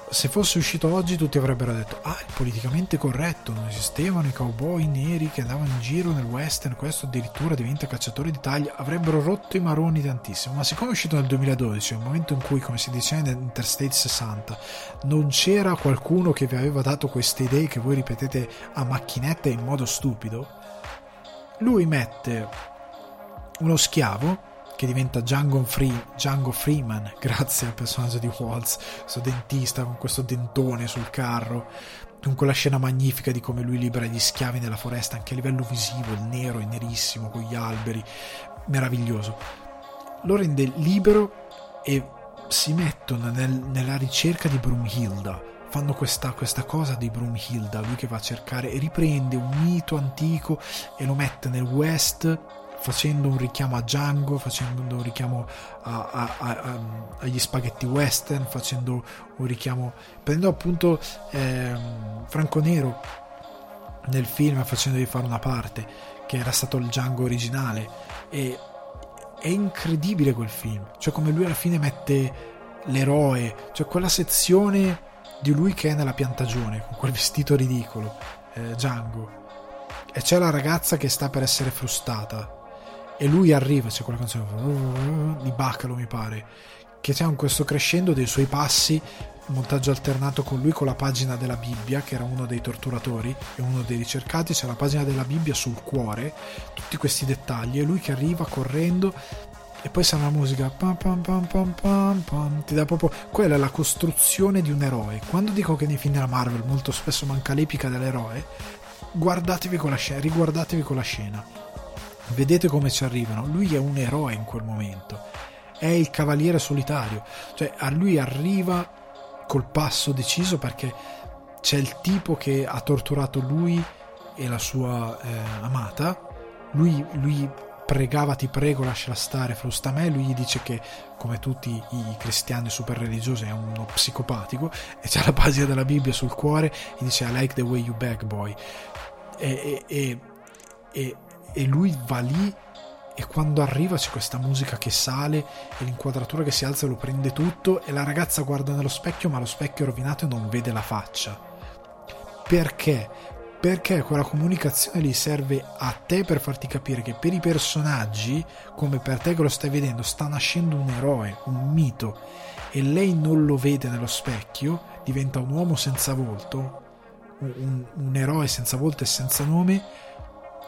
Se fosse uscito oggi tutti avrebbero detto: ah, è politicamente corretto, non esistevano i cowboy neri che andavano in giro nel western, questo addirittura diventa cacciatore di taglia, avrebbero rotto i maroni tantissimo. Ma siccome è uscito nel 2012, un momento in cui, come si diceva in Interstate 60, non c'era qualcuno che vi aveva dato queste idee che voi ripetete a macchinetta in modo stupido, lui mette uno schiavo che diventa Django Freeman grazie al personaggio di Waltz, questo dentista con questo dentone sul carro, con quella scena magnifica di come lui libera gli schiavi nella foresta, anche a livello visivo, il nero è nerissimo con gli alberi, meraviglioso, lo rende libero e si mettono nella ricerca di Brunhilda, fanno questa cosa di Brunhilda, lui che va a cercare e riprende un mito antico e lo mette nel West, facendo un richiamo a Django, facendo un richiamo agli spaghetti western, facendo un richiamo, prendendo appunto Franco Nero nel film, facendogli fare una parte che era stato il Django originale. E è incredibile quel film, cioè come lui alla fine mette l'eroe, cioè quella sezione di lui che è nella piantagione con quel vestito ridicolo, Django, e c'è la ragazza che sta per essere frustata e lui arriva, c'è quella canzone di Baccalo mi pare, che c'è questo crescendo dei suoi passi, montaggio alternato con lui con la pagina della Bibbia, che era uno dei torturatori e uno dei ricercati, c'è la pagina della Bibbia sul cuore, tutti questi dettagli, e lui che arriva correndo e poi sa una musica pam, pam, pam, pam, pam, pam, ti dà proprio, quella è la costruzione di un eroe. Quando dico che nei film della Marvel molto spesso manca l'epica dell'eroe, guardatevi con la scena, riguardatevi con la scena, vedete come ci arrivano. Lui è un eroe in quel momento, è il cavaliere solitario, cioè a lui arriva col passo deciso perché c'è il tipo che ha torturato lui e la sua amata, lui pregava ti prego lasciala stare, frusta me, lui gli dice che come tutti i cristiani super religiosi è uno psicopatico e c'è la pagina della Bibbia sul cuore e dice I like the way you beg boy, e lui va lì e quando arriva c'è questa musica che sale e l'inquadratura che si alza e lo prende tutto e la ragazza guarda nello specchio ma lo specchio è rovinato e non vede la faccia, perché quella comunicazione lì serve a te per farti capire che per i personaggi, come per te che lo stai vedendo, sta nascendo un eroe, un mito, e lei non lo vede nello specchio, diventa un uomo senza volto, un eroe senza volto e senza nome,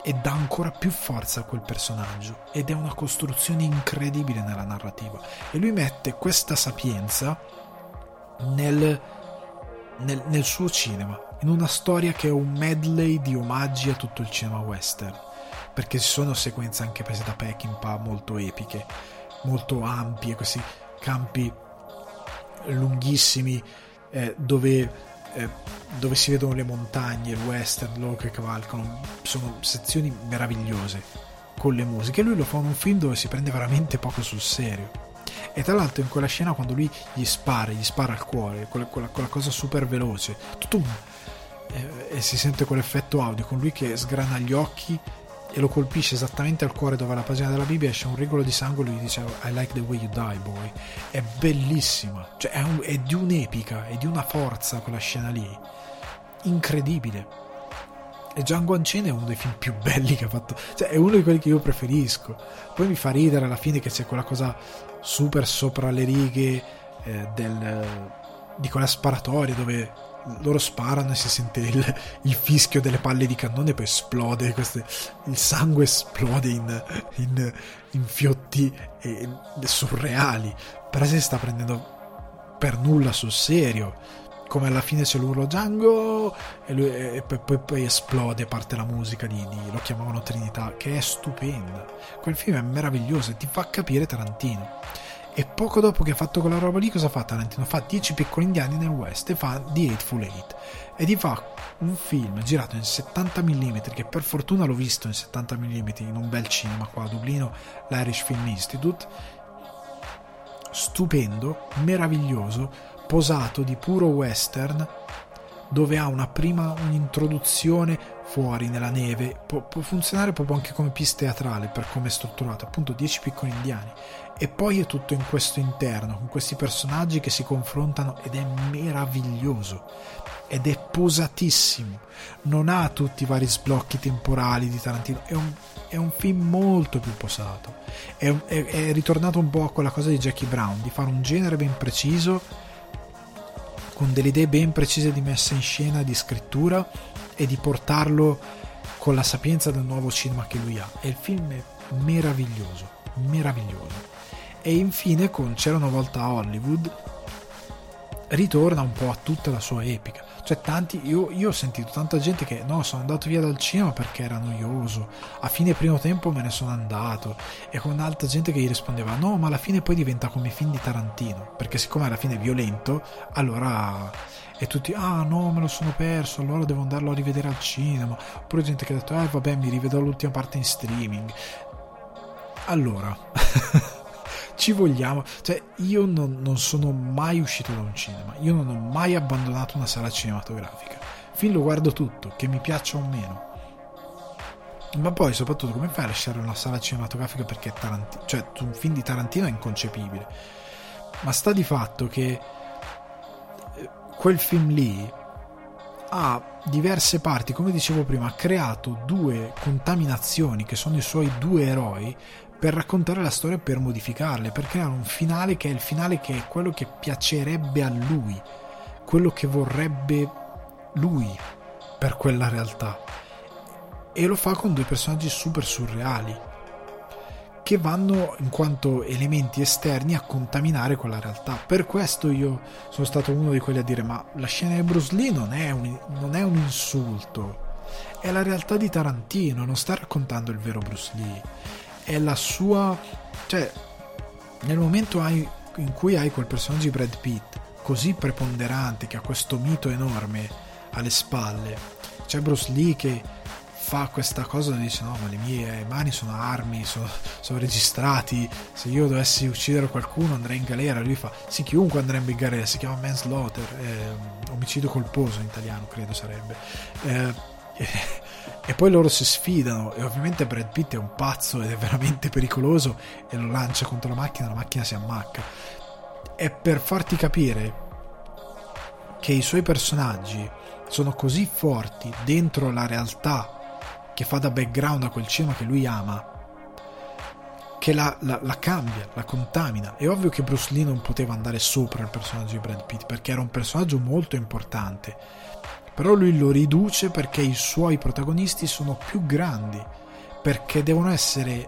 e dà ancora più forza a quel personaggio, ed è una costruzione incredibile nella narrativa, e lui mette questa sapienza nel suo cinema, in una storia che è un medley di omaggi a tutto il cinema western, perché ci sono sequenze anche prese da Peckinpah molto epiche, molto ampie, questi campi lunghissimi dove si vedono le montagne, il western, loro che cavalcano, sono sezioni meravigliose con le musiche. Lui lo fa in un film dove si prende veramente poco sul serio, e tra l'altro in quella scena quando lui gli spara al cuore, quella cosa super veloce, tutum, e si sente quell'effetto audio con lui che sgrana gli occhi e lo colpisce esattamente al cuore dove alla pagina della Bibbia esce un rigolo di sangue e lui dice I like the way you die boy, è bellissima, cioè è di un'epica, è di una forza quella scena lì incredibile. E Django Unchained è uno dei film più belli che ha fatto, cioè è uno di quelli che io preferisco. Poi mi fa ridere alla fine che c'è quella cosa super sopra le righe di quella sparatoria dove loro sparano e si sente il fischio delle palle di cannone e poi esplode, il sangue esplode in fiotti surreali, però si sta prendendo per nulla sul serio, come alla fine c'è l'urlo Django e poi esplode, parte la musica di lo chiamavano Trinità, che è stupenda. Quel film è meraviglioso e ti fa capire Tarantino. E poco dopo che ha fatto quella roba lì, cosa fa Tarantino? Fa 10 piccoli indiani nel West e fa The Hateful Eight, e ti fa un film girato in 70 mm, che per fortuna l'ho visto in 70 mm in un bel cinema qua a Dublino, l'Irish Film Institute, stupendo, meraviglioso, posato di puro western, dove ha un'introduzione fuori nella neve, può funzionare proprio anche come pista teatrale per come è strutturato, appunto 10 piccoli indiani, e poi è tutto in questo interno, con questi personaggi che si confrontano, ed è meraviglioso, ed è posatissimo, non ha tutti i vari sblocchi temporali di Tarantino, è un film molto più posato, è ritornato un po' a quella cosa di Jackie Brown, di fare un genere ben preciso, con delle idee ben precise di messa in scena, di scrittura, e di portarlo con la sapienza del nuovo cinema che lui ha, e il film è meraviglioso. E infine con C'era una volta a Hollywood ritorna un po' a tutta la sua epica, cioè tanti, io ho sentito tanta gente che no, sono andato via dal cinema perché era noioso, a fine primo tempo me ne sono andato, e con altra gente che gli rispondeva no, ma alla fine poi diventa come i film di Tarantino, perché siccome alla fine è violento, allora, e tutti ah no, me lo sono perso, allora devo andarlo a rivedere al cinema, oppure gente che ha detto vabbè, mi rivedo l'ultima parte in streaming. Allora ci vogliamo, cioè io non sono mai uscito da un cinema, io non ho mai abbandonato una sala cinematografica, fin lo guardo tutto, che mi piaccia o meno, ma poi soprattutto come fai a lasciare una sala cinematografica perché cioè un film di Tarantino è inconcepibile, ma sta di fatto che quel film lì ha diverse parti, come dicevo prima, ha creato due contaminazioni che sono i suoi due eroi per raccontare la storia, per modificarle, per creare un finale che è il finale che è quello che piacerebbe a lui, quello che vorrebbe lui per quella realtà, e lo fa con due personaggi super surreali che vanno in quanto elementi esterni a contaminare quella realtà. Per questo io sono stato uno di quelli a dire ma la scena di Bruce Lee non è un insulto, è la realtà di Tarantino, non sta raccontando il vero Bruce Lee, è la sua, cioè nel momento in cui hai quel personaggio di Brad Pitt così preponderante, che ha questo mito enorme alle spalle, c'è Bruce Lee che fa questa cosa e dice no, ma le mie mani sono armi, sono registrati, se io dovessi uccidere qualcuno andrei in galera, lui fa sì, chiunque andrebbe in galera, si chiama manslaughter, omicidio colposo in italiano credo sarebbe, e poi loro si sfidano, e ovviamente Brad Pitt è un pazzo ed è veramente pericoloso e lo lancia contro la macchina si ammacca. È per farti capire che i suoi personaggi sono così forti dentro la realtà che fa da background a quel cinema che lui ama, che la cambia, la contamina. È ovvio che Bruce Lee non poteva andare sopra il personaggio di Brad Pitt perché era un personaggio molto importante, però lui lo riduce perché i suoi protagonisti sono più grandi, perché devono essere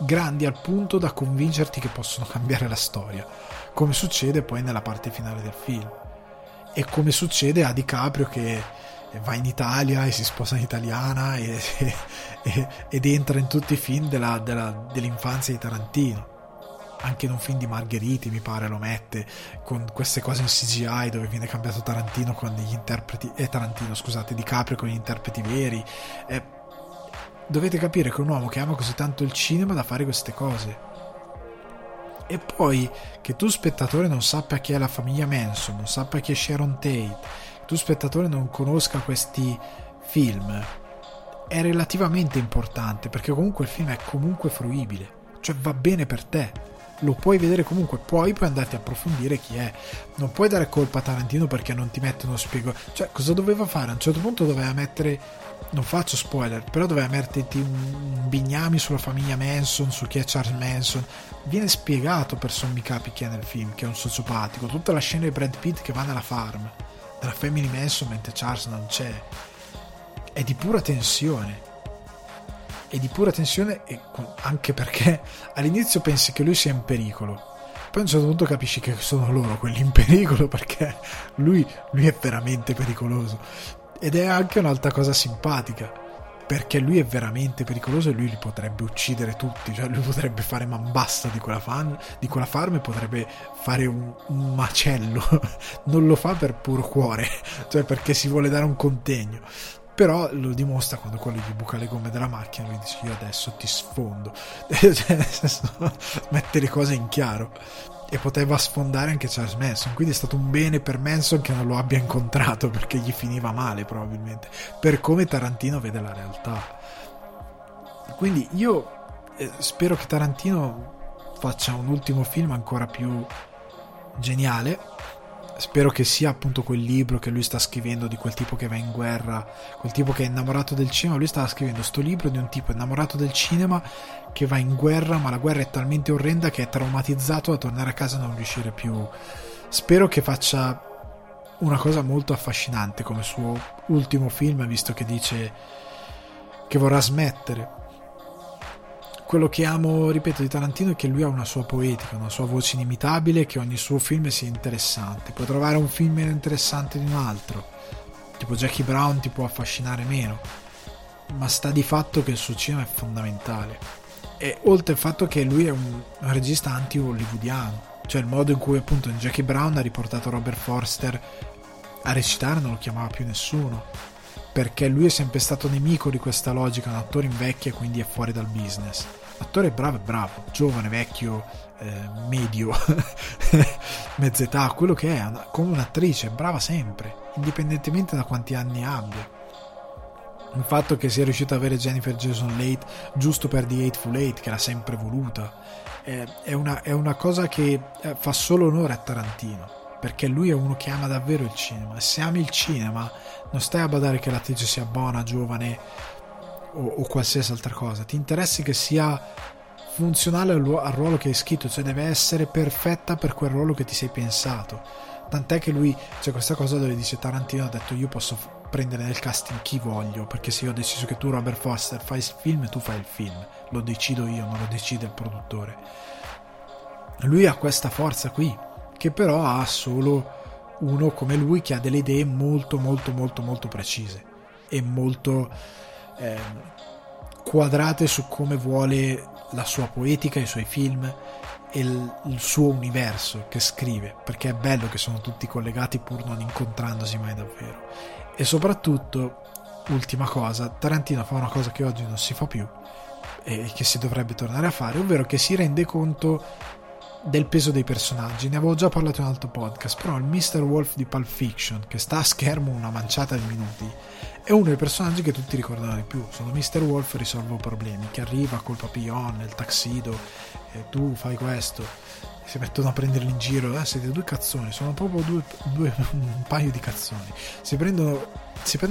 grandi al punto da convincerti che possono cambiare la storia, come succede poi nella parte finale del film, e come succede a DiCaprio che va in Italia e si sposa in italiana ed entra in tutti i film dell'infanzia di Tarantino, anche in un film di Margheriti mi pare lo mette, con queste cose in CGI dove viene cambiato Tarantino con gli interpreti DiCaprio con gli interpreti veri. Dovete capire che è un uomo che ama così tanto il cinema da fare queste cose, e poi che tu spettatore non sappia chi è la famiglia Manson, non sappia chi è Sharon Tate, che tu spettatore non conosca questi film è relativamente importante, perché comunque il film è comunque fruibile, cioè va bene per te, lo puoi vedere comunque, puoi andarti a approfondire chi è, non puoi dare colpa a Tarantino perché non ti mette uno spiegazione, cioè cosa doveva fare? A un certo punto doveva mettere, non faccio spoiler, però doveva metterti un bignami sulla famiglia Manson, su chi è Charles Manson, viene spiegato per sommi capi chi è nel film, che è un sociopatico, tutta la scena di Brad Pitt che va nella farm della Family Manson mentre Charles non c'è, è di pura tensione, e anche perché all'inizio pensi che lui sia in pericolo, poi a un certo punto capisci che sono loro quelli in pericolo, perché lui è veramente pericoloso, ed è anche un'altra cosa simpatica, perché lui è veramente pericoloso e lui li potrebbe uccidere tutti, cioè lui potrebbe fare mambasta di quella farm e potrebbe fare un macello non lo fa per puro cuore, cioè perché si vuole dare un contegno, però lo dimostra quando quello gli buca le gomme della macchina e lui dice io adesso ti sfondo, cioè, mette le cose in chiaro, e poteva sfondare anche Charles Manson, quindi è stato un bene per Manson che non lo abbia incontrato, perché gli finiva male probabilmente, per come Tarantino vede la realtà. Quindi io spero che Tarantino faccia un ultimo film ancora più geniale, spero che sia appunto quel libro che lui sta scrivendo di quel tipo che va in guerra, quel tipo che è innamorato del cinema. Lui sta scrivendo sto libro di un tipo innamorato del cinema che va in guerra, ma la guerra è talmente orrenda che è traumatizzato a tornare a casa e non riuscire più. Spero che faccia una cosa molto affascinante come suo ultimo film, visto che dice che vorrà smettere. Quello che amo, ripeto, di Tarantino è che lui ha una sua poetica, una sua voce inimitabile, che ogni suo film sia interessante. Puoi trovare un film meno interessante di un altro, tipo Jackie Brown ti può affascinare meno, ma sta di fatto che il suo cinema è fondamentale. E oltre al fatto che lui è un regista anti-hollywoodiano, cioè il modo in cui appunto in Jackie Brown ha riportato Robert Forster a recitare non lo chiamava più nessuno, perché lui è sempre stato nemico di questa logica, un attore invecchia e quindi è fuori dal business. L'attore bravo è bravo, giovane, vecchio, medio, mezz'età, quello che è, come un'attrice, è brava sempre, indipendentemente da quanti anni abbia. Il fatto che sia riuscito ad avere Jennifer Jason Leigh giusto per The Hateful Eight, che l'ha sempre voluta, è una cosa che fa solo onore a Tarantino, perché lui è uno che ama davvero il cinema. E se ami il cinema non stai a badare che l'attrice sia buona, giovane o qualsiasi altra cosa, ti interessi che sia funzionale al ruolo che hai scritto, cioè deve essere perfetta per quel ruolo che ti sei pensato. Tant'è che lui c'è questa cosa dove dice, Tarantino ha detto, io posso prendere nel casting chi voglio, perché se io ho deciso che tu, Robert Foster, fai il film, tu fai il film, lo decido io, non lo decide il produttore. Lui ha questa forza qui, che però ha solo uno come lui che ha delle idee molto molto molto molto precise e molto quadrate su come vuole la sua poetica, i suoi film e il suo universo che scrive, perché è bello che sono tutti collegati pur non incontrandosi mai davvero. E soprattutto, ultima cosa, Tarantino fa una cosa che oggi non si fa più e che si dovrebbe tornare a fare, ovvero che si rende conto del peso dei personaggi. Ne avevo già parlato in un altro podcast, però il Mr. Wolf di Pulp Fiction, che sta a schermo una manciata di minuti, è uno dei personaggi che tutti ricordano di più. Sono Mr. Wolf risolvo problemi, che arriva col papillon, il taxido, tu fai questo, si mettono a prenderli in giro, siete due cazzoni, sono proprio un paio di cazzoni, si prendono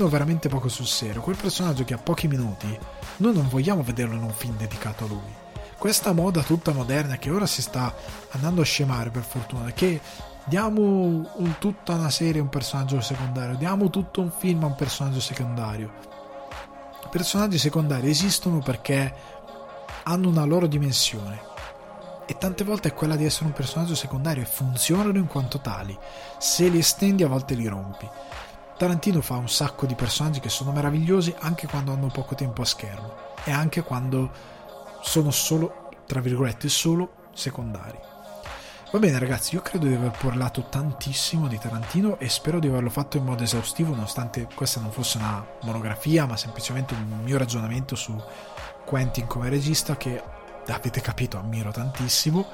veramente poco sul serio. Quel personaggio che ha pochi minuti noi non vogliamo vederlo in un film dedicato a lui. Questa moda tutta moderna che ora si sta andando a scemare, per fortuna, che diamo tutta una serie a un personaggio secondario, diamo tutto un film a un personaggio secondario. I personaggi secondari esistono perché hanno una loro dimensione e tante volte è quella di essere un personaggio secondario e funzionano in quanto tali. Se li estendi a volte li rompi. Tarantino fa un sacco di personaggi che sono meravigliosi anche quando hanno poco tempo a schermo e anche quando sono solo, tra virgolette, solo secondari. Va bene ragazzi, io credo di aver parlato tantissimo di Tarantino e spero di averlo fatto in modo esaustivo, nonostante questa non fosse una monografia, ma semplicemente un mio ragionamento su Quentin come regista, che avete capito ammiro tantissimo,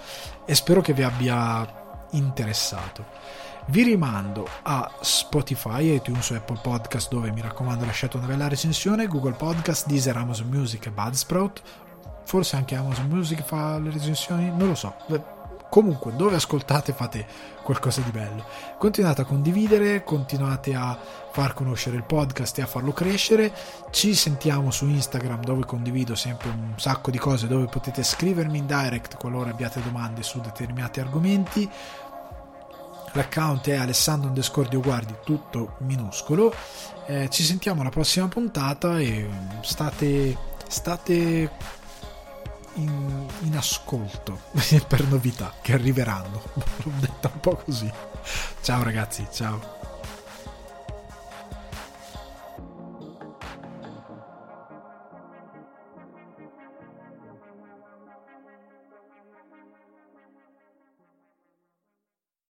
e spero che vi abbia interessato. Vi rimando a Spotify, iTunes, Apple Podcast, dove mi raccomando lasciate una bella recensione, Google Podcast, Deezer, Amazon Music e Buzzsprout. Forse anche Amazon Music fa le recensioni, non lo so. Comunque, dove ascoltate fate qualcosa di bello. Continuate a condividere, continuate a far conoscere il podcast e a farlo crescere. Ci sentiamo su Instagram, dove condivido sempre un sacco di cose, dove potete scrivermi in direct qualora abbiate domande su determinati argomenti. L'account è alessandro_dioguardi, tutto minuscolo. Ci sentiamo alla prossima puntata e state in ascolto per novità che arriveranno. L'ho detta un po' così. Ciao ragazzi, ciao.